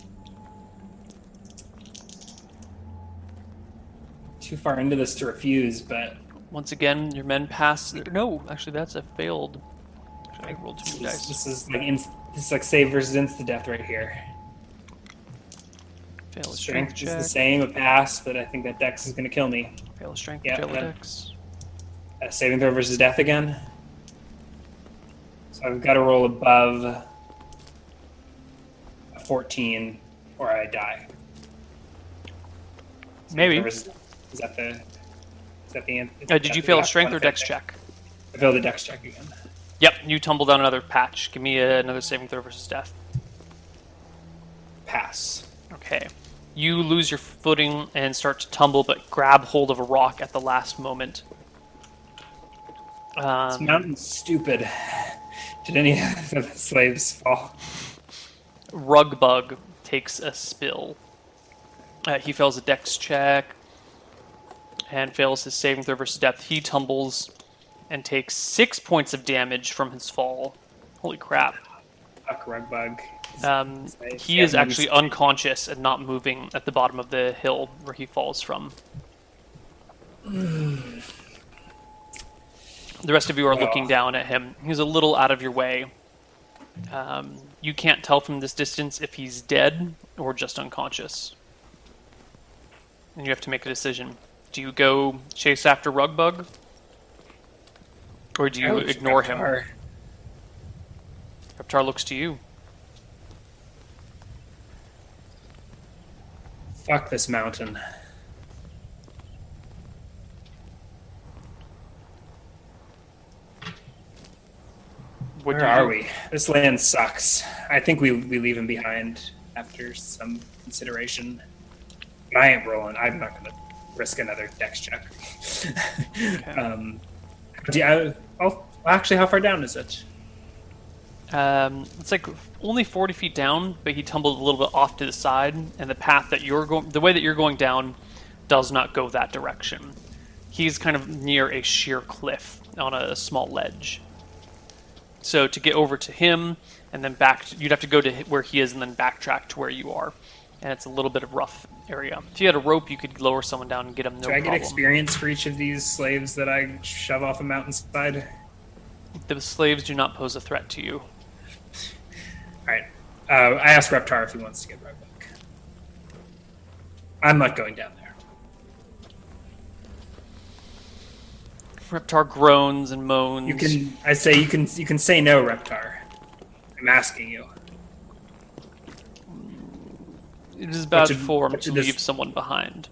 Too far into this to refuse, but... Once again, your men pass... Their... No, actually that's a failed... Actually, I rolled two dice. This is like, inst this is like save versus insta-death right here. Fail a strength, strength check. Is the same, a pass, but I think that dex is going to kill me. Fail a strength, yep, fail a dex. Uh, saving throw versus death again. So I've got to roll above a fourteen or I die. Saving Maybe. Versus, is that the... Is that the, is uh, did that you fail a strength or dex check? I failed a dex check again. Yep, you tumble down another patch. Give me a, another saving throw versus death. Pass. Okay. You lose your footing and start to tumble, but grab hold of a rock at the last moment. Um, this mountain's stupid. Did any of the slaves fall? Rugbug takes a spill. Uh, he fails a dex check and fails his saving throw versus death. He tumbles and takes six points of damage from his fall. Holy crap. Fuck Rugbug. Um, he is actually unconscious and not moving at the bottom of the hill where he falls from. The rest of you are looking down at him. He's a little out of your way. Um, you can't tell from this distance if he's dead or just unconscious. And you have to make a decision. Do you go chase after Rugbug? Or do you ignore him? Reptar looks to you. Fuck this mountain. What Where are you... we? This land sucks. I think we, we leave him behind after some consideration. I ain't rolling. I'm not going to risk another dex check. Okay. um, do you, I, I'll, actually, how far down is it? Um, it's like only forty feet down, but he tumbled a little bit off to the side, and the path that you're going, the way that you're going down, does not go that direction. He's kind of near a sheer cliff on a small ledge. So to get over to him and then back, you'd have to go to where he is and then backtrack to where you are, and it's a little bit of a rough area. If you had a rope, you could lower someone down and get them. No problem. Do I get experience for each of these slaves that I shove off a mountainside? The slaves do not pose a threat to you. Alright. Uh, I asked Reptar if he wants to get right back. I'm not going down there. Reptar groans and moans. You can I say you can you can say no, Reptar. I'm asking you. It is bad of, form to leave someone behind.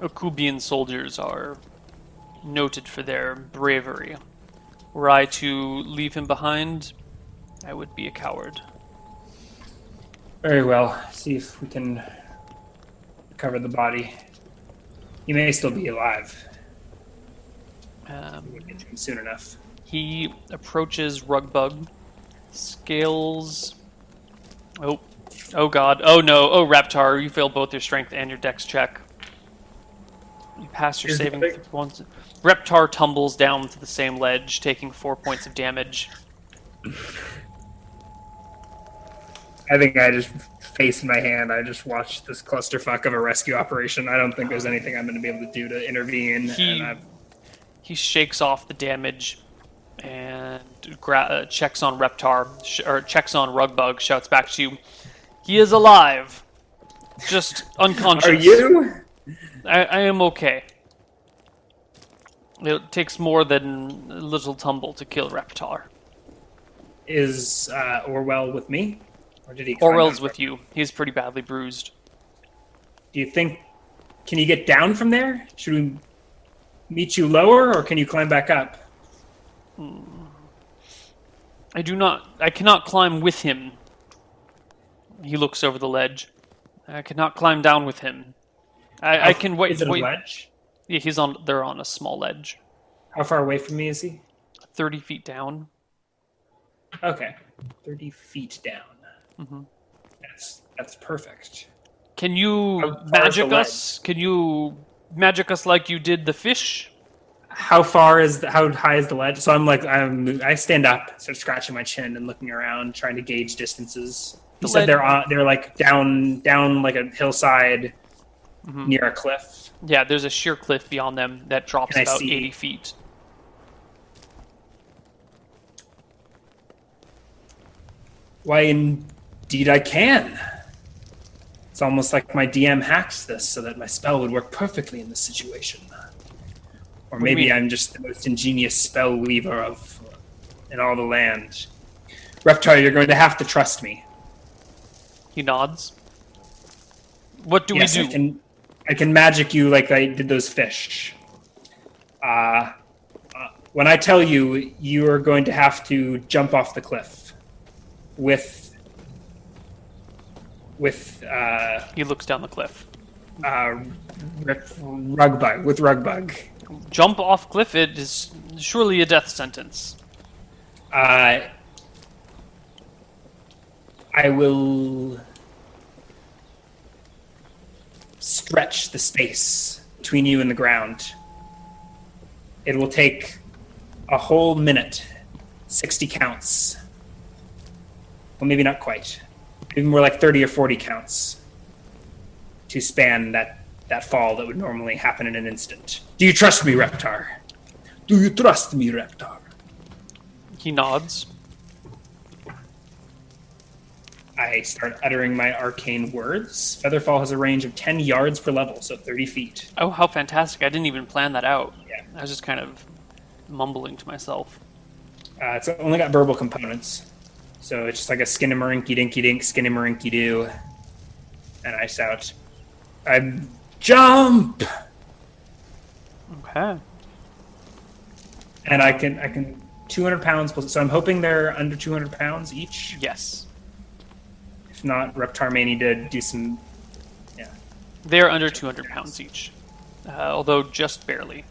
Akubian soldiers are noted for their bravery. Were I to leave him behind, I would be a coward. Very well. See if we can recover the body. He may still be alive. Um, we'll get to him soon enough. He approaches Rugbug, scales... Oh, oh god. Oh no. Oh, Reptar, you failed both your strength and your dex check. You pass your Here's saving once. Reptar tumbles down to the same ledge, taking four points of damage. I think I just faced my hand. I just watched this clusterfuck of a rescue operation. I don't think there's anything I'm going to be able to do to intervene. He, and he shakes off the damage and gra uh, checks on Reptar, sh or checks on Rugbug, shouts back to you. He is alive. Just unconscious. Are you? I, I am okay. It takes more than a little tumble to kill Reptar. Is uh, Orwell with me? Or did he Orwell's with you. He's pretty badly bruised. Do you think... Can you get down from there? Should we meet you lower, or can you climb back up? I do not... I cannot climb with him. He looks over the ledge. I cannot climb down with him. I, I can wait. Is it a wait. ledge? Yeah, he's on. They're on a small ledge. How far away from me is he? Thirty feet down. Okay, thirty feet down. Mm-hmm. That's that's perfect. Can you magic us? Can you magic us like you did the fish? How far is the, how high is the ledge? So I'm like I'm I stand up, start scratching my chin and looking around, trying to gauge distances. You said they're on, they're like down down like a hillside mm-hmm. near a cliff. Yeah, there's a sheer cliff beyond them that drops Can about eighty feet. Why, indeed I can. It's almost like my D M hacks this so that my spell would work perfectly in this situation. Or maybe I'm just the most ingenious spell weaver of in all the land. Reptar, you're going to have to trust me. He nods. What do yes, we do? I can, I can magic you like I did those fish. Uh, uh, when I tell you, you are going to have to jump off the cliff. With, with, uh... He looks down the cliff. Uh, Rugbug, with Rugbug. Jump off cliff, it is surely a death sentence. Uh, I will stretch the space between you and the ground. It will take a whole minute, sixty counts. Well, maybe not quite. Maybe more like thirty or forty counts to span that, that fall that would normally happen in an instant. Do you trust me, Reptar? Do you trust me, Reptar? He nods. I start uttering my arcane words. Featherfall has a range of ten yards per level, so thirty feet. Oh, how fantastic. I didn't even plan that out. Yeah. I was just kind of mumbling to myself. Uh, it's only got verbal components. So it's just like a skinnamarink-y-dink-y-dink, skinnamarink-y-doo. And I shout, I jump! Okay. And I can, I can, two hundred pounds, plus, so I'm hoping they're under two hundred pounds each? Yes. If not, Reptar may need to do some, yeah. They're under two hundred pounds each, uh, although just barely.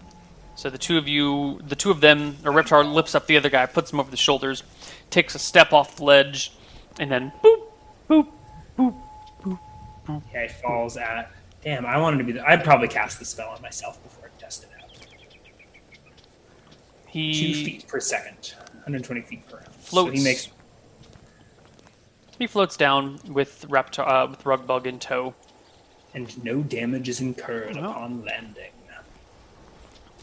So the two of you, the two of them, or Reptar lifts up the other guy, puts him over the shoulders, takes a step off the ledge, and then boop, boop, boop, boop, boop. Yeah, he falls at... Damn, I wanted to be... The, I'd probably cast the spell on myself before I tested it out. He... Two feet per second. one hundred twenty feet per hour. Floats. So he makes... He floats down with Reptar, uh, with Rugbug in tow. And no damage is incurred no. upon landing.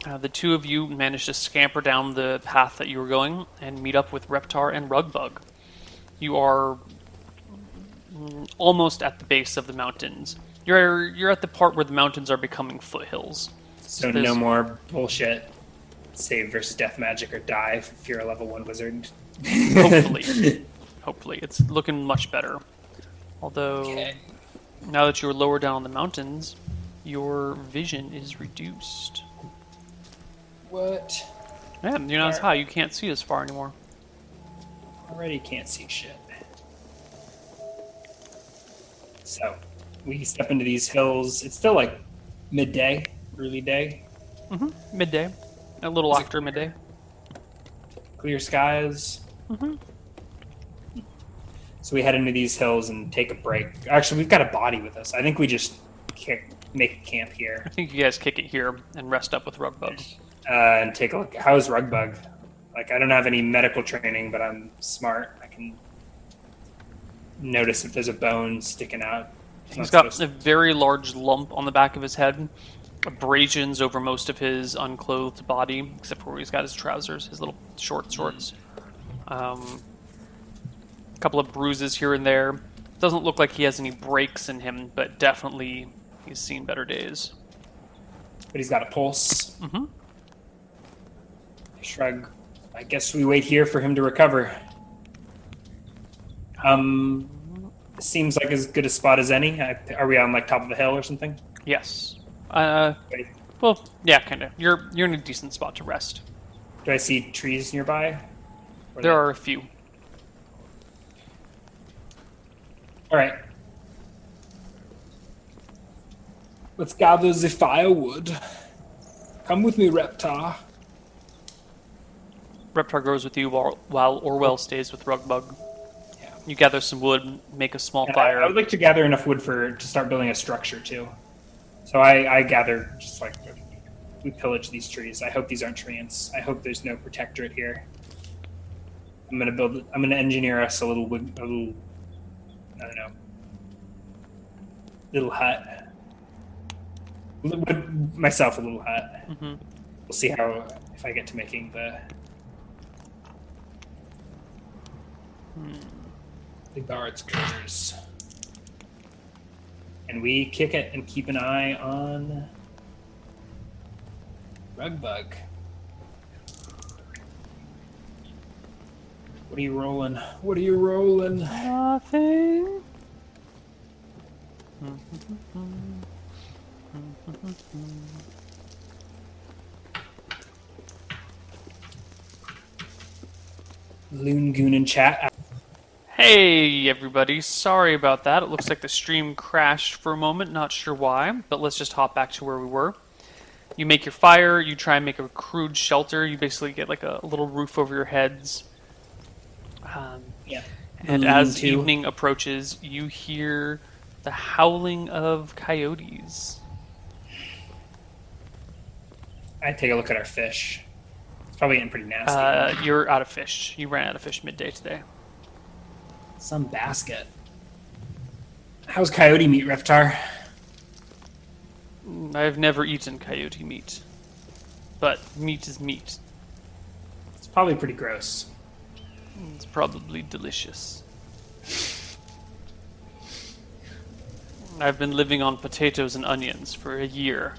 Uh, the two of you manage to scamper down the path that you were going and meet up with Reptar and Rugbug. You are almost at the base of the mountains. You're you're at the part where the mountains are becoming foothills. So, so no more bullshit. Save versus death magic or die if you're a level one wizard. Hopefully. Hopefully. It's looking much better. Although, okay. Now that you're lower down on the mountains, your vision is reduced. What? Yeah, you're not as high. You can't see as far anymore. Already can't see shit. So, we step into these hills. It's still like midday, early day. Mm-hmm. Midday. A little Is after midday. Clear skies. Mm-hmm. So we head into these hills and take a break. Actually, we've got a body with us. I think we just kick, make camp here. I think you guys kick it here and rest up with Rugbug. Uh, and take a look. How's Rugbug? Like, I don't have any medical training, but I'm smart. I can notice if there's a bone sticking out. He's got a very large lump on the back of his head, abrasions over most of his unclothed body, except for where he's got his trousers, his little short shorts. Um, a couple of bruises here and there. Doesn't look like he has any breaks in him, but definitely he's seen better days. But he's got a pulse. Mm-hmm. Shrug. I guess we wait here for him to recover. Um, seems like as good a spot as any. I, are we on like top of a hill or something? Yes. Uh, Wait. Well, yeah, kind of. You're you're in a decent spot to rest. Do I see trees nearby? Or there are a few. All right. Let's gather the firewood. Come with me, Reptar. Reptar goes with you while, while Orwell stays with Rugbug. Yeah. You gather some wood, make a small and fire. I, I would like to gather enough wood for to start building a structure, too. So I, I gather, just like, we pillage these trees. I hope these aren't tree ants. I hope there's no protectorate here. I'm going to build, I'm going to engineer us a little wood, a little, I don't know, little hut. Wood, myself a little hut. Mm-hmm. We'll see how, if I get to making the, hmm. the guards' quarters. And we kick it and keep an eye on Rugbug. What are you rolling? What are you rolling? Nothing. Loon Goon in chat. Hey everybody, sorry about that. It looks like the stream crashed for a moment, not sure why, but let's just hop back to where we were. You make your fire, you try and make a crude shelter, you basically get like a little roof over your heads. Um, yeah. And as too. evening approaches, you hear the howling of coyotes. I take a look at our fish. It's probably getting pretty nasty. Uh, you're out of fish. You ran out of fish midday today. Some basket. How's coyote meat, Reptar? I've never eaten coyote meat. But meat is meat. It's probably pretty gross. It's probably delicious. I've been living on potatoes and onions for a year.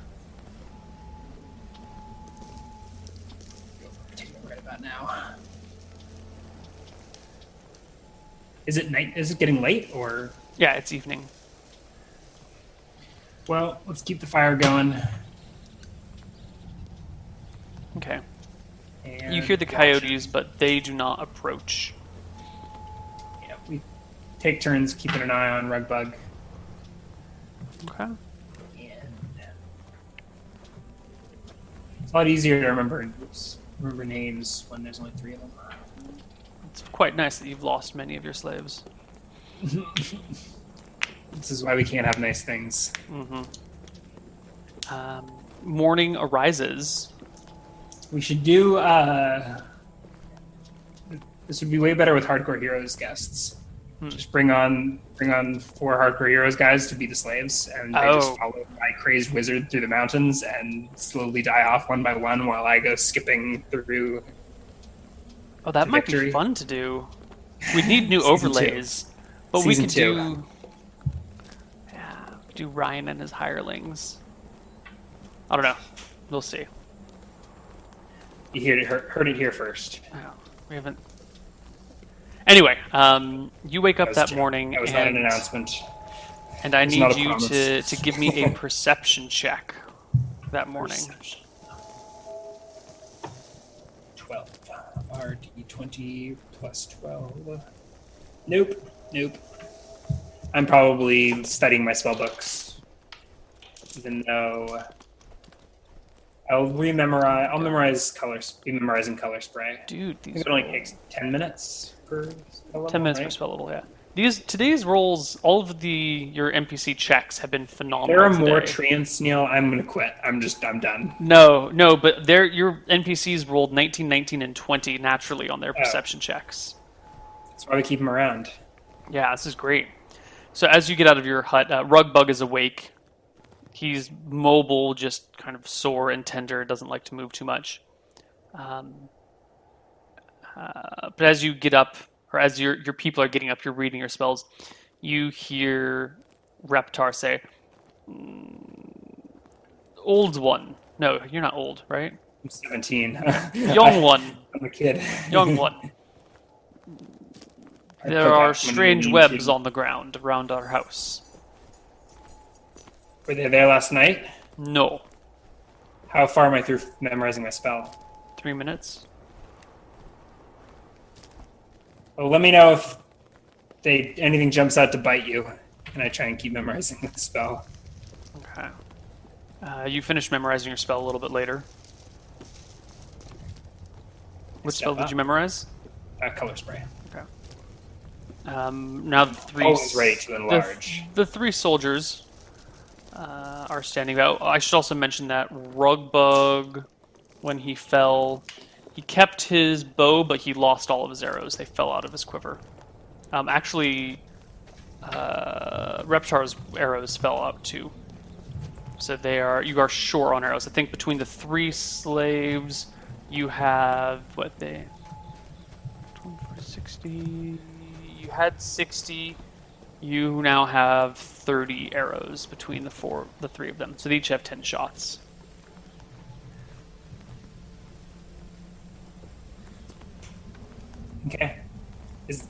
Go for potato right about now. Is it night? Is it getting late or? Yeah, it's evening. Well, let's keep the fire going. Okay. And you hear the coyotes, but they do not approach. Yeah, we take turns keeping an eye on Rugbug. Okay. And it's a lot easier to remember remember names when there's only three of them. It's quite nice that you've lost many of your slaves. This is why we can't have nice things. Mm-hmm. Um, morning arises. We should do, uh, this would be way better with Hardcore Heroes guests. Hmm. Just bring on bring on four Hardcore Heroes guys to be the slaves, and oh. they just follow my crazed wizard through the mountains and slowly die off one by one while I go skipping through. Oh, that might victory. be fun to do. We need new overlays, two. but Season we can two. do, yeah, do Ryan and his hirelings. I don't know. We'll see. You heard it here first. Oh, we haven't. Anyway, um, you wake up that, that morning. That was and, not an announcement. And I need you to, to give me a perception check that morning. Perception. twelve. R D twenty plus twelve. Nope. Nope. I'm probably studying my spell books. Even though. I'll re-memorize. I'll memorize colors. Be memorizing color spray. Dude, these I think it only rolls. takes ten minutes per spell level. Ten minutes right? per spell level. Yeah. These today's rolls, all of the your N P C checks have been phenomenal. There are today. more treants, Neil. I'm gonna quit. I'm just. I'm done. No, no, but there your N P Cs rolled nineteen, nineteen, and twenty naturally on their oh. perception checks. That's why we keep them around. Yeah, this is great. So as you get out of your hut, uh, Rugbug is awake. He's mobile, just kind of sore and tender, doesn't like to move too much. Um, uh, but as you get up, or as your your people are getting up, you're reading your spells, you hear Reptar say, mm, old one. No, you're not old, right? I'm seventeen. Young one. I'm a kid. Young one. There are strange webs on the ground around our house. Were they there last night? No. How far am I through memorizing my spell? Three minutes. Well, let me know if they anything jumps out to bite you, and I try and keep memorizing the spell. Okay. Uh, you finished memorizing your spell a little bit later. What Step spell up. did you memorize? Uh, color spray. Okay. Um, now the three. Always ready to enlarge. The, the three soldiers uh, are standing out. I should also mention that Rugbug, when he fell, he kept his bow, but he lost all of his arrows. They fell out of his quiver. Um, actually, uh, Reptar's arrows fell out too. So they are, you are short on arrows. I think between the three slaves, you have, what, they... twenty, forty, sixty... You had sixty. You now have thirty arrows between the four, the three of them. So they each have ten shots. Okay. Is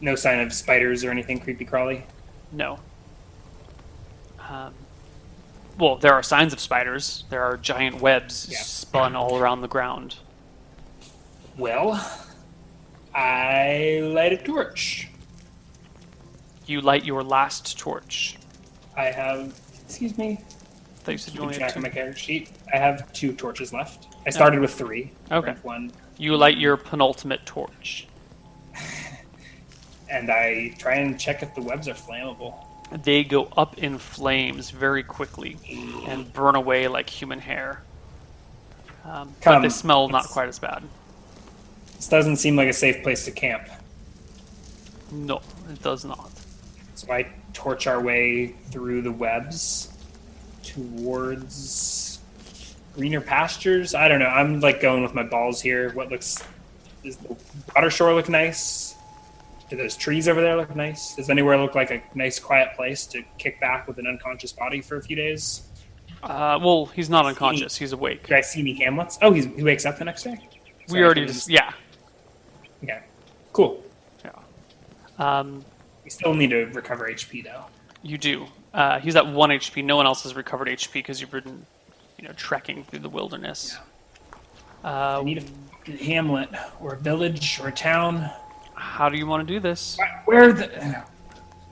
no sign of spiders or anything creepy crawly? No. Um... Well, there are signs of spiders. There are giant webs yeah. spun all around the ground. Well, I light a torch. You light your last torch. I have, excuse me. I thought you said you only had two. Keep track of my character sheet. I have two torches left. I started okay. with three. Okay. One. You light your penultimate torch. And I try and check if the webs are flammable. They go up in flames very quickly and burn away like human hair. Um, but they smell not quite as bad. This doesn't seem like a safe place to camp. No, it does not. So I torch our way through the webs towards greener pastures. I don't know. I'm like going with my balls here. What looks... Does the water shore look nice? Do those trees over there look nice? Does anywhere look like a nice, quiet place to kick back with an unconscious body for a few days? Uh, well, he's not unconscious. He's awake. Did I see any hamlets? Oh, he's, he wakes up the next day? Sorry, we already just... Yeah. Okay. Cool. Yeah. Um, we still need to recover H P, though. You do. Uh, he's at one H P. No one else has recovered H P because you've been, you know, trekking through the wilderness. Yeah. Uh, we need a hamlet or a village or a town. How do you want to do this? Where the,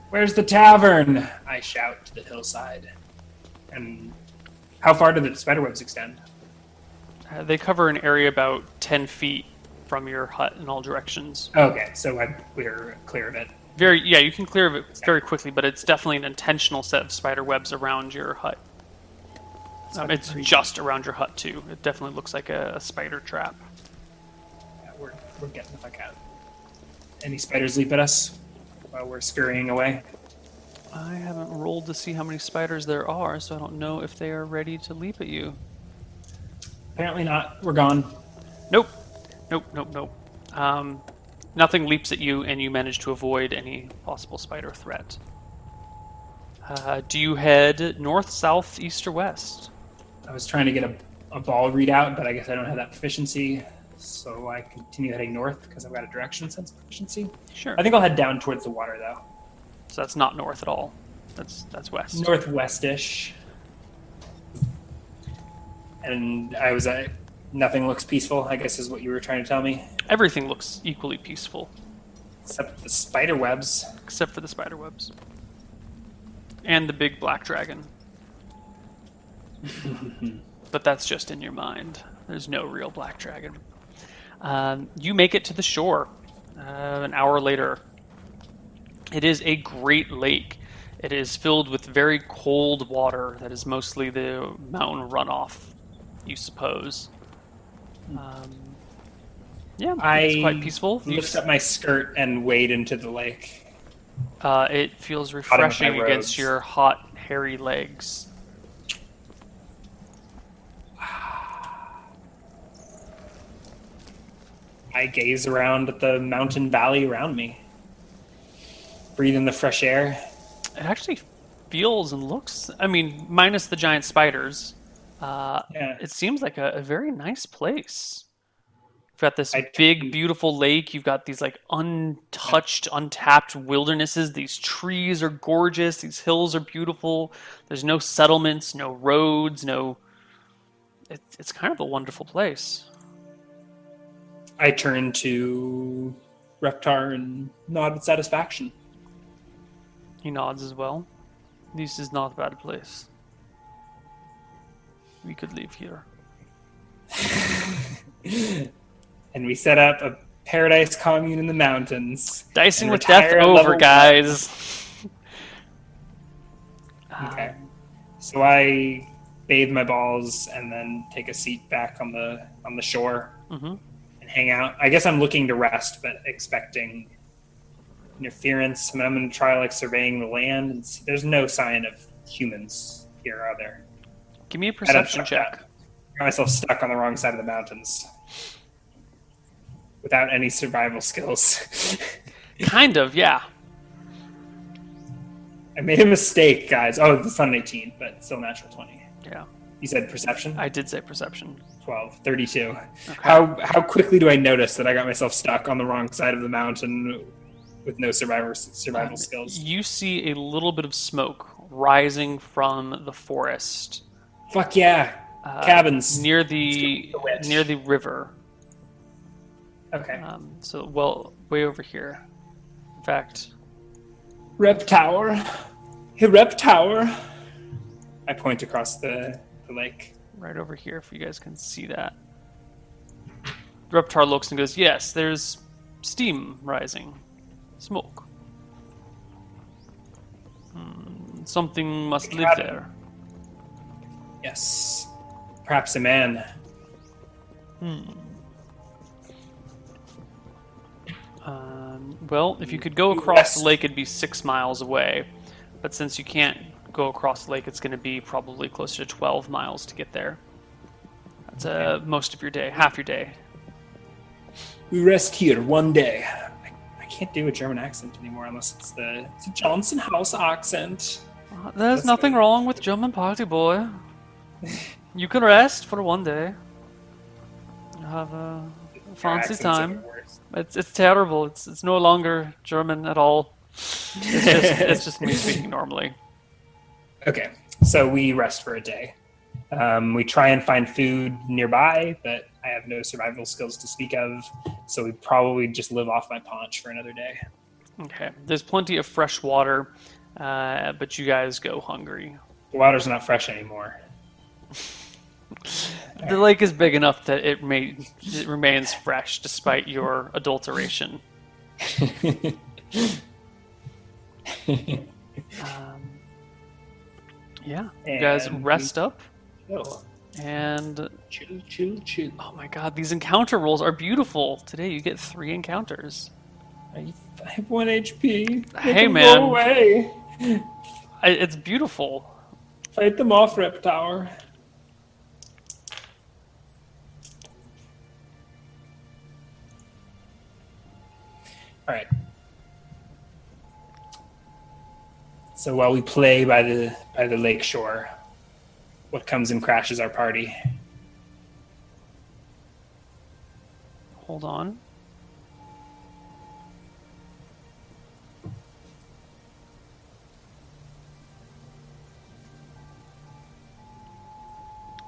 where's the tavern? I shout to the hillside. And how far do the spiderwebs extend? Uh, they cover an area about ten feet from your hut in all directions. Okay, so I, we're clear of it. Very, yeah, you can clear of it very quickly, but it's definitely an intentional set of spiderwebs around your hut. Um, it's just around your hut, too. It definitely looks like a, a spider trap. Yeah, we're, we're getting the fuck out. Any spiders leap at us while we're scurrying away? I haven't rolled to see how many spiders there are, so I don't know if they are ready to leap at you. Apparently not. We're gone. Nope. Nope, nope, nope. Um, nothing leaps at you, and you manage to avoid any possible spider threat. Uh, do you head north, south, east, or west? I was trying to get a, a ball readout, but I guess I don't have that proficiency. So I continue heading north because I've got a direction sense proficiency. Sure. I think I'll head down towards the water, though. So that's not north at all. That's that's west. Northwest-ish. And I was at... Nothing looks peaceful, I guess is what you were trying to tell me. Everything looks equally peaceful. Except for the spider webs. Except for the spider webs. And the big black dragon. But that's just in your mind. There's no real black dragon. Um, you make it to the shore uh, an hour later. It is a great lake. It is filled with very cold water that is mostly the mountain runoff, you suppose. Um, yeah, I it's quite peaceful. I lift up my skirt and wade into the lake. Uh, it feels refreshing against your hot, hairy legs. I gaze around at the mountain valley around me. Breathe in the fresh air. It actually feels and looks, I mean, minus the giant spiders, uh, yeah. It seems like a, a very nice place. You've got this I, big, beautiful lake. You've got these like untouched, yeah. untapped wildernesses. These trees are gorgeous. These hills are beautiful. There's no settlements, no roads, no... It, it's kind of a wonderful place. I turn to Reptar and nod with satisfaction. He nods as well. This is not a bad place. we could leave here. And we set up a paradise commune in the mountains. Dicing with Death over, guys. Okay. So I bathe my balls and then take a seat back on the on the shore mm-hmm. and hang out. I guess I'm looking to rest, but expecting interference. I mean, I'm going to try like surveying the land. And see. There's no sign of humans here, are there? Give me a perception check. Up. I got myself stuck on the wrong side of the mountains. Without any survival skills. Kind of, yeah. I made a mistake, guys. Oh, it's not an eighteen, but still natural twenty. Yeah. You said perception? I did say perception. twelve, thirty-two. Okay. How how quickly do I notice that I got myself stuck on the wrong side of the mountain with no survivor, survival um, skills? You see a little bit of smoke rising from the forest. Fuck yeah. Uh, Cabins. Near the, the near the river. Okay. Um, so, well, way over here. In fact... Rep Tower. Hey, Rep Tower. I point across the, the lake. Right over here, if you guys can see that. Reptar looks and goes, yes, there's steam rising. Smoke. Hmm, something must live there. Yes. Perhaps a man. Hmm. Um, well, if you could go across West. the lake, it'd be six miles away. But since you can't go across the lake, it's going to be probably closer to twelve miles to get there. That's uh, okay. most of your day, half your day. We rest here one day. I, I can't do a German accent anymore unless it's the it's Johnson House accent. Uh, there's That's nothing good. wrong with German party boy. You can rest for one day. Have a fancy time. It's it's terrible. It's it's no longer German at all. It's just, it's just me speaking normally. Okay, so we rest for a day. Um, we try and find food nearby, but I have no survival skills to speak of, so we probably just live off my paunch for another day. Okay, there's plenty of fresh water, uh, but you guys go hungry. The water's not fresh anymore. The lake is big enough that it may it remains fresh despite your adulteration. um, yeah, and you guys rest up chill. and chill, chill, chill. Oh my God, these encounter rolls are beautiful. Today you get three encounters. I have one H P. Let hey man, go away. I, it's beautiful. Fight them off, Rep Tower. All right. So while we play by the by the lake shore, what comes and crashes our party? Hold on.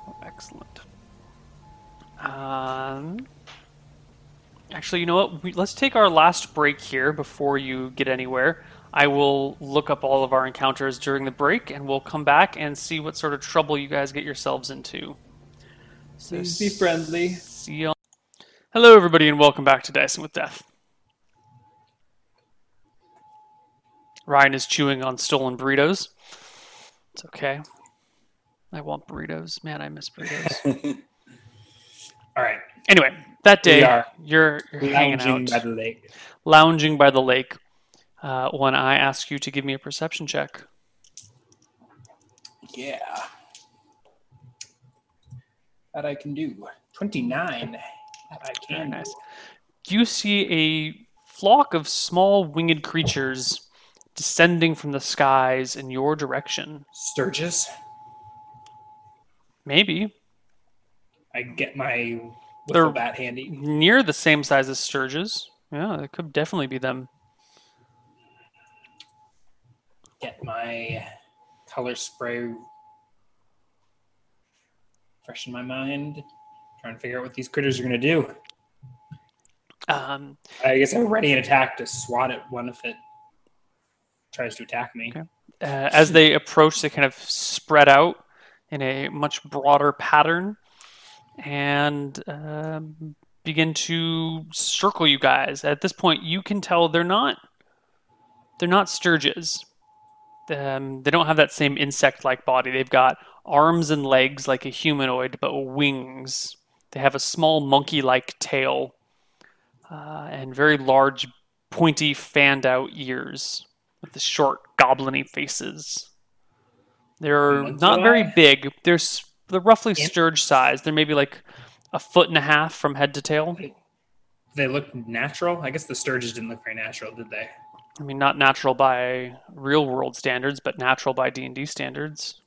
Oh, excellent. Um. Actually, you know what? We, let's take our last break here before you get anywhere. I will look up all of our encounters during the break, and we'll come back and see what sort of trouble you guys get yourselves into. So Please be friendly. See y'all. Hello, everybody, and welcome back to Dicing with Death. Ryan is chewing on stolen burritos. It's okay. I want burritos. Man, I miss burritos. All right. Anyway, that day, you're, you're hanging out. Lounging by the lake. Lounging by the lake uh, when I ask you to give me a perception check. Yeah. That I can do. twenty-nine. That I can. Very nice. You see a flock of small winged creatures descending from the skies in your direction. Sturges? Maybe. I get my little bat handy. Near the same size as Sturges. Yeah, it could definitely be them. Get my color spray fresh in my mind. Trying to figure out what these critters are going to do. Um, I guess I'm ready an attack to swat at one if it tries to attack me. Okay. Uh, as they approach, they kind of spread out. in a much broader pattern and uh, begin to circle you guys. At this point, you can tell they're not they're not sturges. Um, they don't have that same insect-like body. They've got arms and legs like a humanoid, but wings. They have a small monkey-like tail uh, and very large, pointy, fanned-out ears with the short, goblin-y faces. They're not very big. They're they're roughly sturge size. They're maybe like a foot and a half from head to tail. They look natural. I guess the sturges didn't look very natural, did they? I mean, not natural by real-world standards, but natural by D and D standards.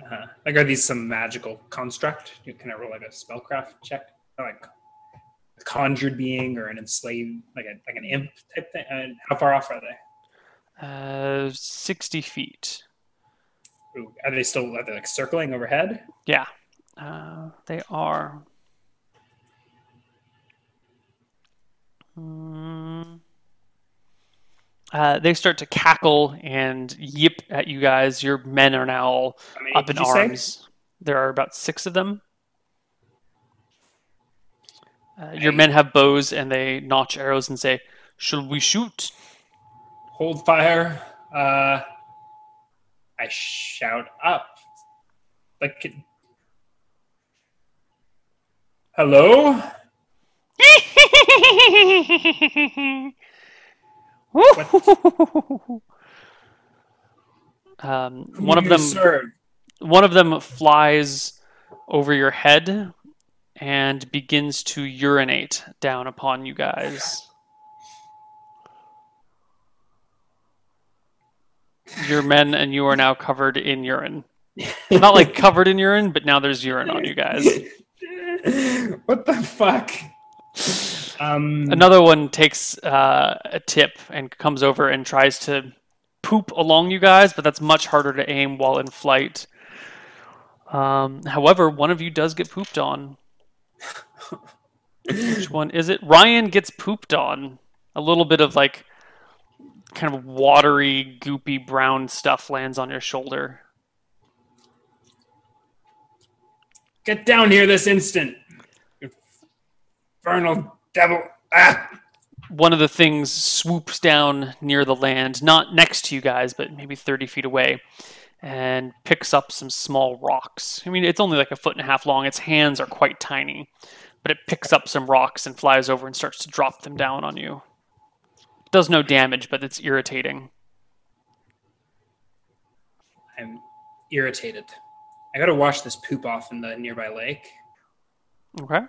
Uh-huh. Like, are these some magical construct? Can I roll like a spellcraft check, like a conjured being or an enslaved, like a like an imp type thing? And how far off are they? Uh, sixty feet. Ooh, are they still are they like circling overhead? Yeah, uh, they are. Mm. Uh, they start to cackle and yip at you guys. Your men are now all I mean, up in arms. Say? There are about six of them. Uh, hey. Your men have bows and they notch arrows and say, "Shall we shoot?" Hold fire. Uh, I shout up. Like, hello? um, one of them, sir? one of them flies over your head and begins to urinate down upon you guys. Your men and you are now covered in urine. Not like covered in urine, but now there's urine on you guys. What the fuck? Um, Another one takes uh, a tip and comes over and tries to poop along you guys, but that's much harder to aim while in flight. Um, however, one of you does get pooped on. Which one is it? Ryan gets pooped on. A little bit of like kind of watery, goopy brown stuff lands on your shoulder. Get down here this instant. Infernal devil. Ah. One of the things swoops down near the land, not next to you guys, but maybe thirty feet away, and picks up some small rocks. I mean, it's only like a foot and a half long. Its hands are quite tiny, but it picks up some rocks and flies over and starts to drop them down on you. It does no damage, but it's irritating. I'm irritated. I gotta wash this poop off in the nearby lake. Okay.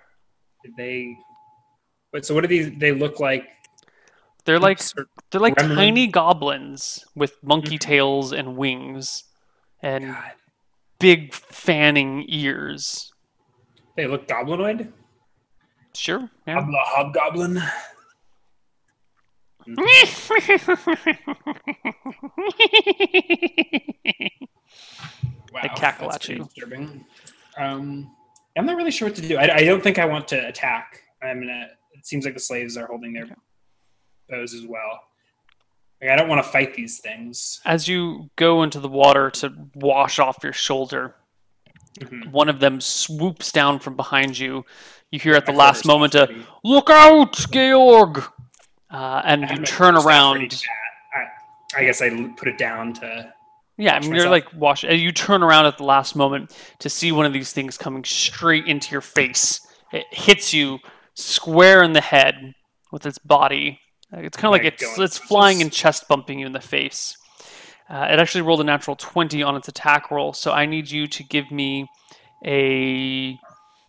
Did they... Wait, so what do these? They look like? They're like they're like remnant. Tiny goblins with monkey tails and wings, and God. Big fanning ears. They look goblinoid. Sure, yeah. Hobla hobgoblin. Wow, they cackle at you. Disturbing. Um, I'm not really sure what to do. I, I don't think I want to attack. I'm gonna. It seems like the slaves are holding their bows as well. Like, I don't want to fight these things. As you go into the water to wash off your shoulder, mm-hmm. one of them swoops down from behind you. You hear at the I last moment a, "Look out, Georg!" Uh, and you turn around. I, I guess I put it down to... Yeah, I mean, you're like, wash. You turn around at the last moment to see one of these things coming straight into your face. It hits you square in the head with its body. It's kind of like it's it's flying and chest bumping you in the face. Uh, it actually rolled a natural twenty on its attack roll, so I need you to give me a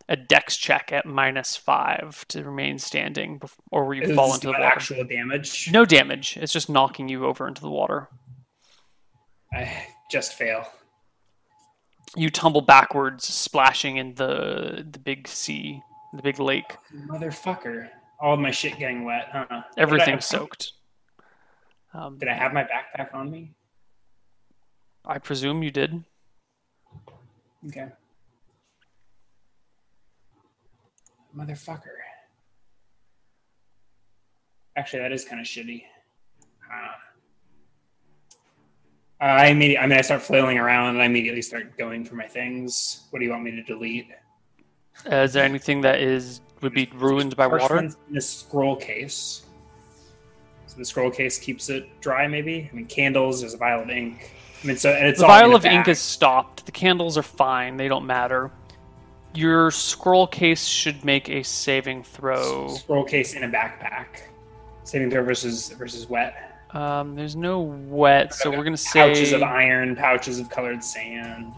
a dex check at minus five to remain standing, before, or you fall into the water. Is that actual damage? No damage. It's just knocking you over into the water. I just fail. You tumble backwards, splashing in the the big sea. The big lake. Motherfucker. All of my shit getting wet, huh? Everything's soaked. Um, did I have my backpack on me? I presume you did. Okay. Motherfucker. Actually, that is kind of shitty. Uh, I immediately, I mean, I start flailing around and I immediately start going for my things. What do you want me to delete? Uh, is there anything that is would be ruined by water? In the scroll case. So the scroll case keeps it dry, maybe? I mean, candles, there's a vial of ink. I mean, so and it's the all vial in of ink is stopped. The candles are fine. They don't matter. Your scroll case should make a saving throw. Scroll case in a backpack. Saving throw versus versus wet. Um, there's no wet, so we're gonna say pouches of iron, pouches of colored sand,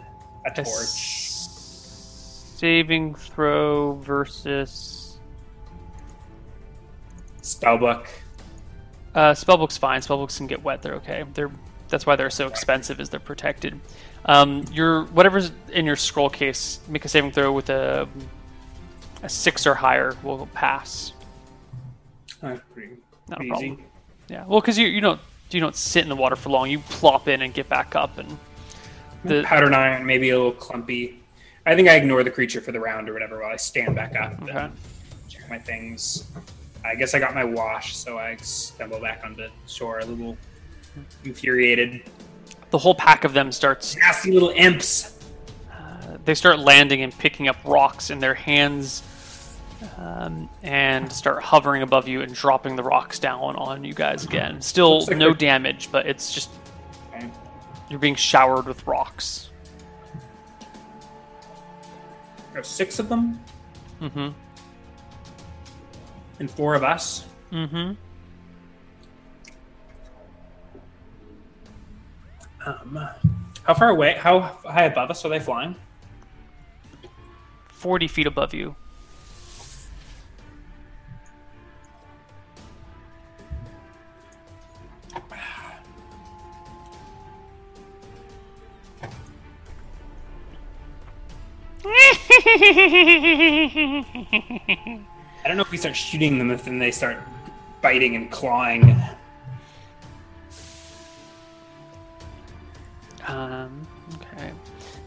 a torch. A saving throw versus spellbook. Uh, spellbook's fine. Spellbooks can get wet. They're okay. They're that's why they're so expensive, is they're protected. Um, your whatever's in your scroll case, make a saving throw with a a six or higher will pass. That's pretty, Not pretty a problem. Easy. Yeah, well, because you you don't you don't sit in the water for long. You plop in and get back up, and the powder and iron maybe a little clumpy. I think I ignore the creature for the round or whatever while I stand back up. Okay. And check my things. I guess I got my wash, so I stumble back onto shore a little infuriated. The whole pack of them starts. Nasty little imps. Uh, they start landing and picking up rocks in their hands. Um, and start hovering above you and dropping the rocks down on you guys again. Still like no they're... damage, but it's just okay. You're being showered with rocks. There are six of them? Mm-hmm. And four of us? Mm-hmm. Um, how far away, how high above us are they flying? forty feet above you. I don't know if we start shooting them if then they start biting and clawing. Um, okay.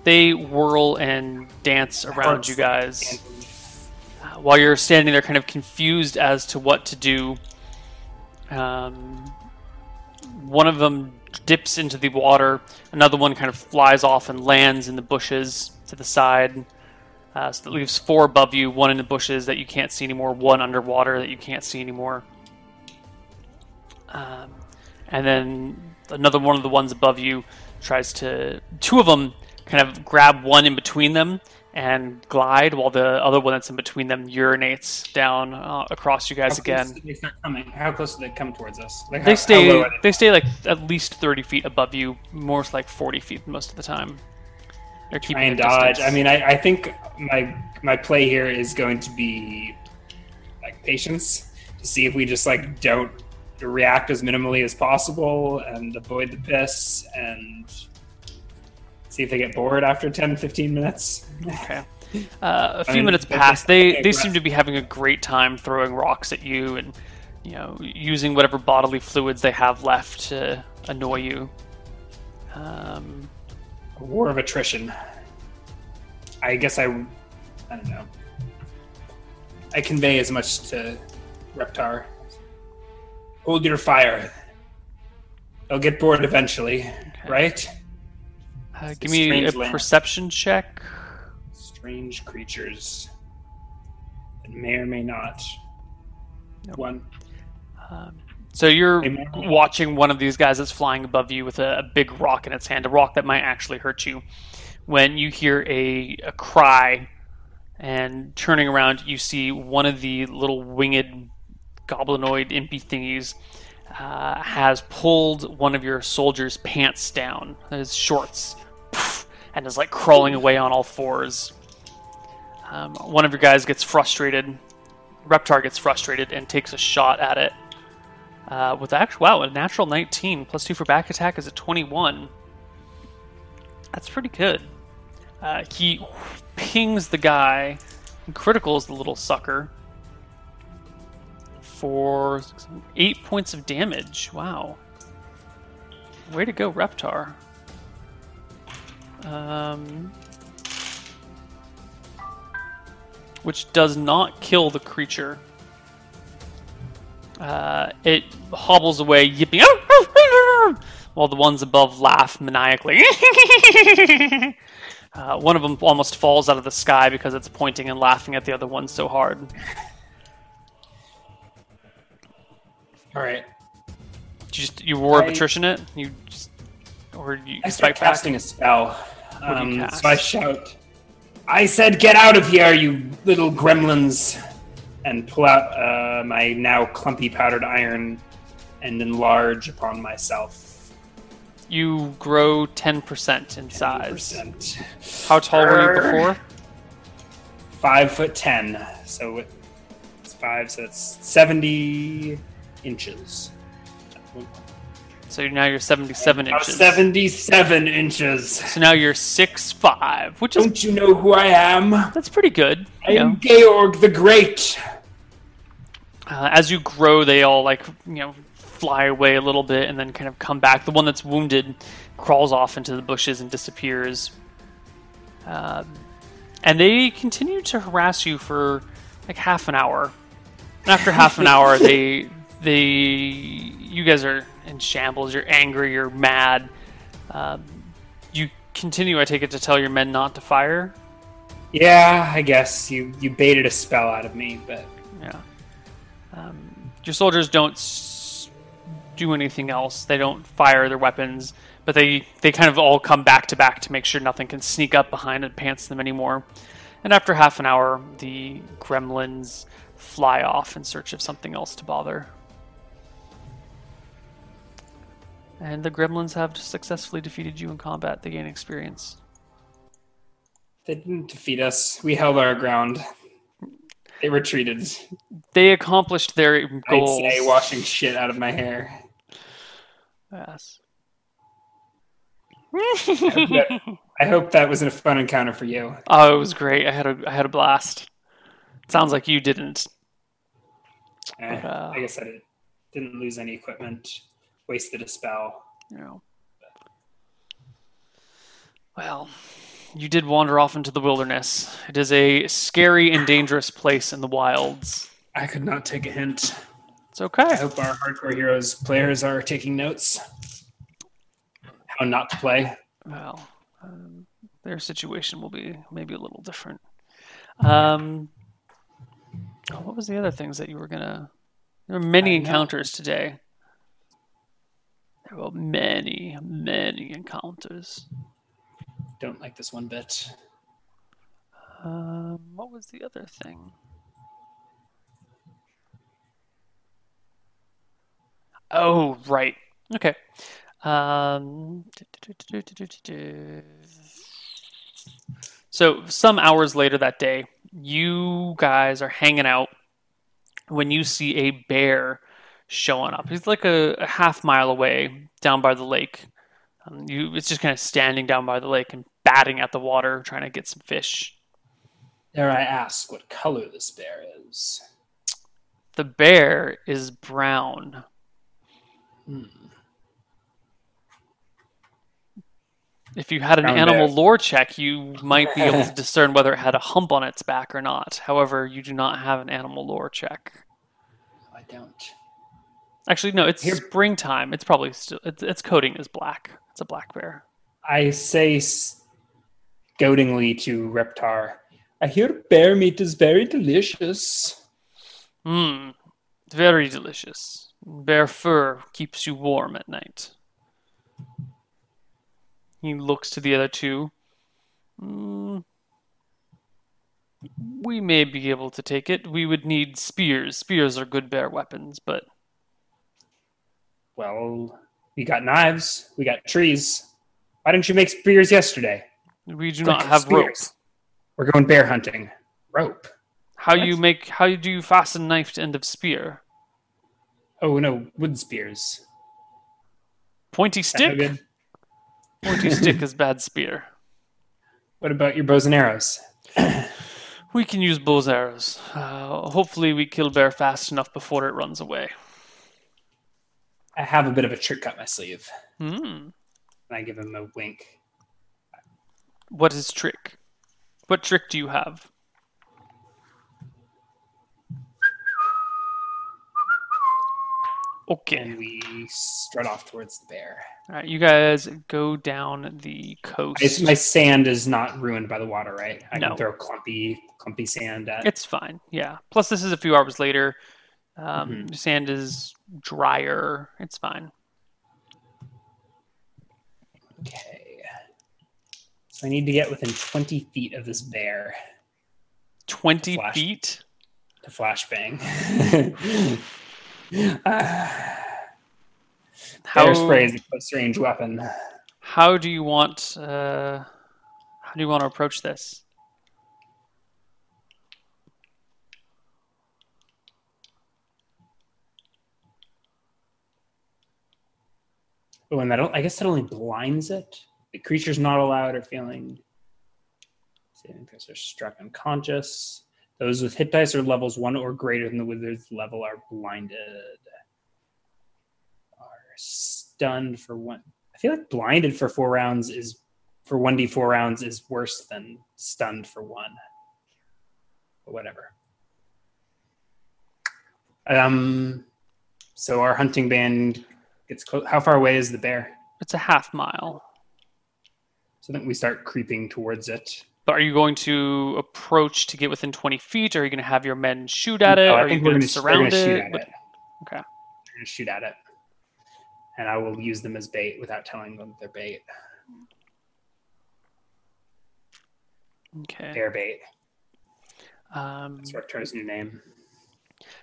They whirl and dance around you guys. Uh, while you're standing there kind of confused as to what to do, um, one of them dips into the water, another one kind of flies off and lands in the bushes to the side. Uh, so that leaves four above you, one in the bushes that you can't see anymore, one underwater that you can't see anymore. Um, and then another one of the ones above you tries to... Two of them kind of grab one in between them and glide, while the other one that's in between them urinates down uh, across you guys again. It's not coming. How close do they come towards us? Like they, how, stay, how low are they? They stay like at least thirty feet above you, more like forty feet most of the time. Try and dodge. Distance. I mean, I, I think my my play here is going to be like patience to see if we just like don't react as minimally as possible and avoid the piss and see if they get bored after ten, fifteen minutes. Okay. Uh, a few I mean, minutes pass. They okay, they seem to be having a great time throwing rocks at you and you know using whatever bodily fluids they have left to annoy you. Um. War of attrition. I guess I... I don't know. I convey as much to Reptar. Hold your fire. They'll get bored eventually, okay. Right? Uh, give me a land. Perception check. Strange creatures. It may or may not. Nope. One. Um, So you're watching one of these guys that's flying above you with a, a big rock in its hand, a rock that might actually hurt you. When you hear a, a cry and turning around, you see one of the little winged goblinoid impy thingies uh, has pulled one of your soldiers' pants down, his shorts, and is like crawling away on all fours. Um, one of your guys gets frustrated. Reptar gets frustrated and takes a shot at it. Uh, with actual wow, a natural nineteen plus two for back attack is a twenty-one. That's pretty good. Uh, he pings the guy, and criticals the little sucker for eight points of damage. Wow, way to go, Reptar. Um, which does not kill the creature. Uh, it hobbles away, yipping, while the ones above laugh maniacally. Uh, one of them almost falls out of the sky because it's pointing and laughing at the other one so hard. All right. Did you just you roar I, of attrition it? You just or you I start casting back? a spell. Um, cast? So I shout, I said, "Get out of here, you little gremlins!" and pull out uh, my now clumpy powdered iron and enlarge upon myself. You grow ten percent in ten percent. size. How tall were you before? Five foot ten. So it's five, so it's seventy inches. So now you're seventy-seven inches. I'm seventy-seven inches. So now you're six foot five, which is... Don't you know who I am? That's pretty good. I am Georg the Great. Uh, as you grow, they all, like, you know, fly away a little bit and then kind of come back. The one that's wounded crawls off into the bushes and disappears. Uh, and they continue to harass you for, like, half an hour. And after half an hour, they... they you guys are... in shambles. You're angry, you're mad. Um, you continue, I take it, to tell your men not to fire? Yeah, I guess. You you baited a spell out of me, but... Yeah. Um, your soldiers don't s do anything else. They don't fire their weapons, but they, they kind of all come back to back to make sure nothing can sneak up behind and pants them anymore. And after half an hour, the gremlins fly off in search of something else to bother. And the gremlins have successfully defeated you in combat. They gain experience. They didn't defeat us. We held our ground. They retreated. They accomplished their goals. I'd say washing shit out of my hair. Yes. I hope that, I hope that was a fun encounter for you. Oh, it was great. I had a I had a blast. It sounds like you didn't. Eh, but, uh, I guess I did. Didn't lose any equipment. Wasted a spell. Yeah. Well, you did wander off into the wilderness. It is a scary and dangerous place in the wilds. I could not take a hint. It's okay. I hope our Hardcore Heroes players are taking notes. How not to play. Well, um, their situation will be maybe a little different. Um, what was the other things that you were gonna... There were many encounters today. There were many, many encounters. Don't like this one bit. Um, what was the other thing? Oh, right. Okay. Um, do, do, do, do, do, do, do. So some hours later that day, you guys are hanging out when you see a bear showing up. He's like a, a half mile away down by the lake. Um, you, it's just kind of standing down by the lake and batting at the water, trying to get some fish. Dare I ask what color this bear is? The bear is brown. Hmm. If you had an brown animal bear. lore check, you might be able to discern whether it had a hump on its back or not. However, you do not have an animal lore check. No, I don't. Actually, no, it's Here. springtime. It's probably still... It's, it's coating is black. It's a black bear. I say goadingly to Reptar, I hear bear meat is very delicious. Mmm. Very delicious. Bear fur keeps you warm at night. He looks to the other two. Mm. We may be able to take it. We would need spears. Spears are good bear weapons, but... Well, we got knives. We got trees. Why didn't you make spears yesterday? We do not have rope. We're going bear hunting. Rope. How you make? How do you fasten knife to end of spear? Oh no, wood spears. Pointy stick. Pointy stick is bad spear. What about your bows and arrows? We can use bows and arrows. Uh, hopefully, we kill bear fast enough before it runs away. I have a bit of a trick up my sleeve. Mm. And I give him a wink. What is trick? What trick do you have? Okay. And we strut off towards the bear. All right, you guys go down the coast. I, my sand is not ruined by the water, right? I no. can throw clumpy, clumpy sand at... It's fine, yeah. Plus, this is a few hours later. Um, mm-hmm. Sand is drier. It's fine. Okay. So I need to get within twenty feet of this bear. twenty feet? To flashbang. Uh, how spray is a close range weapon. How do you want? Uh, how do you want to approach this? Oh, and that I guess that only blinds it. The creature's not allowed or feeling. Saving throws are struck unconscious. Those with hit dice or levels one or greater than the wizard's level are blinded. Are stunned for one. I feel like blinded for four rounds is, for one d four rounds is worse than stunned for one. But whatever. Um. So our hunting band gets close. How far away is the bear? It's a half mile. So then we start creeping towards it. But are you going to approach to get within twenty feet? Or are you going to have your men shoot at it? No, I or think are you we're going to surround it? Shoot at but, it. Okay. We're going to shoot at it. And I will use them as bait without telling them they're bait. Okay. Bear bait. Um, That's Reptar's new name.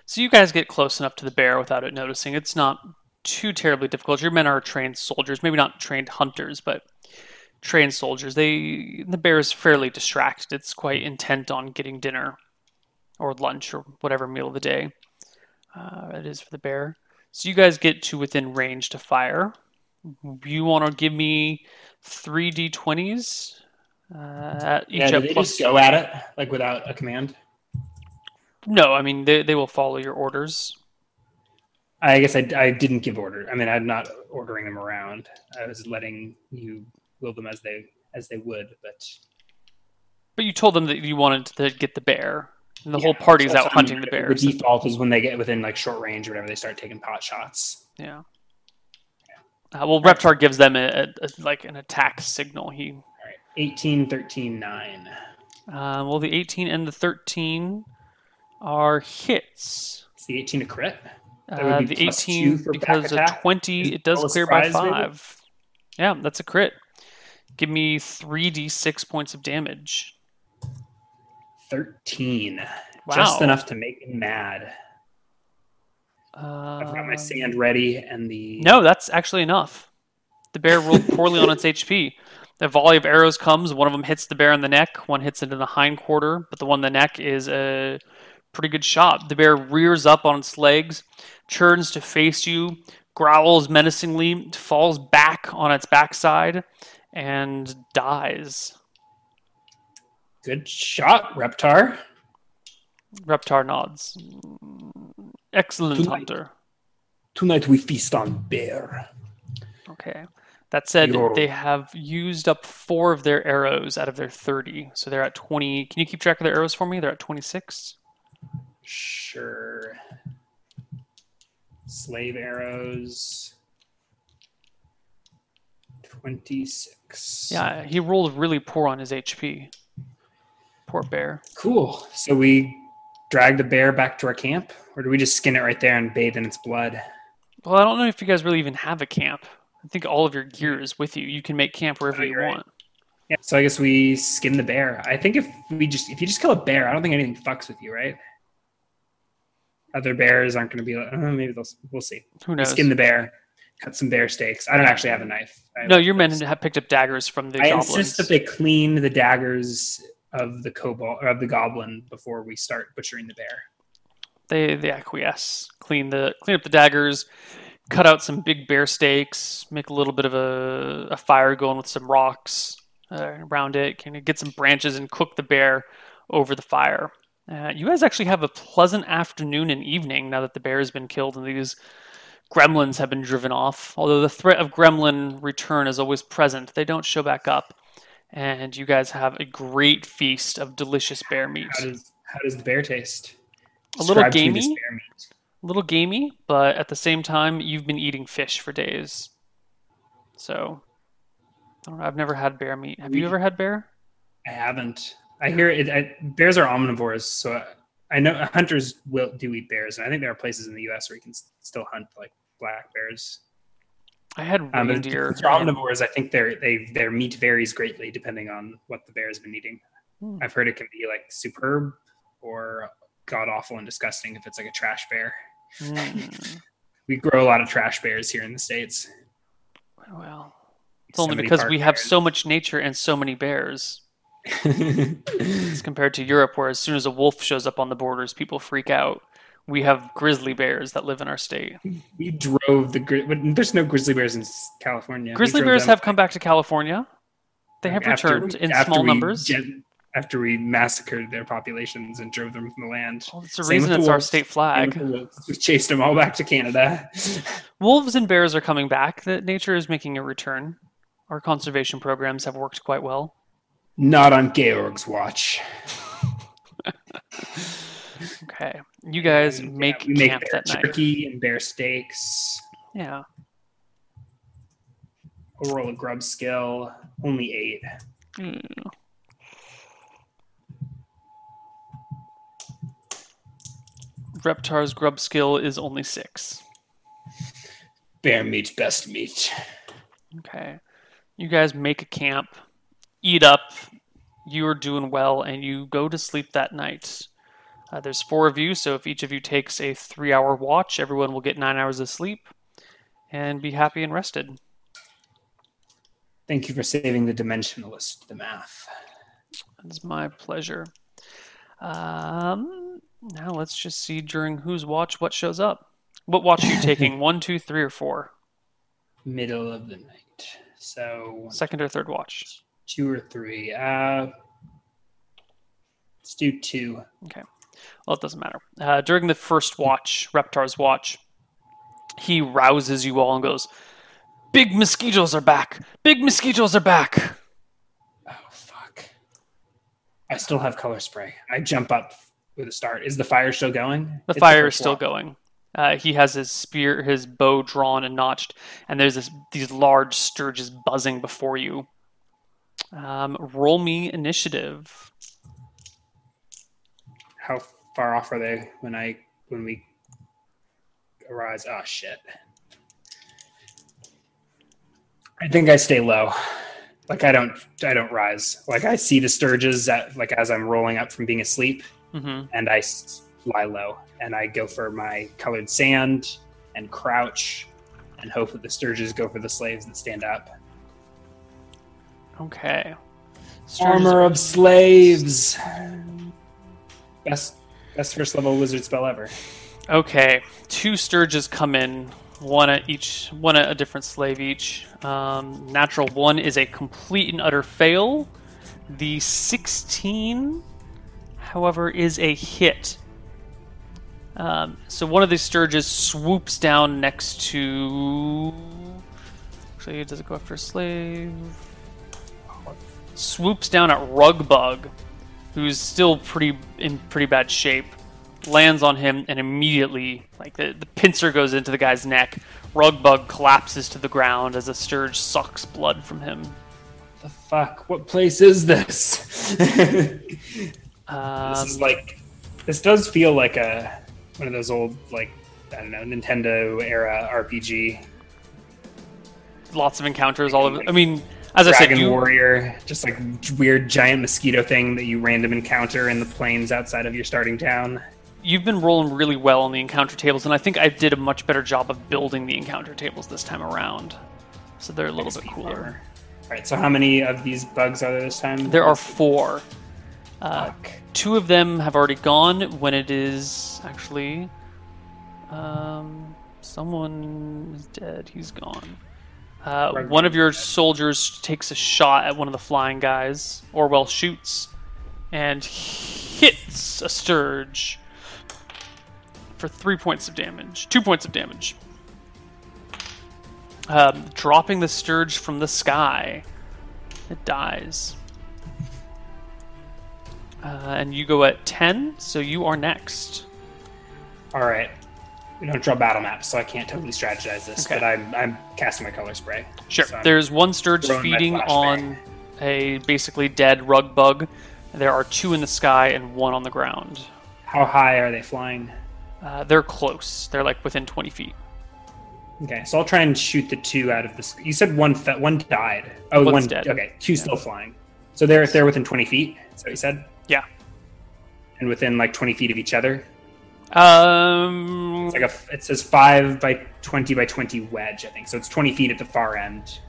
So you guys get close enough to the bear without it noticing. It's not too terribly difficult. Your men are trained soldiers. Maybe not trained hunters, but... trained soldiers. They the bear is fairly distracted. It's quite intent on getting dinner or lunch or whatever meal of the day uh, it is for the bear. So you guys get to within range to fire. You want to give me three d twenties uh, at each yeah, up they plus just go at it like without a command? No, I mean they they will follow your orders. I guess I, I didn't give order. I mean I'm not ordering them around. I was letting you will them as they as they would, but but you told them that you wanted to get the bear, and the yeah, whole party's out hunting I mean, the bear. The default is when they get within like short range or whatever, they start taking pot shots. Yeah. yeah. Uh, well, Reptar gives them a, a, a like an attack signal. He. All right. eighteen, thirteen, nine. Uh, well, the eighteen and the thirteen are hits. Is the eighteen a crit? That would be uh, the eighteen for because of twenty, it does clear by five. Maybe? Yeah, that's a crit. Give me three d six points of damage. thirteen. Wow. Just enough to make him mad. Uh, I've got my sand ready and the... No, that's actually enough. The bear rolled poorly on its H P. A volley of arrows comes. One of them hits the bear in the neck. One hits it in the hind quarter. But the one in the neck is a pretty good shot. The bear rears up on its legs, turns to face you, growls menacingly, falls back on its backside, and dies. Good shot, Reptar. Reptar nods. Excellent tonight, hunter. Tonight we feast on bear. Okay. That said, Your... they have used up four of their arrows out of their thirty. So they're at twenty. Can you keep track of their arrows for me? They're at twenty-six. Sure. Slave arrows. twenty-six. Yeah, he rolled really poor on his H P. Poor bear. Cool. So we drag the bear back to our camp? Or do we just skin it right there and bathe in its blood? Well, I don't know if you guys really even have a camp. I think all of your gear is with you. You can make camp wherever oh, you right. want. Yeah, so I guess we skin the bear. I think if we just if you just kill a bear, I don't think anything fucks with you, right? Other bears aren't going to be like, oh, maybe they'll, we'll see. Who knows? We skin the bear. Cut some bear steaks. I don't actually have a knife. I no, your men have picked up daggers from the I goblins. I insist that they clean the daggers of the cobalt or of the goblin before we start butchering the bear. They they acquiesce. Clean the clean up the daggers. Cut out some big bear steaks. Make a little bit of a, a fire going with some rocks uh, around it. Can you get some branches and cook the bear over the fire? Uh, you guys actually have a pleasant afternoon and evening now that the bear has been killed and these. Gremlins have been driven off, although the threat of gremlin return is always present. They don't show back up, and you guys have a great feast of delicious bear meat. How does, how does the bear taste? A little gamey. a little gamey, but at the same time, you've been eating fish for days. So, I don't know, I've never had bear meat. Have you ever had bear? I haven't. I hear it. I, bears are omnivores, so I, I know hunters will do eat bears, and I think there are places in the U S where you can still hunt like black bears. I had reindeer. Um, they're omnivores. I think their they their meat varies greatly depending on what the bear has been eating. Hmm. I've heard it can be like superb or god awful and disgusting if it's like a trash bear. Hmm. We grow a lot of trash bears here in the States. Well, it's so only because we bears. have so much nature and so many bears. As compared to Europe, where as soon as a wolf shows up on the borders, people freak out. We have grizzly bears that live in our state. We drove the gri- there's no grizzly bears in California. Grizzly bears them. have come back to California. They have after, returned in small we, numbers. After we massacred their populations and drove them from the land. Well, that's the Same reason it's the our state flag. We chased them all back to Canada. Wolves and bears are coming back. That nature is making a return. Our conservation programs have worked quite well. Not on Georg's watch. Okay. You guys make yeah, we camp make bear that night. Turkey and bear steaks. Yeah. A roll of grub skill. Only eight. Mm. Reptar's grub skill is only six. Bear meat's best meat. Okay. You guys make a camp, eat up, you are doing well, and you go to sleep that night. Uh, there's four of you, so if each of you takes a three-hour watch, everyone will get nine hours of sleep and be happy and rested. Thank you for saving the dimensionalist, the math. It's my pleasure. Um, now let's just see during whose watch what shows up. What watch are you taking? One, two, three, or four? Middle of the night. So second or third watch? Two or three. Uh, let's do two. Okay. Well, it doesn't matter. Uh, during the first watch, Reptar's watch, he rouses you all and goes, "Big mosquitoes are back! Big mosquitoes are back!" Oh, fuck. I still have color spray. I jump up with a start. Is the fire still going? The it's fire the is still watch. going. Uh, he has his spear, his bow drawn and notched, and there's this, these large sturges buzzing before you. Um, roll me initiative. How far off are they when I when we arise? Oh shit! I think I stay low. Like I don't I don't rise. Like I see the sturges at, like as I'm rolling up from being asleep, mm-hmm. and I lie low and I go for my colored sand and crouch and hope that the sturges go for the slaves that stand up. Okay. Sturges Armor of slaves. Best, best first level wizard spell ever. Okay, two sturges come in, one at each, one at a different slave each. Um, natural one is a complete and utter fail. The sixteen, however, is a hit. Um, so one of the sturges swoops down next to. Actually, does it go after a slave? Swoops down at Rugbug, who's still pretty in pretty bad shape, lands on him, and immediately, like, the, the pincer goes into the guy's neck. Rugbug collapses to the ground as a sturge sucks blood from him. The fuck? What place is this? um, this is like... This does feel like a one of those old, like, I don't know, Nintendo-era R P G. Lots of encounters all over... I mean... As I Dragon said, you... warrior, just like weird giant mosquito thing that you random encounter in the plains outside of your starting town. You've been rolling really well on the encounter tables, and I think I did a much better job of building the encounter tables this time around. So they're a little Thanks bit cooler. More. All right, so how many of these bugs are there this time? There are four. Uh, two of them have already gone when it is actually... Um, someone is dead. He's gone. Uh, one of your soldiers takes a shot at one of the flying guys. Orwell shoots and hits a sturge for three points of damage. Two points of damage. Um, dropping the sturge from the sky. It dies. Uh, and you go at ten, so you are next. Alright. We don't draw battle maps, so I can't totally strategize this, okay. but I'm, I'm casting my color spray. Sure. So there's one Sturge feeding on a basically dead rug bug. There are two in the sky and one on the ground. How high are they flying? Uh, they're close. They're like within twenty feet. Okay, so I'll try and shoot the two out of this. You said one fe- one died. Oh, One's one dead. Okay, two's yeah. still flying. So they're, they're within twenty feet, is what you said? Yeah. And within like twenty feet of each other? Um, it's like a, it says five by twenty by twenty wedge, I think. So it's twenty feet at the far end.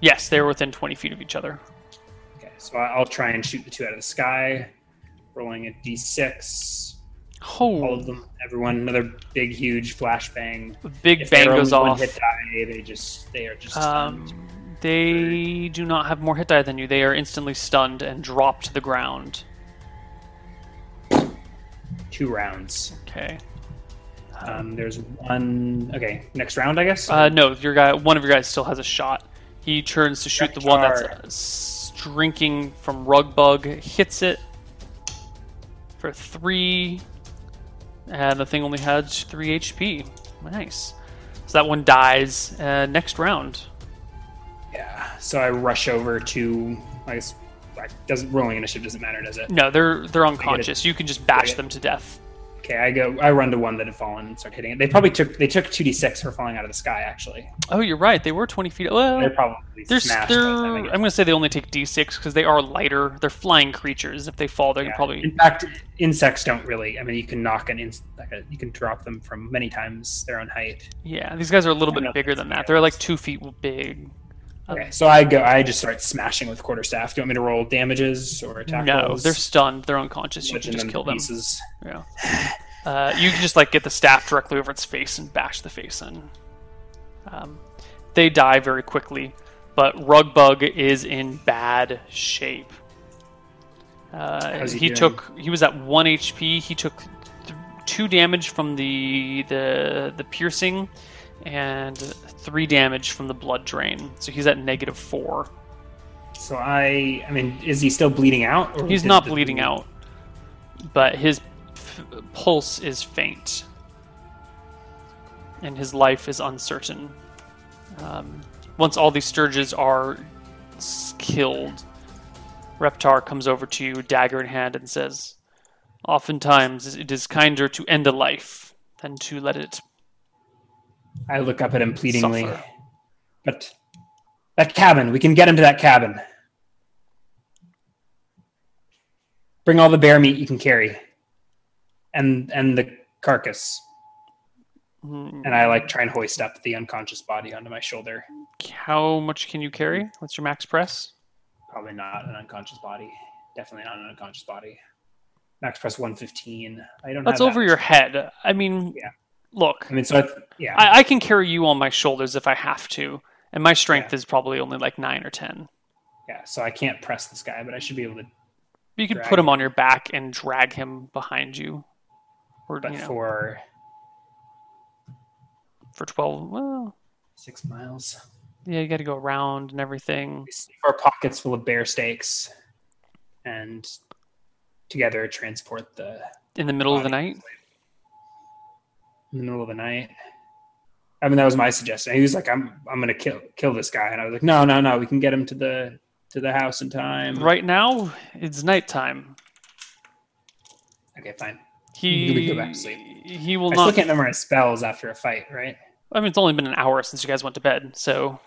Yes, they're within twenty feet of each other. Okay, so I'll try and shoot the two out of the sky. Rolling a d six. Oh. All of them, everyone. Another big, huge flashbang. A big if bang goes off. One hit die, they just, they are just um, stunned. They do not have more hit die than you. They are instantly stunned and dropped to the ground. Two rounds. Okay. Um, there's one. Okay, next round, I guess. Uh, no, your guy. One of your guys still has a shot. He turns to shoot Reptar. The one that's uh, drinking from Rugbug. Hits it for three, and the thing only had three H P. Nice. So that one dies. Uh, next round. Yeah. So I rush over to. I guess. Doesn't rolling initiative doesn't matter, does it? No, they're they're unconscious. You can just bash them to death. Okay, I go. I run to one that had fallen and start hitting it. They probably took they took two d six for falling out of the sky. Actually. Oh, you're right. They were twenty feet. Well, they're probably they're, smashed. They're, I'm going to say they only take d six because they are lighter. They're flying creatures. If they fall, they yeah. can probably. In fact, insects don't really. I mean, you can knock an insect. You can drop them from many times their own height. Yeah, these guys are a little bit bigger than that. They're like two feet big. Okay, so I go. I just start smashing with quarterstaff. Do you want me to roll damages or attack rolls? No, rolls? They're stunned. They're unconscious. You can just kill them. Pieces. Yeah. Uh, you can just like get the staff directly over its face and bash the face in. Um, they die very quickly, but Rugbug is in bad shape. Uh, How's he he doing? took. He was at one H P. He took th- two damage from the the the piercing. And three damage from the blood drain, so he's at negative four. So I, I mean, is he still bleeding out? Or he's not bleeding bleed? out, but his f- pulse is faint, and his life is uncertain. Um, once all these Sturges are killed, Reptar comes over to you, dagger in hand, and says, "Oftentimes, it is kinder to end a life than to let it." I look up at him pleadingly. Suffer. But that cabin, we can get him to that cabin. Bring all the bear meat you can carry. And and the carcass. Mm. And I like try and hoist up the unconscious body onto my shoulder. How much can you carry? What's your max press? Probably not an unconscious body. Definitely not an unconscious body. Max press one fifteen. I don't know. That's have over that your head. I mean yeah. Look, I mean, so I, th- yeah. I, I can carry you on my shoulders if I have to, and my strength yeah. is probably only like nine or ten. Yeah, so I can't press this guy, but I should be able to. You could put him, him on your back and drag him behind you, or but you know, for for twelve, well, six miles. Yeah, you got to go around and everything. We save our pockets full of bear steaks, and together transport the in the middle of the night. In the middle of the night. I mean, that was my suggestion. He was like, I'm I'm gonna kill kill this guy. And I was like, No, no, no, we can get him to the to the house in time. Right now, it's nighttime. Okay, fine. He we go back to sleep. He will I not I still can't memorize spells after a fight, right? I mean, it's only been an hour since you guys went to bed, so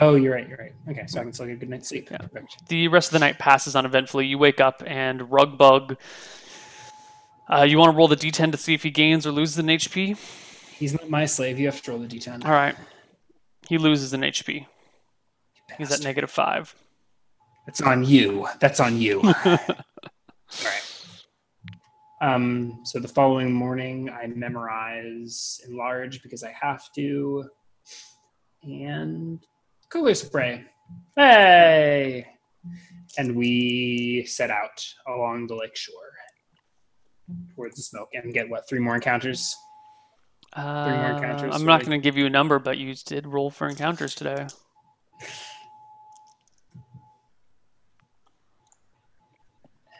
Oh, you're right, you're right. Okay, so I can still get a good night's sleep. Yeah. Perfect. The rest of the night passes uneventfully. You wake up and Rugbug. Uh, you want to roll the d ten to see if he gains or loses an H P? He's not my slave. You have to roll the d ten. All right. He loses an H P. He's at negative five. That's on you. That's on you. All right. Um, so the following morning, I memorize enlarge because I have to. And cooler spray. Hey! And we set out along the lakeshore. Towards the smoke and get what three more encounters. Uh, three more encounters. I'm not going to give you a number, but you did roll for encounters today.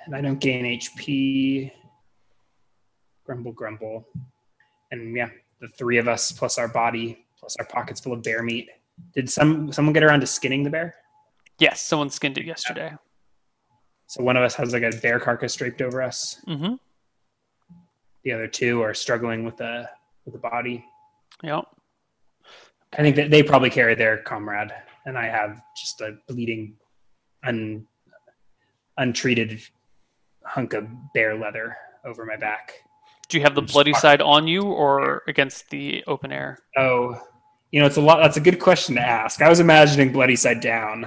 And I don't gain H P. Grumble, grumble. and yeah, the three of us plus our body plus our pockets full of bear meat. Did some someone get around to skinning the bear? Yes, someone skinned it yesterday. Yeah. So one of us has like a bear carcass draped over us. Mm-hmm. The other two are struggling with the with the body. Yep. I think that they probably carry their comrade, and I have just a bleeding, un, untreated hunk of bear leather over my back. Do you have the I'm bloody side on you or against the open air? Oh, you know, it's a lot. That's a good question to ask. I was imagining bloody side down.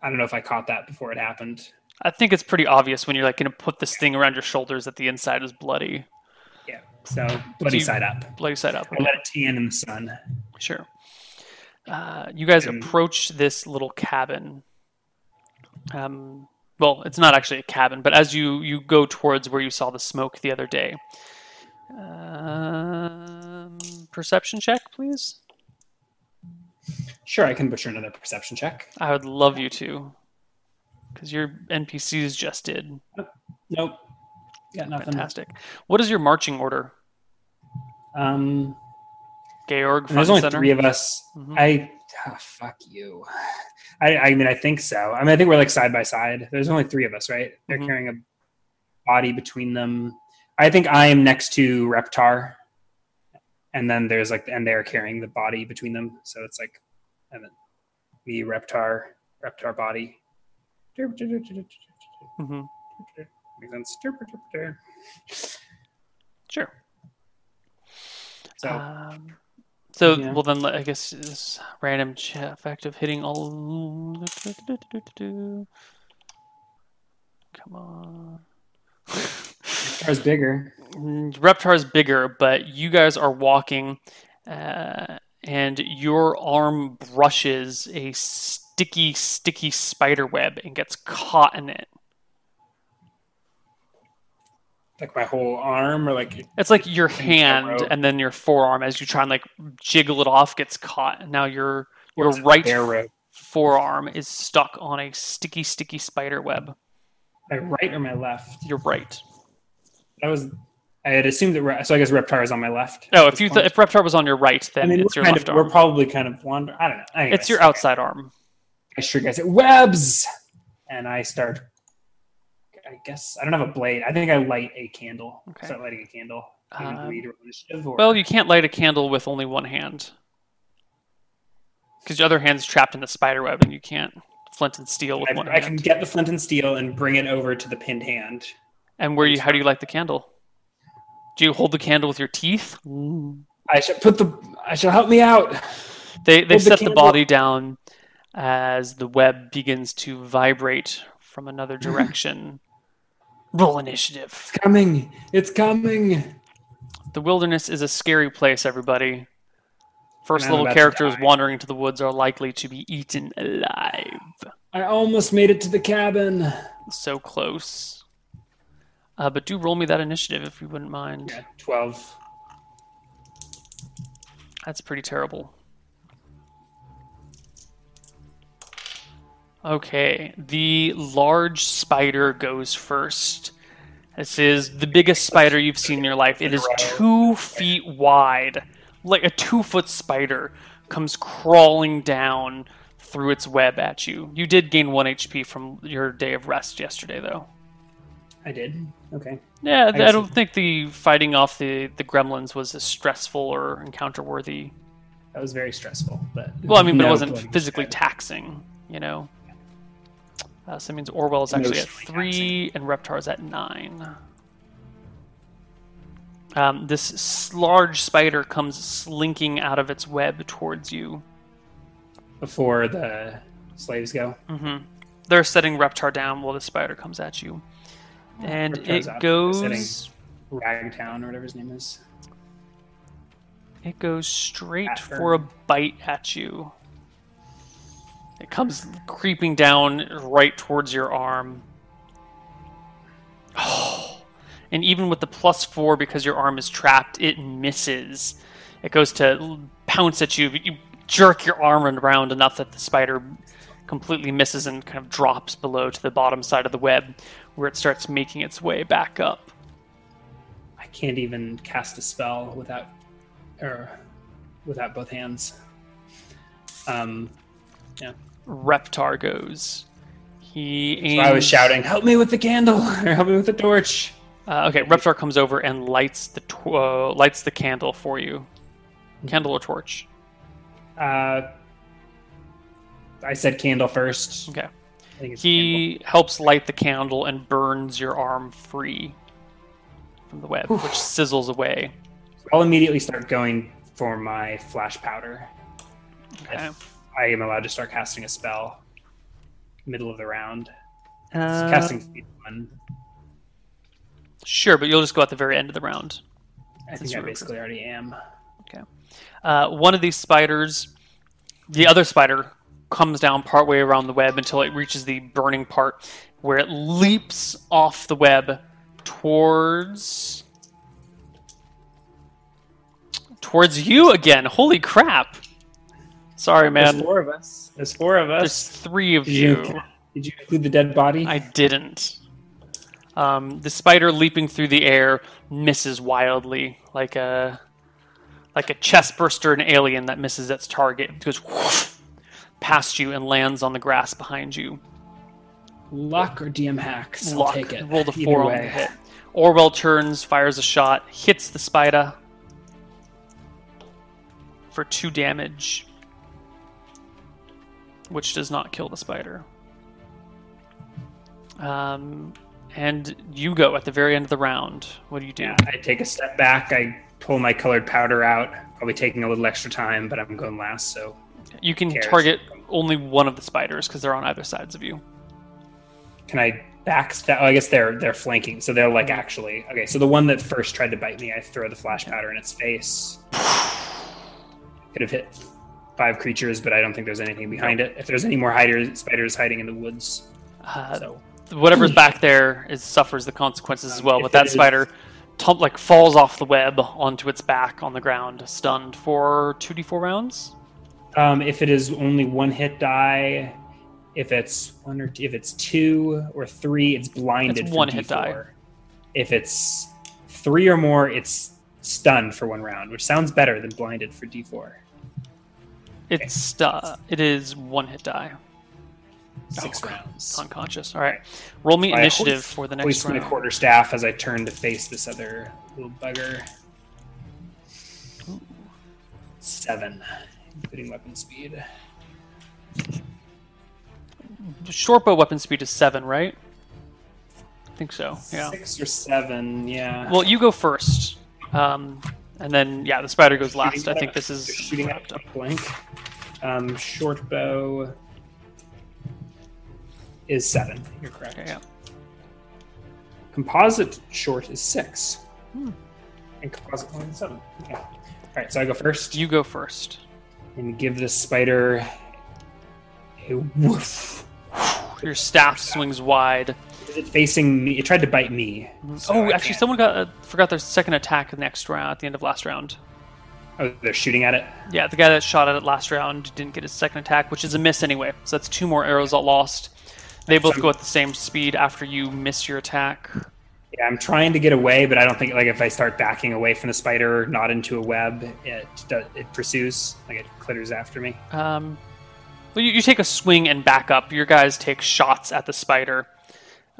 I don't know if I caught that before it happened. I think it's pretty obvious when you're like going to put this thing around your shoulders that the inside is bloody. Yeah, so bloody so you, side up. Bloody side up. I let it tan in the sun. Sure. Uh, you guys and, approach this little cabin. Um, well, it's not actually a cabin, but as you, you go towards where you saw the smoke the other day. Um, perception check, please. Sure, I can butcher another perception check. I would love you to, because your N P Cs just did. Nope. Got nothing. Fantastic. What is your marching order? Um, Georg. There's only center. Three of us. Mm-hmm. I oh, fuck you. I, I mean, I think so. I mean, I think we're like side by side. There's only three of us, right? They're mm-hmm. carrying a body between them. I think I am next to Reptar. And then there's like, and they're carrying the body between them. So it's like, and then the Reptar, Reptar body. Mm-hmm. Makes sense. Sure. So, um, so yeah. Well, then I guess this random fact of hitting all. Come on. Reptar's bigger. Reptar's bigger, but you guys are walking, uh, and your arm brushes a sticky, sticky spider web and gets caught in it. Like my whole arm, or like it's like your hand and then your forearm as you try and like jiggle it off gets caught. And now your your right forearm is stuck on a sticky, sticky spider web. My right or my left? Your right. That was. I had assumed that. So I guess Reptar is on my left. No, if you th- if Reptar was on your right, then I mean, it's your left of, arm. We're probably kind of wandering. I don't know. Anyways, it's your outside arm. I sure guess it webs, and I start. I guess I don't have a blade. I think I light a candle. Okay. Start lighting a candle. Um, initiative or... Well, you can't light a candle with only one hand, because your other hand's trapped in the spider web, and you can't flint and steel with I, one. I hand. Can get the flint and steel and bring it over to the pinned hand. And where you? How do you light the candle? Do you hold the candle with your teeth? Ooh. I should put the. I shall help me out. They they hold set the, the body down as the web begins to vibrate from another direction. Roll initiative. It's coming. It's coming. The wilderness is a scary place, everybody. First level characters wandering to the woods are likely to be eaten alive. I almost made it to the cabin. So close. Uh, but do roll me that initiative if you wouldn't mind. Yeah, twelve. That's pretty terrible. Okay, the large spider goes first. This is the biggest spider you've seen in your life. It is two feet wide. Like a two-foot spider comes crawling down through its web at you. You did gain one H P from your day of rest yesterday, though. I did? Okay. Yeah, I, I don't think the fighting off the, the gremlins was as stressful or encounter-worthy. That was very stressful, but... Well, I mean, but it wasn't physically taxing, you know? Uh, so that means Orwell is actually at three and Reptar is at nine. Um, this large spider comes slinking out of its web towards you. Before the slaves go? Mm-hmm. They're setting Reptar down while the spider comes at you. And Reptar's it goes... Ragtown or whatever his name is. It goes straight After. for a bite at you. It comes creeping down right towards your arm. Oh, and even with the plus four, because your arm is trapped, it misses. It goes to pounce at you, but you jerk your arm around enough that the spider completely misses and kind of drops below to the bottom side of the web, where it starts making its way back up. I can't even cast a spell without, or without both hands. Um, yeah. Reptar goes. He aims... So I was shouting, "Help me with the candle!" or "Help me with the torch!" Uh, okay, Reptar comes over and lights the tw- uh, lights the candle for you. Candle or torch? Uh, I said candle first. Okay. I think it's he helps light the candle and burns your arm free from the web, Oof. which sizzles away. I'll immediately start going for my flash powder. Okay. If I am allowed to start casting a spell middle of the round. Uh, casting speed one. Sure, but you'll just go at the very end of the round. I think I basically person. already am. Okay. Uh, one of these spiders, the other spider, comes down partway around the web until it reaches the burning part, where it leaps off the web towards towards you again. Holy crap! Sorry, man. There's four of us. There's four of us. There's three of did you. you. Did you include the dead body? I didn't. Um, the spider leaping through the air misses wildly, like a like a chestburster, an alien that misses its target. It goes whoosh, past you and lands on the grass behind you. Luck or D M hacks? Luck. I'll take it. Roll the four on the hit. Orwell turns, fires a shot, hits the spider for two damage, which does not kill the spider. Um. And you go at the very end of the round. What do you do? Yeah, I take a step back. I pull my colored powder out. Probably taking a little extra time, but I'm going last, so... You can target only one of the spiders, because they're on either sides of you. Can I backstab? Oh, I guess they're they're flanking, so they're like actually... Okay, so the one that first tried to bite me, I throw the flash powder in its face. Could have hit five creatures, but I don't think there's anything behind it. If there's any more hiders, spiders hiding in the woods, uh, so... Whatever's back there is suffers the consequences as well. But that spider tump, like falls off the web onto its back on the ground, stunned for two d four rounds. Um, if it is only one hit die, if it's one or two, if it's two or three, it's blinded. It's one hit die. If it's three or more, it's stunned for one round, which sounds better than blinded for d four. It's stu- It is one hit die. Six oh, rounds. Unconscious. All right. Roll me I initiative hoist, for the next hoist round. Hoisting a quarter staff as I turn to face this other little bugger. Ooh. Seven, including weapon speed. Shortbow weapon speed is seven, right? I think so. Yeah. Six or seven. Yeah. Well, you go first, um, and then yeah, the spider goes last. Shooting I think a, this is shooting at a blank. Um, shortbow. Is seven. You're correct. Okay, yeah. Composite short is six. Hmm. And composite long is seven. Yeah. Alright, so I go first. You go first. And give this spider a woof. Your staff swings wide. Is it facing me? It tried to bite me. So oh, I actually, can't. someone got uh, forgot their second attack next round at the end of last round. Oh, they're shooting at it? Yeah, the guy that shot at it last round didn't get his second attack, which is a miss anyway. So that's two more arrows all lost. They both so go at the same speed after you miss your attack. Yeah, I'm trying to get away, but I don't think, like, if I start backing away from the spider, not into a web, it does, it pursues, like, it clitters after me. Um, well, you, you take a swing and back up. Your guys take shots at the spider.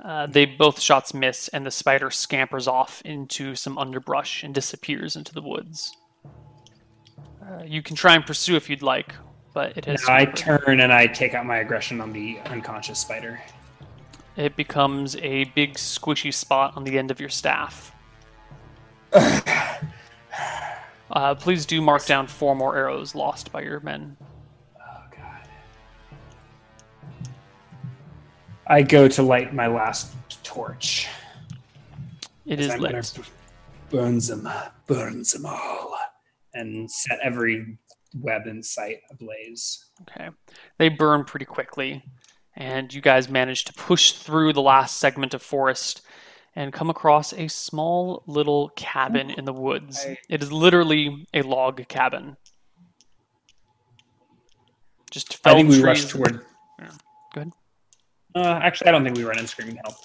Uh, they both shots miss, and the spider scampers off into some underbrush and disappears into the woods. Uh, you can try and pursue if you'd like. But it has I turn and I take out my aggression on the unconscious spider. It becomes a big squishy spot on the end of your staff. uh, please do mark down four more arrows lost by your men. Oh, God. I go to light my last torch. It is I'm lit. Gonna burns them, burns them all. And set every... web and sight ablaze. Okay. They burn pretty quickly, and you guys manage to push through the last segment of forest and come across a small little cabin in the woods. I... It is literally a log cabin. Just fell I think trees. We rushed toward... Yeah. Go ahead. Uh, actually, I don't think we run in screaming help.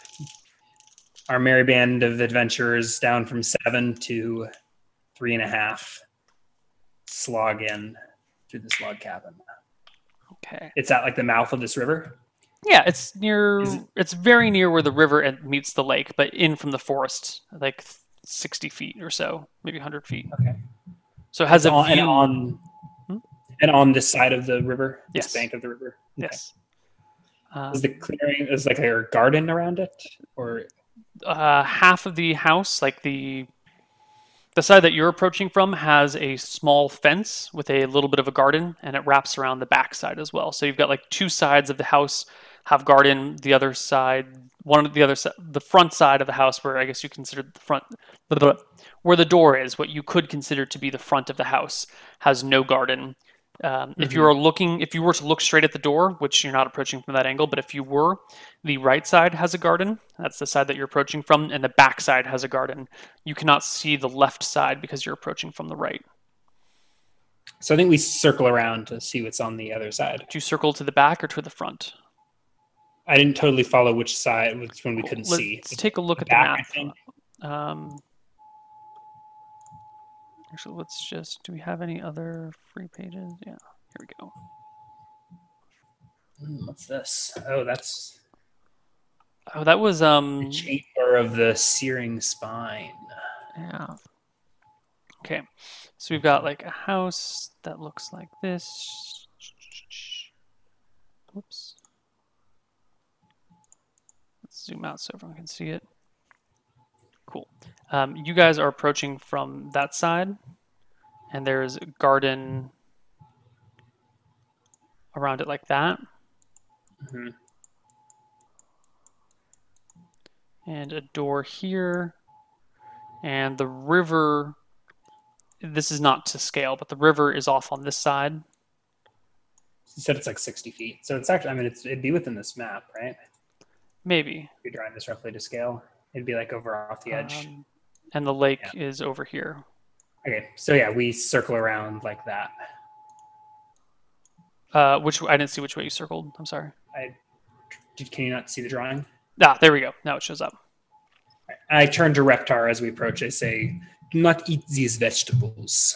our merry band of adventurers down from seven to three and a half slog in through the slog cabin. Okay. It's at like the mouth of this river? Yeah, it's near, it? it's very near where the river meets the lake, but in from the forest, like sixty feet or so, maybe one hundred feet. Okay. So it has and a on, view. And on, hmm? and on this side of the river? Yes. This bank of the river? Okay. Yes. Uh, is the clearing, is like a garden around it? Or uh, half of the house, like the... The side that you're approaching from has a small fence with a little bit of a garden, and it wraps around the back side as well. So you've got like two sides of the house have garden. The other side, one of the other side, the front side of the house, where I guess you consider the front, where the door is, what you could consider to be the front of the house, has no garden. Um, mm-hmm. If you are looking, if you were to look straight at the door, which you're not approaching from that angle, but if you were, the right side has a garden. That's the side that you're approaching from, and the back side has a garden. You cannot see the left side because you're approaching from the right. So I think we circle around to see what's on the other side. Do you circle to the back or to the front? I didn't totally follow which side, which one we couldn't Let's see. Let's take a look the at back, the map. Um, Actually, let's just, do we have any other free pages? Yeah, here we go. Mm, what's this? Oh, that's... Oh, that was... um. The Chamber of the Searing Spine. Yeah. Okay. So we've got like a house that looks like this. Whoops. Let's zoom out so everyone can see it. Cool. Um, you guys are approaching from that side, and there's a garden around it like that. Mm-hmm. And a door here. And the river, this is not to scale, but the river is off on this side. You said it's like sixty feet. So it's actually, I mean, it's, it'd be within this map, right? Maybe. If you're drawing this roughly to scale. It'd be like over off the edge. Um, and the lake yeah. is over here. Okay, so yeah, we circle around like that. Uh, which I didn't see which way you circled. I'm sorry. I did, Can you not see the drawing? Ah, there we go. Now it shows up. I turn to Reptar as we approach. I say, do not eat these vegetables.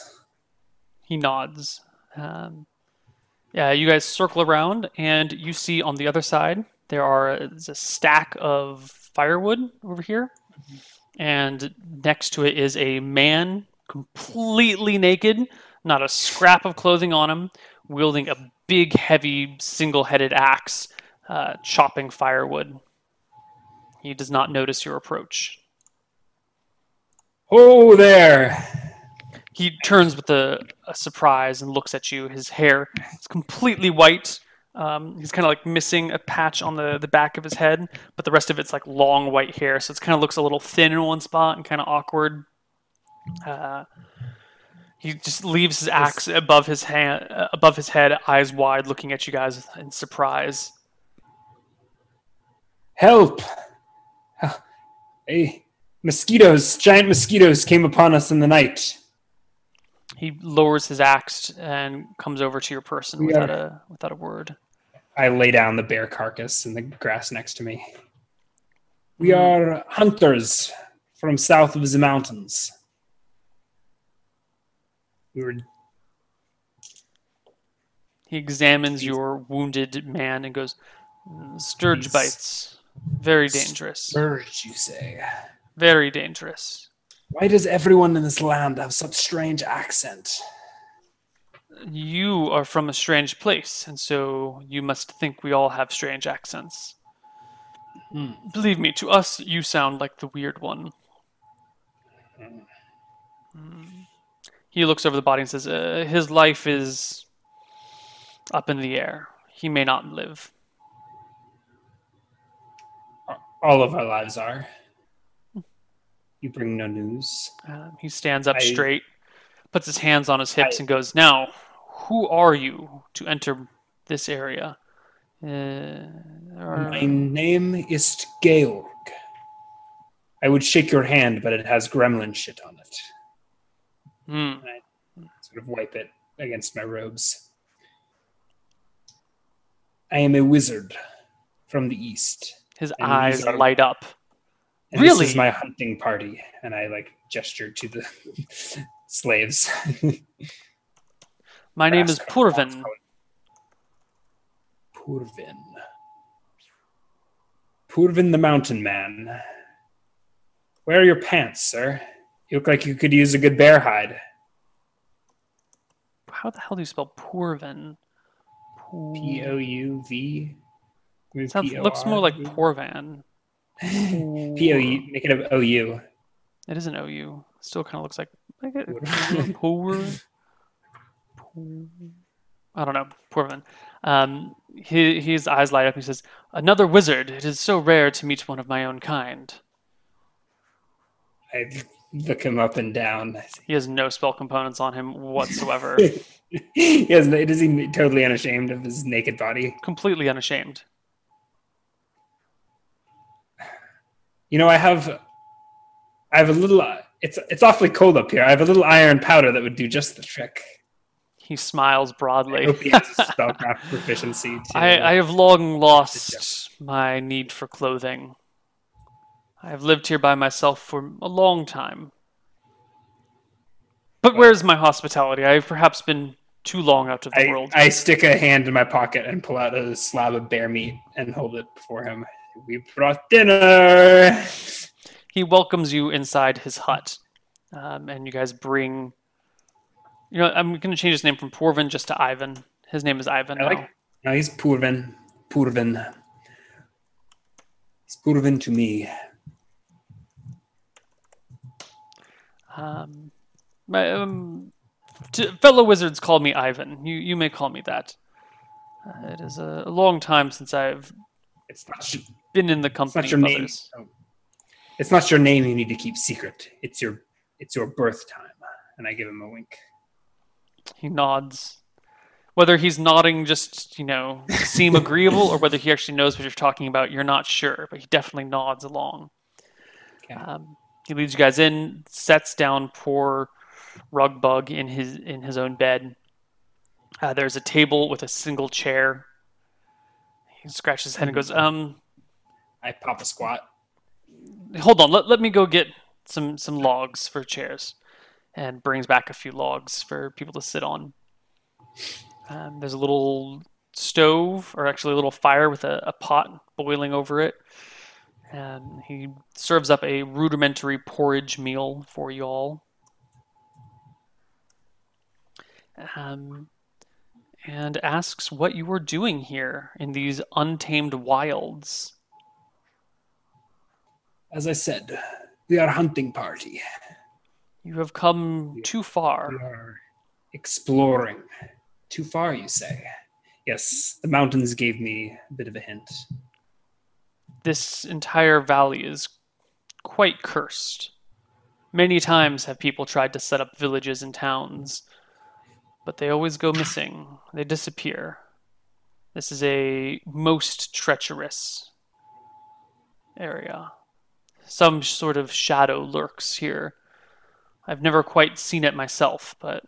He nods. Um, yeah, you guys circle around, and you see on the other side, there are a stack of firewood over here, and next to it is a man completely naked, not a scrap of clothing on him, wielding a big, heavy, single-headed axe, uh, chopping firewood. He does not notice your approach. Oh, there! He turns with a, a surprise and looks at you. His hair is completely white. Um, he's kind of like missing a patch on the, the back of his head, but the rest of it's like long white hair, so it kind of looks a little thin in one spot and kind of awkward. Uh, he just leaves his axe above his hand, uh, above his head, eyes wide, looking at you guys in surprise. Help! Hey, mosquitoes, giant mosquitoes came upon us in the night. He lowers his axe and comes over to your person without a without a word. I lay down the bear carcass in the grass next to me. We are hunters from south of the mountains. We were... He examines your wounded man and goes, "Sturge He's... bites. Very dangerous." Sturge, you say? Very dangerous. Why does everyone in this land have such strange accent? You are from a strange place, and so you must think we all have strange accents. Mm. Believe me, to us, you sound like the weird one. Mm. Mm. He looks over the body and says, uh, his life is up in the air. He may not live. All of our lives are. You bring no news. Uh, he stands up I, straight, puts his hands on his hips, I, and goes, "Now, who are you to enter this area?" Uh, or... My name is Georg. I would shake your hand, but it has gremlin shit on it. Mm. I sort of wipe it against my robes. I am a wizard from the east. His eyes light up. And really? This is my hunting party. And I like gestured to the slaves. My name is Pourvin. Pourvin. Pourvin the Mountain Man. Where are your pants, sir? You look like you could use a good bear hide. How the hell do you spell Pourvin? P O U V. It sounds, looks more like Pourvan. P O U. Make it an O U. It is an O U. Still kind of looks like... like it, poor, poor, I don't know. Pourvin. Um, he, his eyes light up. He says, "Another wizard. It is so rare to meet one of my own kind." I look him up and down. He has no spell components on him whatsoever. He has, is he totally unashamed of his naked body? Completely unashamed. You know, I have, I have a little. It's it's awfully cold up here. I have a little iron powder that would do just the trick. He smiles broadly. I hope he has spellcraft proficiency. To, I, I have long lost my need for clothing. I have lived here by myself for a long time. But well, where is my hospitality? I have perhaps been too long out of the I, world. I stick a hand in my pocket and pull out a slab of bear meat and hold it before him. We brought dinner. He welcomes you inside his hut, um, and you guys bring. You know, I'm going to change his name from Pourvin just to Ivan. His name is Ivan. I like. Now. No, he's Pourvin. Pourvin. He's Pourvin to me. Um, my um, to, fellow wizards call me Ivan. You you may call me that. Uh, it is a, a long time since I've. It's not your, been in the company. It's not your name. No. It's not your name you need to keep secret. It's your it's your birth time. And I give him a wink. He nods. Whether he's nodding just, you know, seem agreeable, or whether he actually knows what you're talking about, you're not sure. But he definitely nods along. Okay. Um, he leads you guys in, sets down poor Rugbug in his in his own bed. Uh, there's a table with a single chair. He scratches his head and goes, um... I pop a squat. Hold on, let, let me go get some, some logs for chairs. And brings back a few logs for people to sit on. Um, there's a little stove, or actually a little fire with a, a pot boiling over it. And he serves up a rudimentary porridge meal for you all. Um... And asks what you were doing here in these untamed wilds. As I said, we are a hunting party. You have come we, too far. We are exploring. Too far, you say? Yes, the mountains gave me a bit of a hint. This entire valley is quite cursed. Many times have people tried to set up villages and towns, but they always go missing. They disappear. This is a most treacherous area. Some sort of shadow lurks here. I've never quite seen it myself, but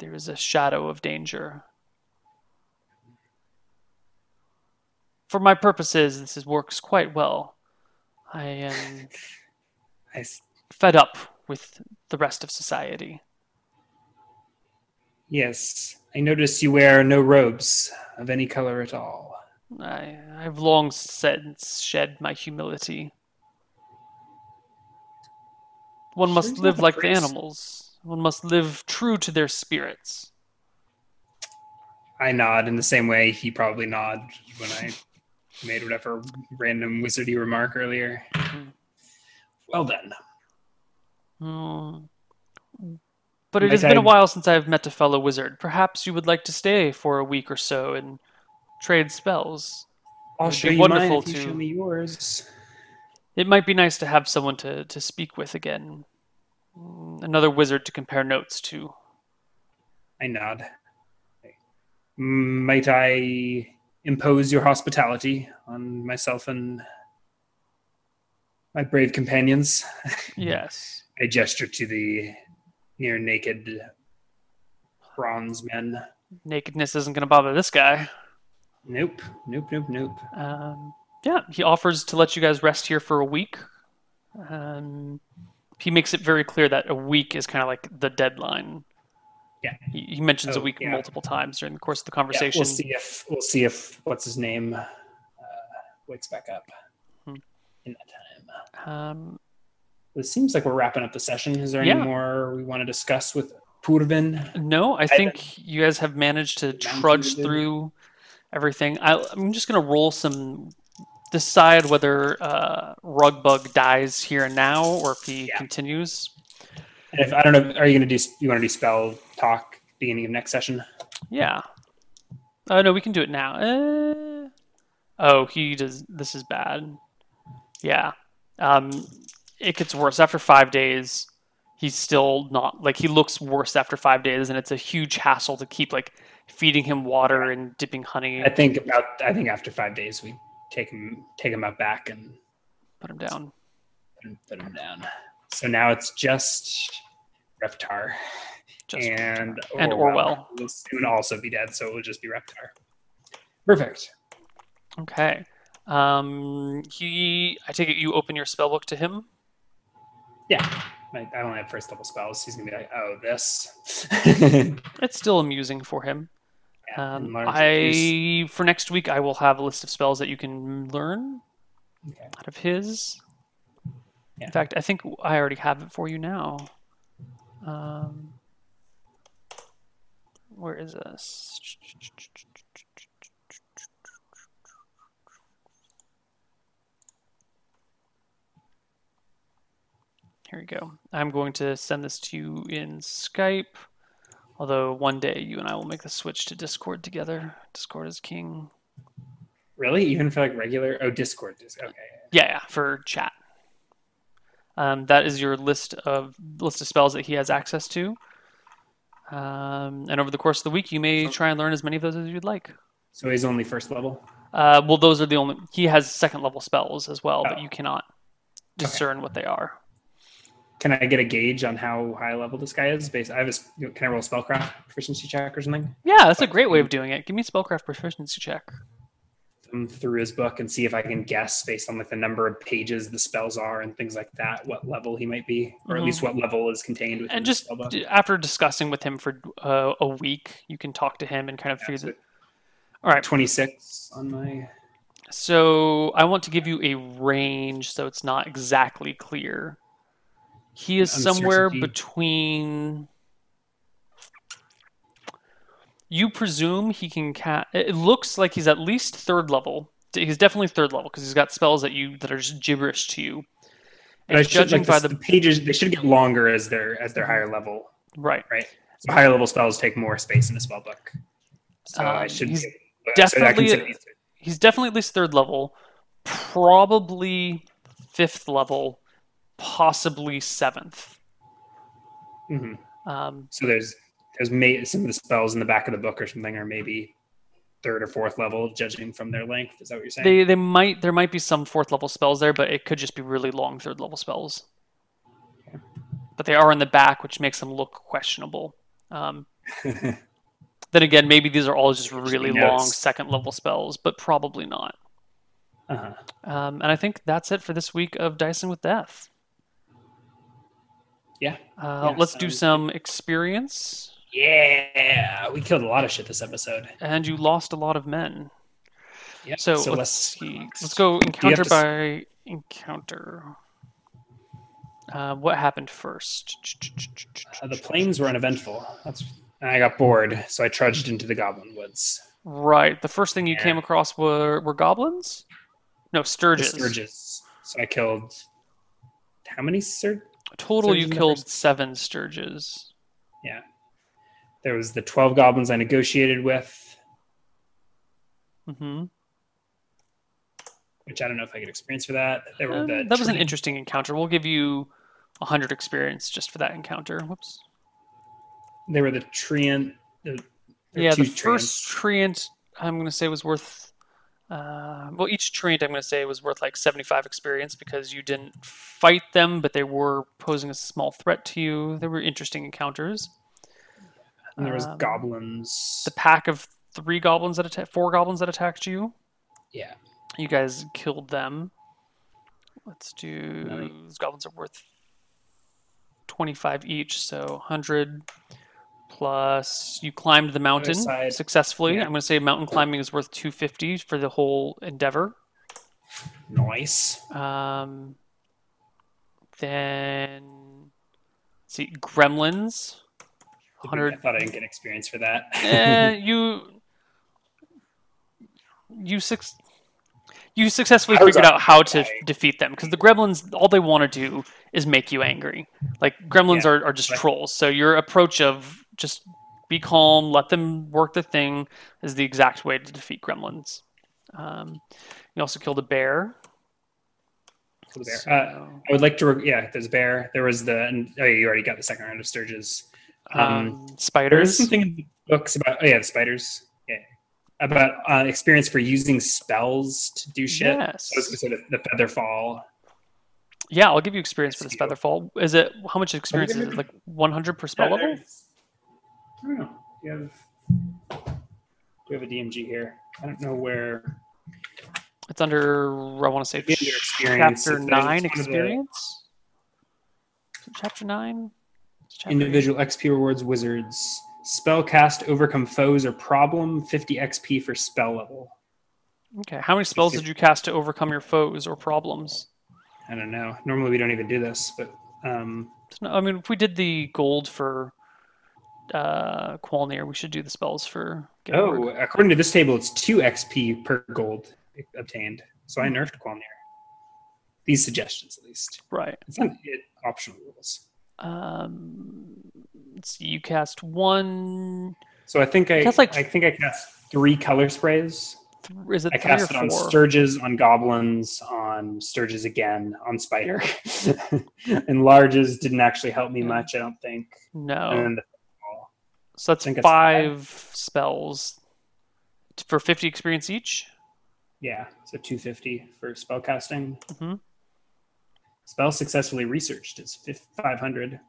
there is a shadow of danger. For my purposes, this is, works quite well. I am I s- fed up with the rest of society. Yes, I notice you wear no robes of any color at all. I, I've long since shed my humility. One must sure live like the animals. One must live true to their spirits. I nod in the same way he probably nodded when I made whatever random wizardy remark earlier. Mm-hmm. Well then. Mm. But it like has been I... a while since I've met a fellow wizard. Perhaps you would like to stay for a week or so and trade spells. I'll show you mine if you show me yours. It might be nice to have someone to, to speak with again. Another wizard to compare notes to. I nod. Might I impose your hospitality on myself and my brave companions? Yes. I gesture to the... near naked bronze men. Nakedness isn't going to bother this guy. Nope, nope, nope, nope. Um, yeah, he offers to let you guys rest here for a week. Um, he makes it very clear that a week is kind of like the deadline. Yeah, he, he mentions oh, a week yeah. multiple times during the course of the conversation. Yeah, we'll see if we'll see if what's his name uh, wakes back up hmm. in that time. Um, it seems like we're wrapping up the session. Is there yeah. any more we want to discuss with Pourvin? No, I think I, you guys have managed to trudge through everything. I, I'm just going to roll some, decide whether uh, Rugbug dies here and now or if he yeah. continues. And if I don't know, are you going to do? You want to do spell talk beginning of next session? Yeah. Oh uh, no, we can do it now. Uh, oh, he does. This is bad. Yeah. Um, it gets worse after five days. He's still not like he looks worse after five days, and it's a huge hassle to keep like feeding him water and dipping honey. I think about. I think after five days, we take him, take him out back, and put him down. Put him, put him down. So now it's just Reptar just and Orwell. And Orwell. It would also be dead, so it would just be Reptar. Perfect. Okay. Um, he, I take it you open your spellbook to him? Yeah. I, I only have first level spells. He's going to be like, oh, this. It's still amusing for him. Yeah, um, I for next week, I will have a list of spells that you can learn okay. out of his... Yeah. In fact, I think I already have it for you now. Um, where is this? Here we go. I'm going to send this to you in Skype. Although one day you and I will make the switch to Discord together. Discord is king. Really? Even for like regular? Oh, Discord. Okay. Yeah, yeah, for chat. Um, that is your list of list of spells that he has access to. Um, and over the course of the week, you may try and learn as many of those as you'd like. So he's only first level? Uh, well, those are the only... He has second level spells as well, oh. but you cannot discern okay. what they are. Can I get a gauge on how high level this guy is? Based, I have a, can I roll a spellcraft proficiency check or something? Yeah, that's a great way of doing it. Give me a spellcraft proficiency check. Through his book and see if I can guess based on like the number of pages the spells are and things like that, what level he might be, or mm-hmm. at least what level is contained within. And just the spellbook. After discussing with him for uh, a week, you can talk to him and kind of yeah, figure it. All right, twenty-six on my. So I want to give you a range, so it's not exactly clear. He is Uncertainty. somewhere between. You presume he can cast... It looks like he's at least third level. He's definitely third level because he's got spells that you that are just gibberish to you. And I judging should, like, by the, the pages, they should get longer as they're as they're higher level. Right, right. So higher level spells take more space in a spell book. So um, I should he's get, definitely so he's definitely at least third level, probably fifth level, possibly seventh. Mm-hmm. Um, so there's. Because some of the spells in the back of the book or something are maybe third or fourth level, judging from their length. Is that what you're saying? They they might there might be some fourth level spells there, but it could just be really long third level spells. Okay. But they are in the back, which makes them look questionable. Um, then again, maybe these are all just really long second level spells, but probably not. Uh-huh. Um, and I think that's it for this week of Dicing with Death. Yeah. Uh, yeah. Let's do some experience. Yeah, we killed a lot of shit this episode, and you lost a lot of men. Yeah. So, so let's see. Let's, let's go encounter by to... encounter. Uh, what happened first? Uh, the plains were uneventful. That's. And I got bored, so I trudged into the Goblin Woods. Right. The first thing you yeah. came across were were goblins. No, sturges. The sturges. So I killed. How many sturges? Total, sturges you killed first... seven sturges. Yeah. There was the twelve goblins I negotiated with. Mm-hmm. Which I don't know if I get experience for that. There were um, the that was an interesting encounter. We'll give you one hundred experience just for that encounter. Whoops. There were the treant. The, yeah, the treants. First treant, I'm going to say, was worth... Uh, well, each treant, I'm going to say, was worth like seventy-five experience because you didn't fight them, but they were posing a small threat to you. They were interesting encounters. And there was um, goblins. The pack of three goblins that attacked, four goblins that attacked you. Yeah. You guys killed them. Let's do... Nice. These goblins are worth twenty-five each, so one hundred plus... You climbed the mountain successfully. Yeah. I'm going to say mountain climbing is worth two hundred fifty for the whole endeavor. Nice. Um, then... Let's see, gremlins. one hundred... I thought I didn't get experience for that. eh, you... You six... You successfully figured out how to defeat them, because the gremlins, all they want to do is make you angry. Like, gremlins yeah, are, are just right. trolls, so your approach of just be calm, let them work the thing, is the exact way to defeat gremlins. Um, you also killed a bear. Killed a bear. So... Uh, I would like to... Re yeah, there's a bear. There was the... Oh, you already got the second round of Sturges. Um, um, spiders. There's something in the books about... Oh, yeah, the spiders. About uh, experience for using spells to do shit. Yes. So sort of the featherfall. Yeah, I'll give you experience for this featherfall. Is it how much experience is it? Like one hundred per spell yeah, level? I don't know. We have, we have a D M G here. I don't know where. It's under. I want to say experience. Chapter nine experience. Chapter nine. Individual X P rewards wizards. Spell cast, overcome foes or problem, fifty X P for spell level. Okay, how many spells did you cast to overcome your foes or problems? I don't know. Normally we don't even do this, but... Um... No, I mean, if we did the gold for uh, Qualnir, we should do the spells for... Oh, according to this table, it's two X P per gold obtained. So I nerfed Qualnir. These suggestions, at least. Right. It's not it, optional rules. Um... You cast one. So I think I, I cast like I think I cast three color sprays. Is it I cast it on four? Sturges, on goblins, on Sturges again, on spider. And larges didn't actually help me much, I don't think. No. And so that's five, five spells for fifty experience each. Yeah, so two fifty for spell casting. Mm-hmm. Spell successfully researched is five hundred.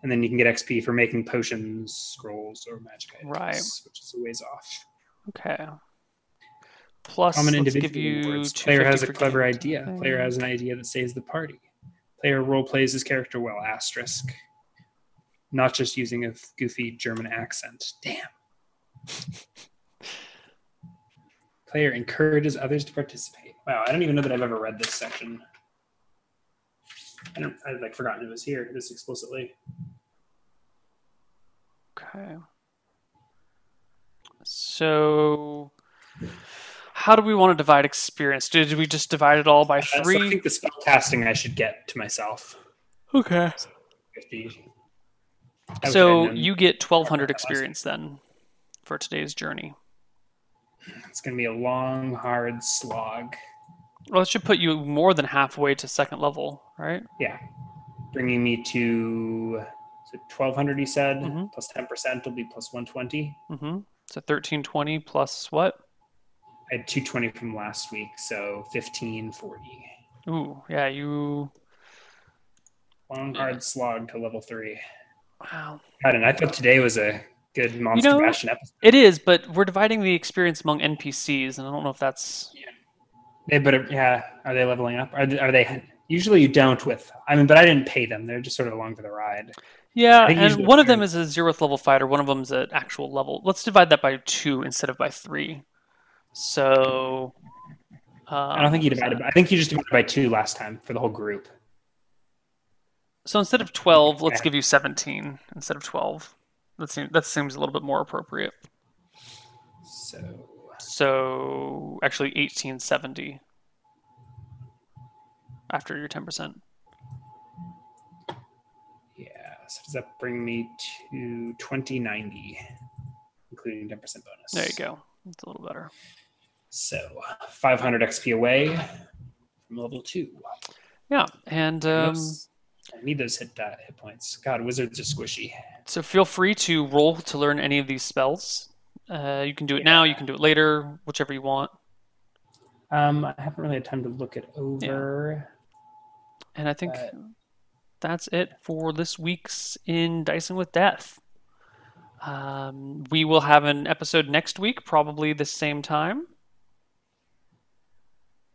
And then you can get X P for making potions, scrolls, or magic items, right. Which is a ways off. Okay. Plus, common individual rewards. Player has a clever idea. Thing. Player has an idea that saves the party. Player role plays his character well. Asterisk. Not just using a goofy German accent. Damn. Player encourages others to participate. Wow, I don't even know that I've ever read this section. I don't, I've like forgotten it was here this explicitly. Okay. So, how do we want to divide experience? Did we just divide it all by three? Uh, so I think the spell casting I should get to myself. Okay. So you get twelve hundred experience then for today's journey. It's going to be a long, hard slog. Well, it should put you more than halfway to second level, right? Yeah. Bringing me to so twelve hundred, you said, mm-hmm. plus ten percent will be plus one twenty. Mm-hmm. So thirteen twenty plus what? I had two twenty from last week, so fifteen forty. Ooh, yeah, you... Long, hard yeah. slog to level three. Wow. I don't know. I thought today was a good Monster you know, Bastion episode. It is, but we're dividing the experience among N P Cs, and I don't know if that's... Yeah. They, but yeah, are they leveling up? Are they, are they? Usually, you don't with. I mean, but I didn't pay them. They're just sort of along for the ride. Yeah, and one of them is a zeroth level fighter. One of them is an actual level. Let's divide that by two instead of by three. So, um, I don't think you divided. I think you just divided by two last time for the whole group. So instead of twelve, let's yeah. give you seventeen instead of twelve. That seems that seems a little bit more appropriate. So. So actually eighteen seventy after your ten percent. Yeah, so does that bring me to twenty ninety, including ten percent bonus? There you go. That's a little better. So five hundred X P away from level two. Yeah, and... Um, I need those hit, uh, hit points. God, wizards are squishy. So feel free to roll to learn any of these spells. Uh, you can do it yeah. now, you can do it later, whichever you want. Um, I haven't really had time to look it over. Yeah. And I think but... that's it for this week's in Dicing with Death. Um, we will have an episode next week, probably the same time.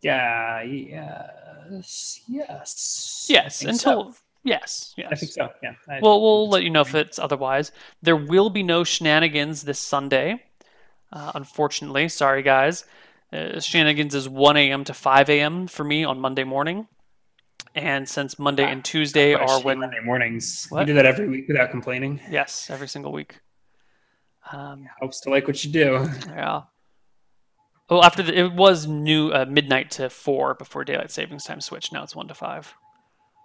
Yeah. Uh, yes. Yes. Yes. Until. So. Yes, yes. I think so, yeah. I well, we'll let you know if it's otherwise. There will be no shenanigans this Sunday, uh, unfortunately. Sorry, guys. Uh, shenanigans is one a m to five a m for me on Monday morning. And since Monday and Tuesday are when... Monday mornings. What? You do that every week without complaining? Yes, every single week. Um, Hopes to like what you do. Yeah. Well, after the, it was new uh, midnight to four before Daylight Savings Time switched. Now it's one to five.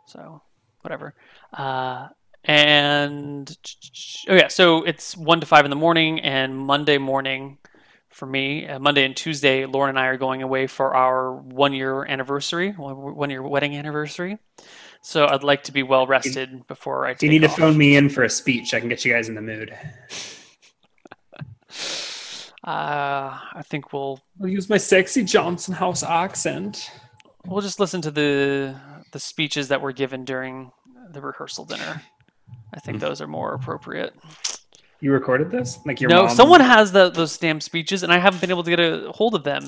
So... whatever. Uh, and oh yeah, so it's one to five in the morning and Monday morning for me, uh, Monday and Tuesday, Lauren and I are going away for our one year anniversary, one year wedding anniversary. So I'd like to be well rested before I take You need off. To phone me in for a speech. I can get you guys in the mood. uh, I think we'll... I'll use my sexy Johnson House accent. We'll just listen to the... the speeches that were given during the rehearsal dinner. I think those are more appropriate. You recorded this? Like your No, mom... someone has the, those damn speeches, and I haven't been able to get a hold of them.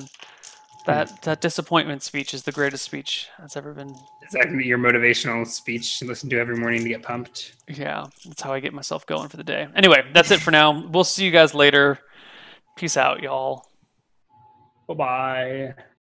That mm. that disappointment speech is the greatest speech that's ever been. Is that going to be your motivational speech you listen to every morning to get pumped? Yeah, that's how I get myself going for the day. Anyway, that's it for now. We'll see you guys later. Peace out, y'all. Bye-bye.